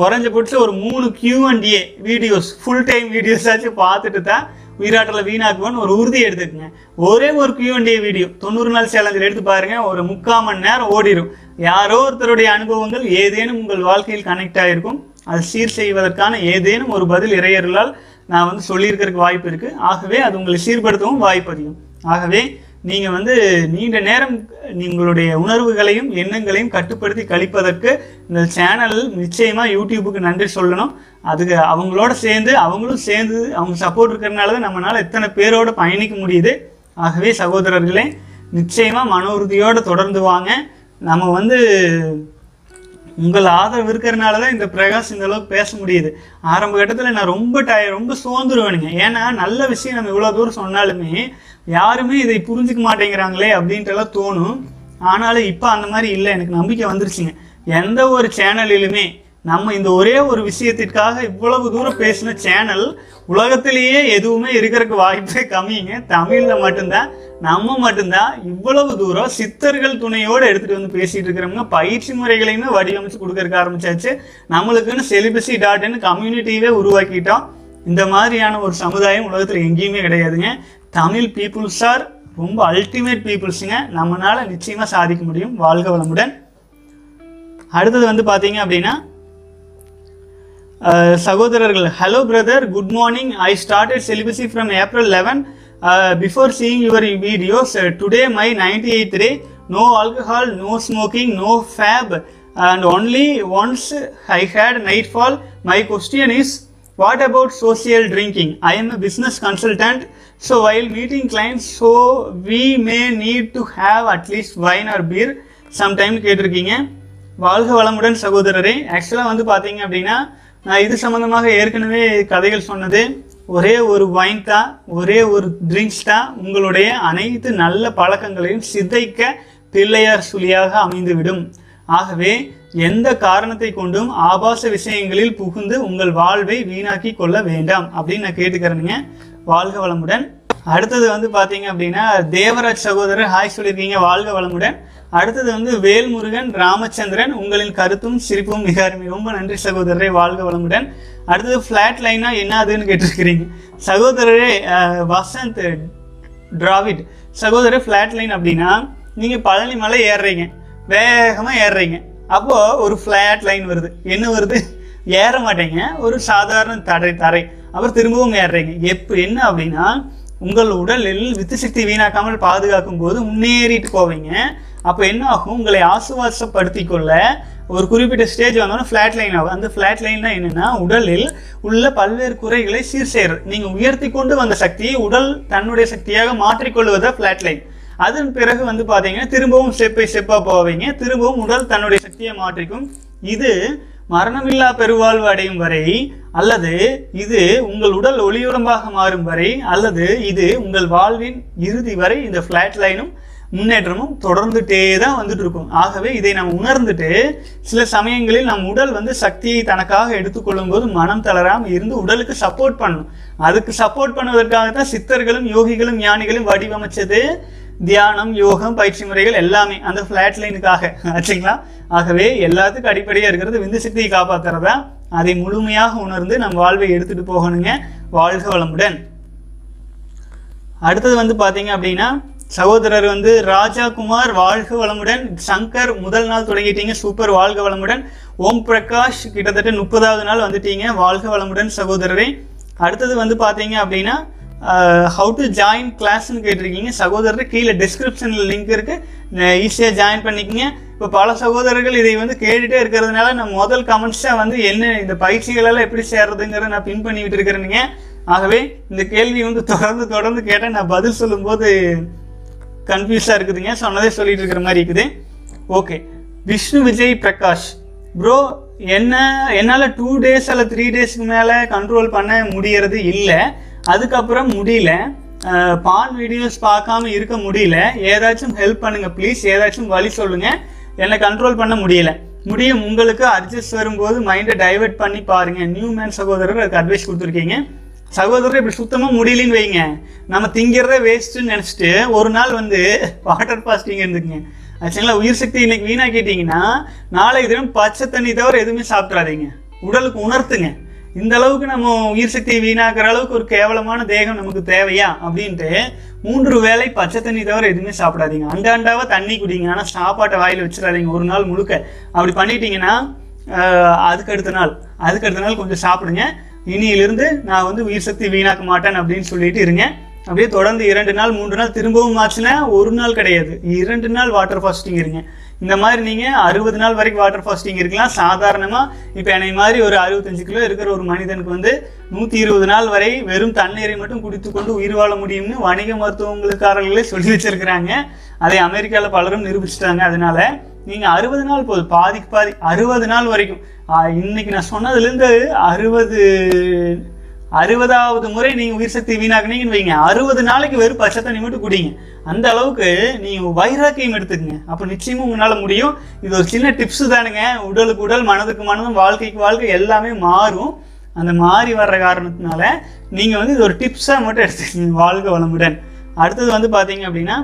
குறைஞ்ச பட்சம் ஒரு மூணு Q and A videos, full time வீடியோஸாச்சு பார்த்துட்டு தான் உயிராற்றலை வீணாக்குவோன்னு ஒரு உறுதி எடுத்துக்கோங்க. ஒரே ஒரு கியூ அண்ட் ஏ வீடியோ தொண்ணூறு நாள் சேலஞ்சில் எடுத்து பாருங்கள். ஒரு முக்கால் மணி நேரம் ஓடிடும். யாரோ ஒருத்தருடைய அனுபவங்கள் ஏதேனும் உங்கள் வாழ்க்கையில் கனெக்ட் ஆகிருக்கும். அது சீர் செய்வதற்கான ஏதேனும் ஒரு பதில் இறையர்களால் நான் வந்து சொல்லியிருக்கிறதுக்கு வாய்ப்பு இருக்குது. ஆகவே அது உங்களை சீர்படுத்தவும் வாய்ப்பு அதிகம். ஆகவே நீங்கள் வந்து நீண்ட நேரம் உங்களுடைய உணர்வுகளையும் எண்ணங்களையும் கட்டுப்படுத்தி கழிப்பதற்கு இந்த சேனல் நிச்சயமாக யூடியூபுக்கு நன்றி சொல்லணும். அதுக்கு அவங்களோட சேர்ந்து அவங்களும் சேர்ந்து அவங்க சப்போர்ட் இருக்கிறதுனால தான் நம்மளால் எத்தனை பேரோடு பயணிக்க முடியுது. ஆகவே சகோதரர்களே, நிச்சயமாக மன உறுதியோடு தொடர்ந்து வாங்க. நம்ம வந்து உங்கள் ஆதரவு இருக்கிறதுனால தான் இந்த பிரகாஷ் இந்த அளவுக்கு பேச முடியுது. ஆரம்ப கட்டத்தில் நான் ரொம்ப டயர் ரொம்ப சோர்ந்துருவேனுங்க. ஏன்னா நல்ல விஷயம் நம்ம இவ்வளோ தூரம் சொன்னாலுமே யாருமே இதை புரிஞ்சிக்க மாட்டேங்கிறாங்களே அப்படின்ட்டுலாம் தோணும். ஆனாலும் இப்போ அந்த மாதிரி இல்லை, எனக்கு நம்பிக்கை வந்துருச்சுங்க. எந்த ஒரு சேனலிலுமே நம்ம இந்த ஒரே ஒரு விஷயத்திற்காக இவ்வளவு தூரம் பேசின சேனல் உலகத்திலேயே எதுவுமே இருக்கிறதுக்கு வாய்ப்பே கம்மிங்க. தமிழில் மட்டும்தான், நம்ம மட்டும்தான் இவ்வளவு தூரம் சித்தர்கள் துணையோடு எடுத்துகிட்டு வந்து பேசிகிட்டு இருக்கிறவங்க. பயிற்சி முறைகளையுமே வடிவமைச்சு கொடுக்கறக்கு ஆரம்பிச்சாச்சு. நம்மளுக்குன்னு செலிபசி டாட் இன் கம்யூனிட்டியே உருவாக்கிட்டோம். இந்த மாதிரியான ஒரு சமுதாயம் உலகத்தில் எங்கேயுமே கிடையாதுங்க. தமிழ் பீப்புள்ஸ் ஆர் ரொம்ப அல்டிமேட் பீப்புள்ஸுங்க. நம்மளால் நிச்சயமாக சாதிக்க முடியும். வாழ்க வளமுடன். அடுத்தது வந்து பார்த்தீங்க அப்படின்னா சகோதரர்கள், hello brother, good morning. I started celibacy from April eleven. Before seeing your videos today my ninety eighth day. No alcohol, no smoking, no fap and only once I had night fall. My question is what about social drinking? I am a business consultant. So while meeting clients so we may need to have at least wine or beer sometime கேட்டிருக்கீங்க. வாழ்க வளமுடன் சகோதரரே. ஆக்சுவலாக வந்து பார்த்தீங்க அப்படின்னா நான் இது சம்மந்தமாக ஏற்கனவே கதைகள் சொன்னது, ஒரே ஒரு வைன் தான், ஒரே ஒரு ட்ரிங்க்ஸ் தான் உங்களுடைய அனைத்து நல்ல பழக்கங்களையும் சிதைக்க பிள்ளையார் சுழியாக அமைந்துவிடும். ஆகவே எந்த காரணத்தை கொண்டும் ஆபாச விஷயங்களில் புகுந்து உங்கள் வாழ்வை வீணாக்கி கொள்ள வேண்டாம் அப்படின்னு நான் கேட்டுக்கிறேனுங்க. வாழ்க வளமுடன். அடுத்தது வந்து பார்த்தீங்க அப்படின்னா தேவராஜ் சகோதரர் ஹாய் சொல்லியிருக்கீங்க. வாழ்க வளமுடன். அடுத்தது வந்து வேல்முருகன் ராமச்சந்திரன், உங்களின் கருத்தும் சிரிப்பும் மிக அருமை. ரொம்ப நன்றி சகோதரரே. வாழ்க வளமுடன். அடுத்தது ஃப்ளாட் லைனா என்ன அதுன்னு கேட்டிருக்கிறீங்க சகோதரரே. வசந்த் டிராவிட் சகோதரர், ஃப்ளாட் லைன் அப்படின்னா நீங்கள் பழனி மலை ஏறுறீங்க, வேகமாக ஏறுறீங்க, அப்போது ஒரு ஃப்ளாட் லைன் வருது. என்ன வருது? ஏற மாட்டேங்க, ஒரு சாதாரண தரை தரை, அப்புறம் திரும்பவும் ஏறுறீங்க. எப்போ என்ன அப்படின்னா உங்கள் உடலில் வித்துசக்தி வீணாக்காமல் பாதுகாக்கும் போது முன்னேறிட்டு போவீங்க. அப்போ என்ன ஆகும்? உங்களை ஆசுவாசப்படுத்தி கொள்ள ஒரு குறிப்பிட்ட ஸ்டேஜ் வந்தோன்னா ஃப்ளாட் லைன் ஆகும். அந்த ஃப்ளாட் லைன்னா என்னென்னா உடலில் உள்ள பல்வேறு குறைகளை சீர் செய்கிறது. நீங்கள் உயர்த்தி கொண்டு வந்த சக்தியை உடல் தன்னுடைய சக்தியாக மாற்றிக்கொள்வதா ஃப்ளாட் லைன். அதன் பிறகு வந்து பார்த்தீங்கன்னா திரும்பவும் ஸ்டெப் பை ஸ்டெப்பாக போவீங்க, திரும்பவும் உடல் தன்னுடைய சக்தியை மாற்றிக்கும். இது மரணமில்லா பெருவாழ்வு அடையும் வரை, அல்லது இது உங்கள் உடல் ஒளியுடம்பாக மாறும் வரை, அல்லது இது உங்கள் வாழ்வின் இறுதி வரை இந்த ஃப்ளாட் லைனும் முன்னேற்றமும் தொடர்ந்துட்டே தான் வந்துட்டு இருக்கும். ஆகவே இதை நாம் உணர்ந்துட்டு சில சமயங்களில் நம் உடல் வந்து சக்தியை தனக்காக எடுத்துக்கொள்ளும் போது மனம் தளராமல் இருந்து உடலுக்கு சப்போர்ட் பண்ணணும். அதுக்கு சப்போர்ட் பண்ணுவதற்காகத்தான் சித்தர்களும் யோகிகளும் ஞானிகளும் வடிவமைச்சது தியானம், யோகம், பயிற்சி முறைகள் எல்லாமே அந்த ஃப்ளாட் லைனுக்காக, ஆச்சுங்களா? ஆகவே எல்லாத்துக்கும் அடிப்படையாக இருக்கிறது விந்து சக்தியை காப்பாற்றுறதா. அதை முழுமையாக உணர்ந்து நம் வாழ்வை எடுத்துட்டு போகணுங்க. வாழ்க வளமுடன். அடுத்தது வந்து பார்த்தீங்க அப்படின்னா சகோதரர் வந்து ராஜாகுமார், வாழ்க வளமுடன். சங்கர் முதல் நாள் தொடங்கிட்டீங்க, சூப்பர், வாழ்க வளமுடன். ஓம் பிரகாஷ் கிட்டத்தட்ட முப்பதாவது நாள் வந்துட்டீங்க, வாழ்க வளமுடன் சகோதரரே. அடுத்தது வந்து பார்த்தீங்க அப்படின்னா ஹவு டு ஜாயின் கிளாஸ்ன்னு கேட்டிருக்கீங்க சகோதரர். கீழே டிஸ்கிரிப்ஷனில் லிங்க் இருக்குது, ஈஸியாக ஜாயின் பண்ணிக்கோங்க. இப்போ பல சகோதரர்கள் இதை வந்து கேட்டுகிட்டே இருக்கிறதுனால நான் முதல் கமெண்ட்ஸாக வந்து என்ன இந்த பயிற்சிகளெல்லாம் எப்படி சேர்றதுங்கிறத நான் பின் பண்ணிக்கிட்டு இருக்கிறேனுங்க. ஆகவே இந்த கேள்வி வந்து தொடர்ந்து தொடர்ந்து கேட்டால் நான் பதில் சொல்லும்போது கன்ஃபியூஸாக இருக்குதுங்க, சொன்னதே சொல்லிட்டு இருக்கிற மாதிரி இருக்குது. ஓகே, விஷ்ணு விஜய் பிரகாஷ் ப்ரோ, என்ன என்னால் டூ டேஸ் அல்ல த்ரீ டேஸ்க்கு மேலே கண்ட்ரோல் பண்ண முடியறது இல்லை, அதுக்கப்புறம் முடியல, பான் வீடியோஸ் பார்க்காம இருக்க முடியல, ஏதாச்சும் ஹெல்ப் பண்ணுங்கள் ப்ளீஸ், ஏதாச்சும் வழி சொல்லுங்கள், என்னை கண்ட்ரோல் பண்ண முடியலை. முடியும், உங்களுக்கு அட்ஜஸ்ட் வரும்போது மைண்டை டைவெர்ட் பண்ணி பாருங்கள். நியூ மேன் சகோதரர் அதுக்கு அட்வைஸ் கொடுத்துருக்கீங்க. சகோதரர் இப்படி சுத்தமாக முடியலன்னு வைங்க, நம்ம திங்கிறதே வேஸ்ட்டுன்னு நினச்சிட்டு ஒரு நாள் வந்து வாட்டர் பாஸ்டிங் இருந்துக்குங்க, ஆச்சுங்களா? உயிர் சக்தி இன்னைக்கு வீணாக கேட்டிங்கன்னா நாளை தினம் பச்சை தண்ணி தவிர எதுவுமே சாப்பிட்றாதீங்க, உடலுக்கு உணர்த்துங்க. இந்த அளவுக்கு நம்ம உயிர் சக்தியை வீணாக்குற அளவுக்கு ஒரு கேவலமான தேகம் நமக்கு தேவையா அப்படின்ட்டு மூன்று வேளை பச்சை தண்ணி தவிர எதுவுமே சாப்பிடாதீங்க. அண்டாண்டாவா தண்ணி குடிங்க, ஆனால் சாப்பாட்டை வாயில் வச்சிடாதீங்க ஒரு நாள் முழுக்க. அப்படி பண்ணிட்டீங்கன்னா அதுக்கடுத்த நாள் அதுக்கடுத்த நாள் கொஞ்சம் சாப்பிடுங்க. இனியிலிருந்து நான் வந்து உயிர் சக்தி வீணாக்க மாட்டேன் அப்படின்னு சொல்லிட்டு இருங்க. அப்படியே தொடர்ந்து இரண்டு நாள் மூன்று நாள் திரும்பவும் ஆச்சுன்னா ஒரு நாள் கிடையாது, இரண்டு நாள் வாட்டர் ஃபாஸ்டிங் இருங்க. இந்த மாதிரி நீங்கள் அறுபது நாள் வரைக்கும் வாட்டர் ஃபாஸ்டிங் இருக்கலாம். சாதாரணமாக இப்போ என்னை மாதிரி ஒரு அறுபத்தஞ்சு கிலோ இருக்கிற ஒரு மனிதனுக்கு வந்து நூற்றி இருபது நாள் வரை வெறும் தண்ணீரை மட்டும் குடித்து கொண்டு உயிர் வாழ முடியும்னு வணிக மருத்துவங்களுக்காரர்களே சொல்லி வச்சிருக்கிறாங்க. அதை அமெரிக்காவில் பலரும் நிரூபிச்சிட்டாங்க. அதனால நீங்கள் அறுபது நாள் போதும், பாதிக்கு பாதி அறுபது நாள் வரைக்கும். இன்னைக்கு நான் சொன்னதுலேருந்து அறுபது அறுபதாவது முறை நீங்கள் உயிர் சக்தி வீணாக்குனீங்கன்னு வைங்க, அறுபது நாளைக்கு வெறும் பச்சை தண்ணி மட்டும் குடிங்க. அந்த அளவுக்கு நீங்கள் வைராக்கியம் எடுத்துக்கங்க, அப்போ நிச்சயமும் உங்களால் முடியும். இது ஒரு சின்ன டிப்ஸு தானுங்க. உடலுக்கு உடல், மனதுக்கு மனதும், வாழ்க்கைக்கு வாழ்க்கை எல்லாமே மாறும். அந்த மாறி வர்ற காரணத்தினால நீங்கள் வந்து இது ஒரு டிப்ஸாக மட்டும் எடுத்துக்கோங்க. வாழ்க வளமுடன். அடுத்தது வந்து பார்த்தீங்க அப்படின்னா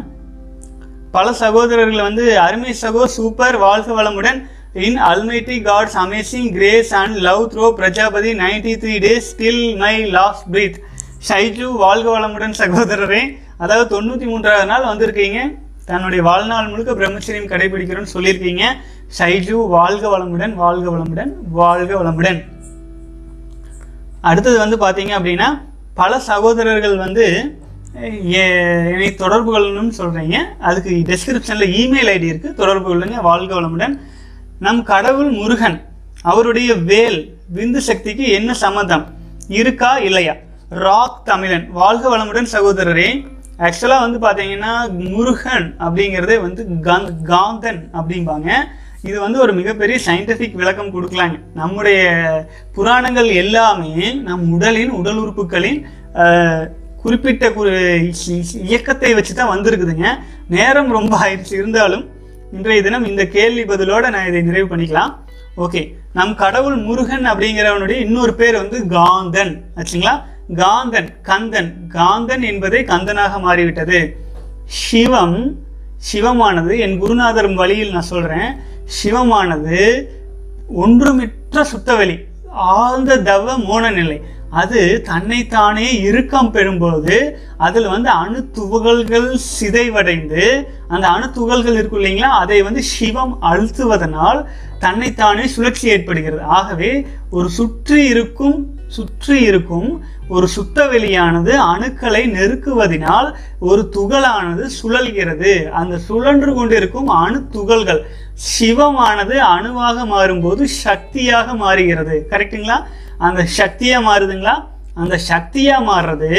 பல சகோதரர்கள் வந்து அருமை சகோ சூப்பர், வாழ்க வளமுடன். In Almighty God's amazing grace and love through Prajapati ninety-three days till my last breath. Shaiju, வாழ்க வளமுடன் சகோதரரே. அதாவது தொண்ணூற்றி மூன்றாவது நாள் வந்திருக்கீங்க, தன்னுடைய வாழ்நாள் முழுக்க பிரம்மச்சரியம் கடைபிடிக்கிறோன்னு சொல்லியிருக்கீங்க. ஷைஜு, வாழ்க வளமுடன், வாழ்க வளமுடன், வாழ்க வளமுடன். அடுத்தது வந்து பார்த்தீங்க அப்படின்னா பல சகோதரர்கள் வந்து என்னை தொடர்பு கொள்ளணும்னு சொல்கிறீங்க. அதுக்கு டெஸ்கிரிப்ஷனில் இமெயில் ஐடி இருக்குது, தொடர்பு கொள்ளுங்க. வாழ்க வளமுடன். நம் கடவுள் முருகன் அவருடைய வேல் விந்து சக்திக்கு என்ன சம்மந்தம் இருக்கா இல்லையா? ராக் தமிழன், வாழ்க வளமுடன் சகோதரரே. ஆக்சுவலாக வந்து பார்த்தீங்கன்னா முருகன் அப்படிங்கிறதே வந்து கந்த் காந்தன் அப்படிம்பாங்க. இது வந்து ஒரு மிகப்பெரிய சயின்டிஃபிக் விளக்கம் கொடுக்கலாங்க. நம்முடைய புராணங்கள் எல்லாமே நம் உடலின் உடல் உறுப்புகளின் குறிப்பிட்ட இயக்கத்தை வச்சு தான் வந்திருக்குதுங்க. நேரம் ரொம்ப ஆயிடுச்சு, இருந்தாலும் இன்றைய தினம் இந்த கேள்வி பதிலோடு நான் இதை நிறைவு பண்ணிக்கலாம். ஓகே, நம் கடவுள் முருகன் அப்படிங்கிறவனுடைய இன்னொரு பேர் வந்து காந்தன், ஆச்சுங்களா? காந்தன், கந்தன், காந்தன் என்பதை கந்தனாக மாறிவிட்டது. சிவம், சிவமானது என் குருநாதர் வழியில் நான் சொல்கிறேன், சிவமானது ஒன்றுமிற்ற சுத்தவெளி, ஆழ்ந்த தவ மோன நிலை. அது தன்னைத்தானே இறுக்கம் பெறும்போது அதில் வந்து அணு துகள்கள் சிதைவடைந்து, அந்த அணு துகள்கள் இருக்கும் இல்லைங்களா, அதை வந்து சிவம் அழுத்துவதனால் தன்னைத்தானே சுழற்சி ஏற்படுகிறது. ஆகவே ஒரு சுற்றி இருக்கும் சுற்றி இருக்கும் ஒரு சுத்தவெளியானது அணுக்களை நெருக்குவதனால் ஒரு துகளானது சுழல்கிறது. அந்த சுழன்று கொண்டிருக்கும் அணு துகள்கள் சிவமானது அணுவாக மாறும்போது சக்தியாக மாறுகிறது, கரெக்டுங்களா? அந்த சக்தியாக மாறுதுங்களா? அந்த சக்தியாக மாறுறது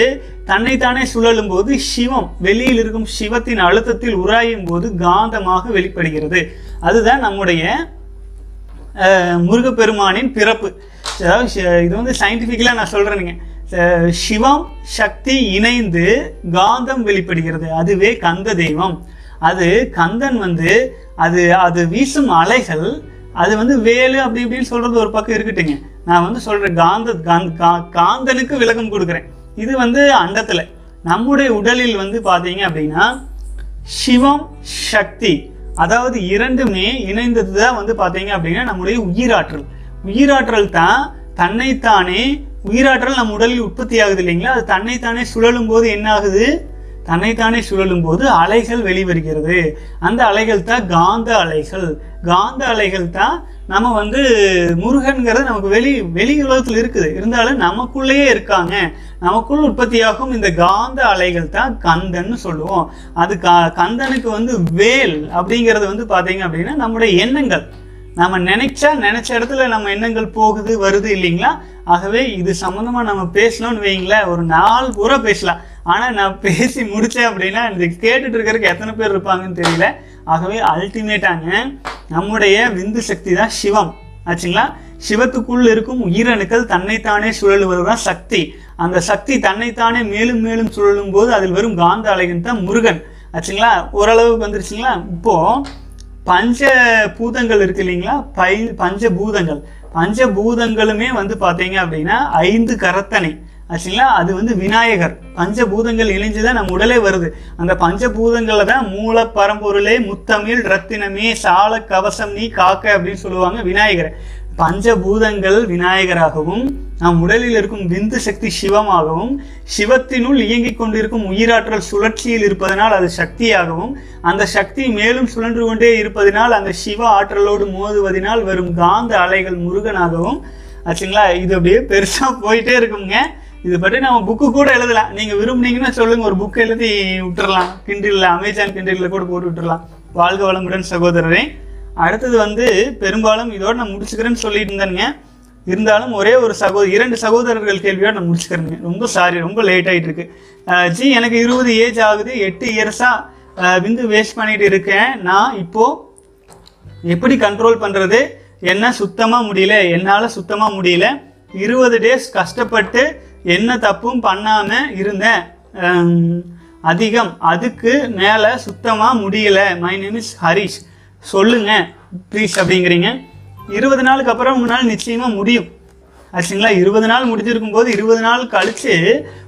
தன்னைத்தானே சுழலும் போது சிவம், வெளியில் இருக்கும் சிவத்தின் அழுத்தத்தில் உராயும் போது காந்தமாக வெளிப்படுகிறது. அதுதான் நம்முடைய முருகப்பெருமானின் பிறப்பு. அதாவது இது வந்து சயின்டிஃபிக்கலாக நான் சொல்கிறேனுங்க, சிவம் சக்தி இணைந்து காந்தம் வெளிப்படுகிறது, அதுவே கந்த தெய்வம். அது கந்தன் வந்து அது அது வீசும் அலைகள், அது வந்து வேலு அப்படி இப்படின்னு சொல்கிறது ஒரு பக்கம் இருக்கட்டுங்க. நான் வந்து சொல்கிறேன் காந்த காந்த காந்தனுக்கு விளக்கம் கொடுக்குறேன். இது வந்து அண்டத்தில் நம்முடைய உடலில் வந்து பார்த்தீங்க அப்படின்னா சிவம் சக்தி அதாவது இரண்டுமே இணைந்தது தான் வந்து பார்த்தீங்க அப்படின்னா நம்முடைய உயிராற்றல். உயிராற்றல் தான் தன்னைத்தானே, உயிராற்றல் நம்ம உடலில் உற்பத்தி ஆகுது இல்லைங்களா, அது தன்னைத்தானே சுழலும் போது என்ன ஆகுது, தன்னைத்தானே சுழலும் போது அலைகள் வெளிவருகிறது. அந்த அலைகள் தான் காந்த அலைகள். காந்த அலைகள் தான் நம்ம வந்து முருகன்கிறது நமக்கு வெளி வெளி உலகத்தில் இருக்குது, இருந்தாலும் நமக்குள்ளேயே இருக்காங்க, நமக்குள் உற்பத்தியாகும் இந்த காந்த அலைகள் தான் கந்தன்னு சொல்லுவோம். அது க கந்தனுக்கு வந்து வேல் அப்படிங்கிறது வந்து பார்த்தீங்க அப்படின்னா நம்முடைய எண்ணங்கள், நம்ம நினைச்சா நினைச்ச இடத்துல நம்ம எண்ணங்கள் போகுது வருது இல்லைங்களா. ஆகவே இது சம்மந்தமாக நம்ம பேசணும்னு வைங்களேன் ஒரு நாள் பூரா பேசலாம், ஆனால் நான் பேசி முடித்தேன் அப்படின்னா இது கேட்டுட்டு இருக்கிறதுக்கு எத்தனை பேர் இருப்பாங்கன்னு தெரியல. ஆகவே அல்டிமேட்டாங்க நம்முடைய விந்து சக்தி தான் சிவம் ஆச்சுங்களா. சிவத்துக்குள் இருக்கும் உயிரணுக்கள் தன்னைத்தானே சுழலுவது தான் சக்தி. அந்த சக்தி தன்னைத்தானே மேலும் மேலும் சுழலும் போது அதில் வரும் காந்த அலைகள் தான் முருகன் ஆச்சுங்களா. ஓரளவுக்கு வந்துருச்சுங்களா. இப்போது பஞ்ச பூதங்கள் இருக்கு இல்லைங்களா, பை பஞ்சபூதங்கள் பஞ்சபூதங்களுமே வந்து பார்த்தீங்க அப்படின்னா ஐந்து கரத்தனை ஆச்சுங்களா. அது வந்து விநாயகர். பஞ்சபூதங்கள் இணைஞ்சுதான் நம்ம உடலே வருது. அந்த பஞ்சபூதங்களில் தான் மூல பரம்பொருளே முத்தமிழ் ரத்தினமே சால கவசம் நீ காக்க அப்படின்னு சொல்லுவாங்க விநாயகரை. பஞ்சபூதங்கள் விநாயகராகவும் நம் உடலில் இருக்கும் விந்து சக்தி சிவமாகவும் சிவத்தினுள் இயங்கிக் கொண்டிருக்கும் உயிராற்றல் சுழற்சியில் இருப்பதனால் அது சக்தியாகவும் அந்த சக்தி மேலும் சுழன்று கொண்டே இருப்பதனால் அந்த சிவ ஆற்றலோடு மோதுவதனால் வரும் காந்த அலைகள் முருகனாகவும் ஆச்சுங்களா. இது அப்படியே பெருசாக போயிட்டே இருக்குங்க. இது பற்றி நம்ம புக்கு கூட எழுதலாம், நீங்கள் விரும்புனீங்கன்னா சொல்லுங்கள், ஒரு புக்கு எழுதி விட்டுறலாம். கிண்டில், அமேசான் கிண்டில் கூட போட்டு விட்டுறலாம். வாழ்க வளமுடன் சகோதரரே. அடுத்தது வந்து பெரும்பாலும் இதோடு நான் முடிச்சுக்கிறேன்னு சொல்லிட்டு இருந்தேனுங்க, இருந்தாலும் ஒரே ஒரு சகோ இரண்டு சகோதரர்கள் கேள்வியோடு நான் முடிச்சுக்கிறேங்க. ரொம்ப சாரி, ரொம்ப லேட் ஆகிட்டு இருக்கு. ஜி, எனக்கு இருபது ஏஜ் ஆகுது, எட்டு இயர்ஸாக விந்து வேஸ்ட் பண்ணிகிட்டு இருக்கேன். நான் இப்போது எப்படி கண்ட்ரோல் பண்ணுறது? என்ன சுத்தமாக முடியல, என்னால் சுத்தமாக முடியல. இருபது டேஸ் கஷ்டப்பட்டு என்ன தப்பும் பண்ணாமல் இருந்தேன். அதிகம் அதுக்கு மேலே சுத்தமாக முடியல. மை நேம் இஸ் ஹரிஷ், சொல்லுங்க ப்ளீஸ் அப்படிங்கிறீங்க. இருபது நாளுக்கு அப்புறம் உங்களால் நிச்சயமாக முடியும் ஆச்சுங்களா. இருபது நாள் முடிஞ்சிருக்கும் போது இருபது நாள் கழித்து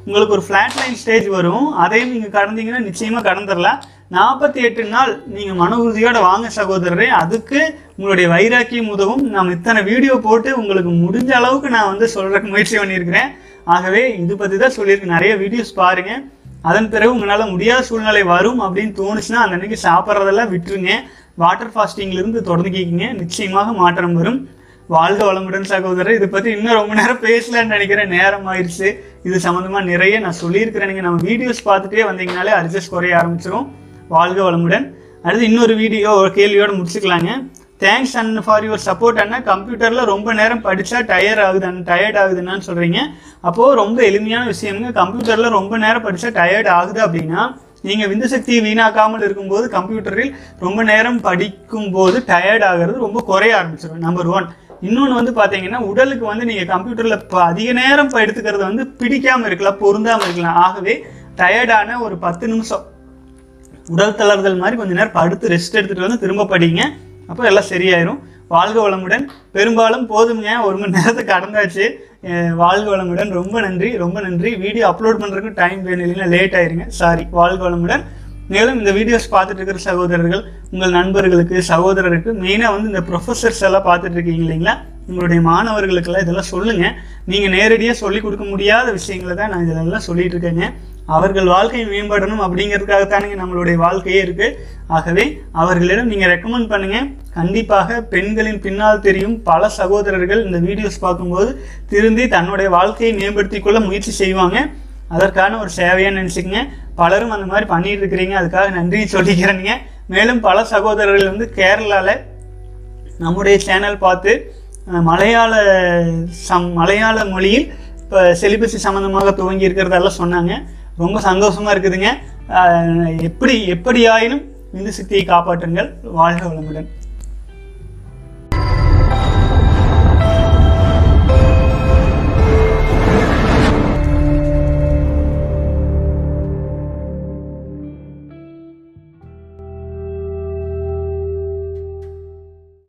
உங்களுக்கு ஒரு ஃப்ளாட் லைன் ஸ்டேஜ் வரும், அதையும் நீங்கள் கடந்தீங்கன்னா நிச்சயமாக கடந்துடலாம். நாற்பத்தி எட்டு நாள் நீங்கள் மன உறுதியோடு வாங்க சகோதரரே, அதுக்கு உங்களுடைய வைராக்கியம் உதவும். நான் இத்தனை வீடியோ போட்டு உங்களுக்கு முடிஞ்ச அளவுக்கு நான் வந்து சொல்கிறதுக்கு முயற்சி பண்ணியிருக்கிறேன். ஆகவே இது பற்றி தான் சொல்லியிருக்கேன், நிறைய வீடியோஸ் பாருங்கள். அதன் பிறகு உங்களால் முடியாத சூழ்நிலை வரும் அப்படின்னு தோணுச்சுன்னா அந்த அன்றைக்கி சாப்பிட்றதெல்லாம் விட்டுருங்க. வாட்டர் ஃபாஸ்டிங்கிலிருந்து தொடர்ந்துக்கிங்க, நிச்சயமாக மாற்றம் வரும். வாழ்க வளமுடன் சகோதரர். இதை பற்றி இன்னும் ரொம்ப நேரம் பேசலான்னு நினைக்கிறேன், நேரம் ஆயிடுச்சு. இது சம்மந்தமாக நிறைய நான் சொல்லியிருக்கிறேன், நீங்கள் நம்ம வீடியோஸ் பார்த்துட்டே வந்தீங்கனாலே அட்ஜஸ்ட் குறைய ஆரம்பிச்சிடும். வாழ்க வளமுடன். அடுத்து இன்னொரு வீடியோ ஒரு கேள்வியோடு முடிச்சுக்கலாங்க. தேங்க்ஸ் அண்ணன் ஃபார் யுவர் சப்போர்ட் அண்ணா. கம்ப்யூட்டரில் ரொம்ப நேரம் படித்தா டயர்ட் ஆகுது அண்ணன், டயர்ட் ஆகுதுன்னு சொல்கிறீங்க. அப்போது ரொம்ப எளிமையான விஷயம்ங்க, கம்ப்யூட்டரில் ரொம்ப நேரம் படித்தா டயர்ட் ஆகுது அப்படின்னா நீங்கள் விந்து சக்தியை வீணாக்காமல் இருக்கும்போது கம்ப்யூட்டரில் ரொம்ப நேரம் படிக்கும் போது டயர்ட் ஆகிறது ரொம்ப குறைய ஆரம்பிச்சிடும். Number one. இன்னொன்று வந்து பார்த்தீங்கன்னா உடலுக்கு வந்து நீங்கள் கம்ப்யூட்டரில் இப்போ அதிக நேரம் இப்போ எடுத்துக்கிறது வந்து பிடிக்காமல் இருக்கலாம், பொருந்தாமல் இருக்கலாம். ஆகவே டயர்டான ஒரு பத்து நிமிஷம் உடல் தளர்தல் மாதிரி கொஞ்சம் நேரம் படுத்து ரெஸ்ட் எடுத்துகிட்டு வந்து திரும்ப படிங்க, அப்போ எல்லாம் சரியாயிரும். வாழ்க வளமுடன். பெரும்பாலும் போதுங்க, ஒரு மணி நேரத்தை கடந்தாச்சு. வாழ்க வளமுடன். ரொம்ப நன்றி, ரொம்ப நன்றி. வீடியோ அப்லோட் பண்ணுறதுக்கு டைம் வேணும் இல்லைன்னா லேட் ஆயிருங்க, சாரி. வாழ்க வளமுடன். மேலும் இந்த வீடியோஸ் பார்த்துட்டு இருக்கிற சகோதரர்கள் உங்கள் நண்பர்களுக்கு சகோதரருக்கு மெயினாக வந்து இந்த ப்ரொஃபஸர்ஸ் எல்லாம் பார்த்துட்டு இருக்கீங்க இல்லைங்களா, உங்களுடைய மாணவர்களுக்கெல்லாம் இதெல்லாம் சொல்லுங்கள். நீங்கள் நேரடியாக சொல்லிக் கொடுக்க முடியாத விஷயங்களை தான் நான் இதெல்லாம் சொல்லிட்டு இருக்கேங்க. அவர்கள் வாழ்க்கையை மேம்படணும் அப்படிங்கிறதுக்காகத்தானுங்க நம்மளுடைய வாழ்க்கையே இருக்குது. ஆகவே அவர்களிடம் நீங்கள் ரெக்கமெண்ட் பண்ணுங்கள். கண்டிப்பாக பெண்களின் பின்னால் தெரியும் பல சகோதரர்கள் இந்த வீடியோஸ் பார்க்கும்போது திருந்தி தன்னுடைய வாழ்க்கையை மேம்படுத்தி கொள்ள முயற்சி செய்வாங்க. அதற்கான ஒரு சேவையாக நினச்சிக்கங்க. பலரும் அந்த மாதிரி பண்ணிகிட்டு இருக்கிறீங்க, அதுக்காக நன்றி சொல்லிக்கிறேனுங்க. மேலும் பல சகோதரர்கள் வந்து கேரளாவில் நம்முடைய சேனல் பார்த்து மலையாள சம் மலையாள மொழியில் இப்போ செலிபஸி சம்மந்தமாக துவங்கி இருக்கிறதெல்லாம் சொன்னாங்க. ரொம்ப சந்தோஷமாக இருக்குதுங்க. எப்படி எப்படி ஆயினும் விந்து சக்தியை காப்பாற்றுங்கள். வாழ்க வளமுடன்.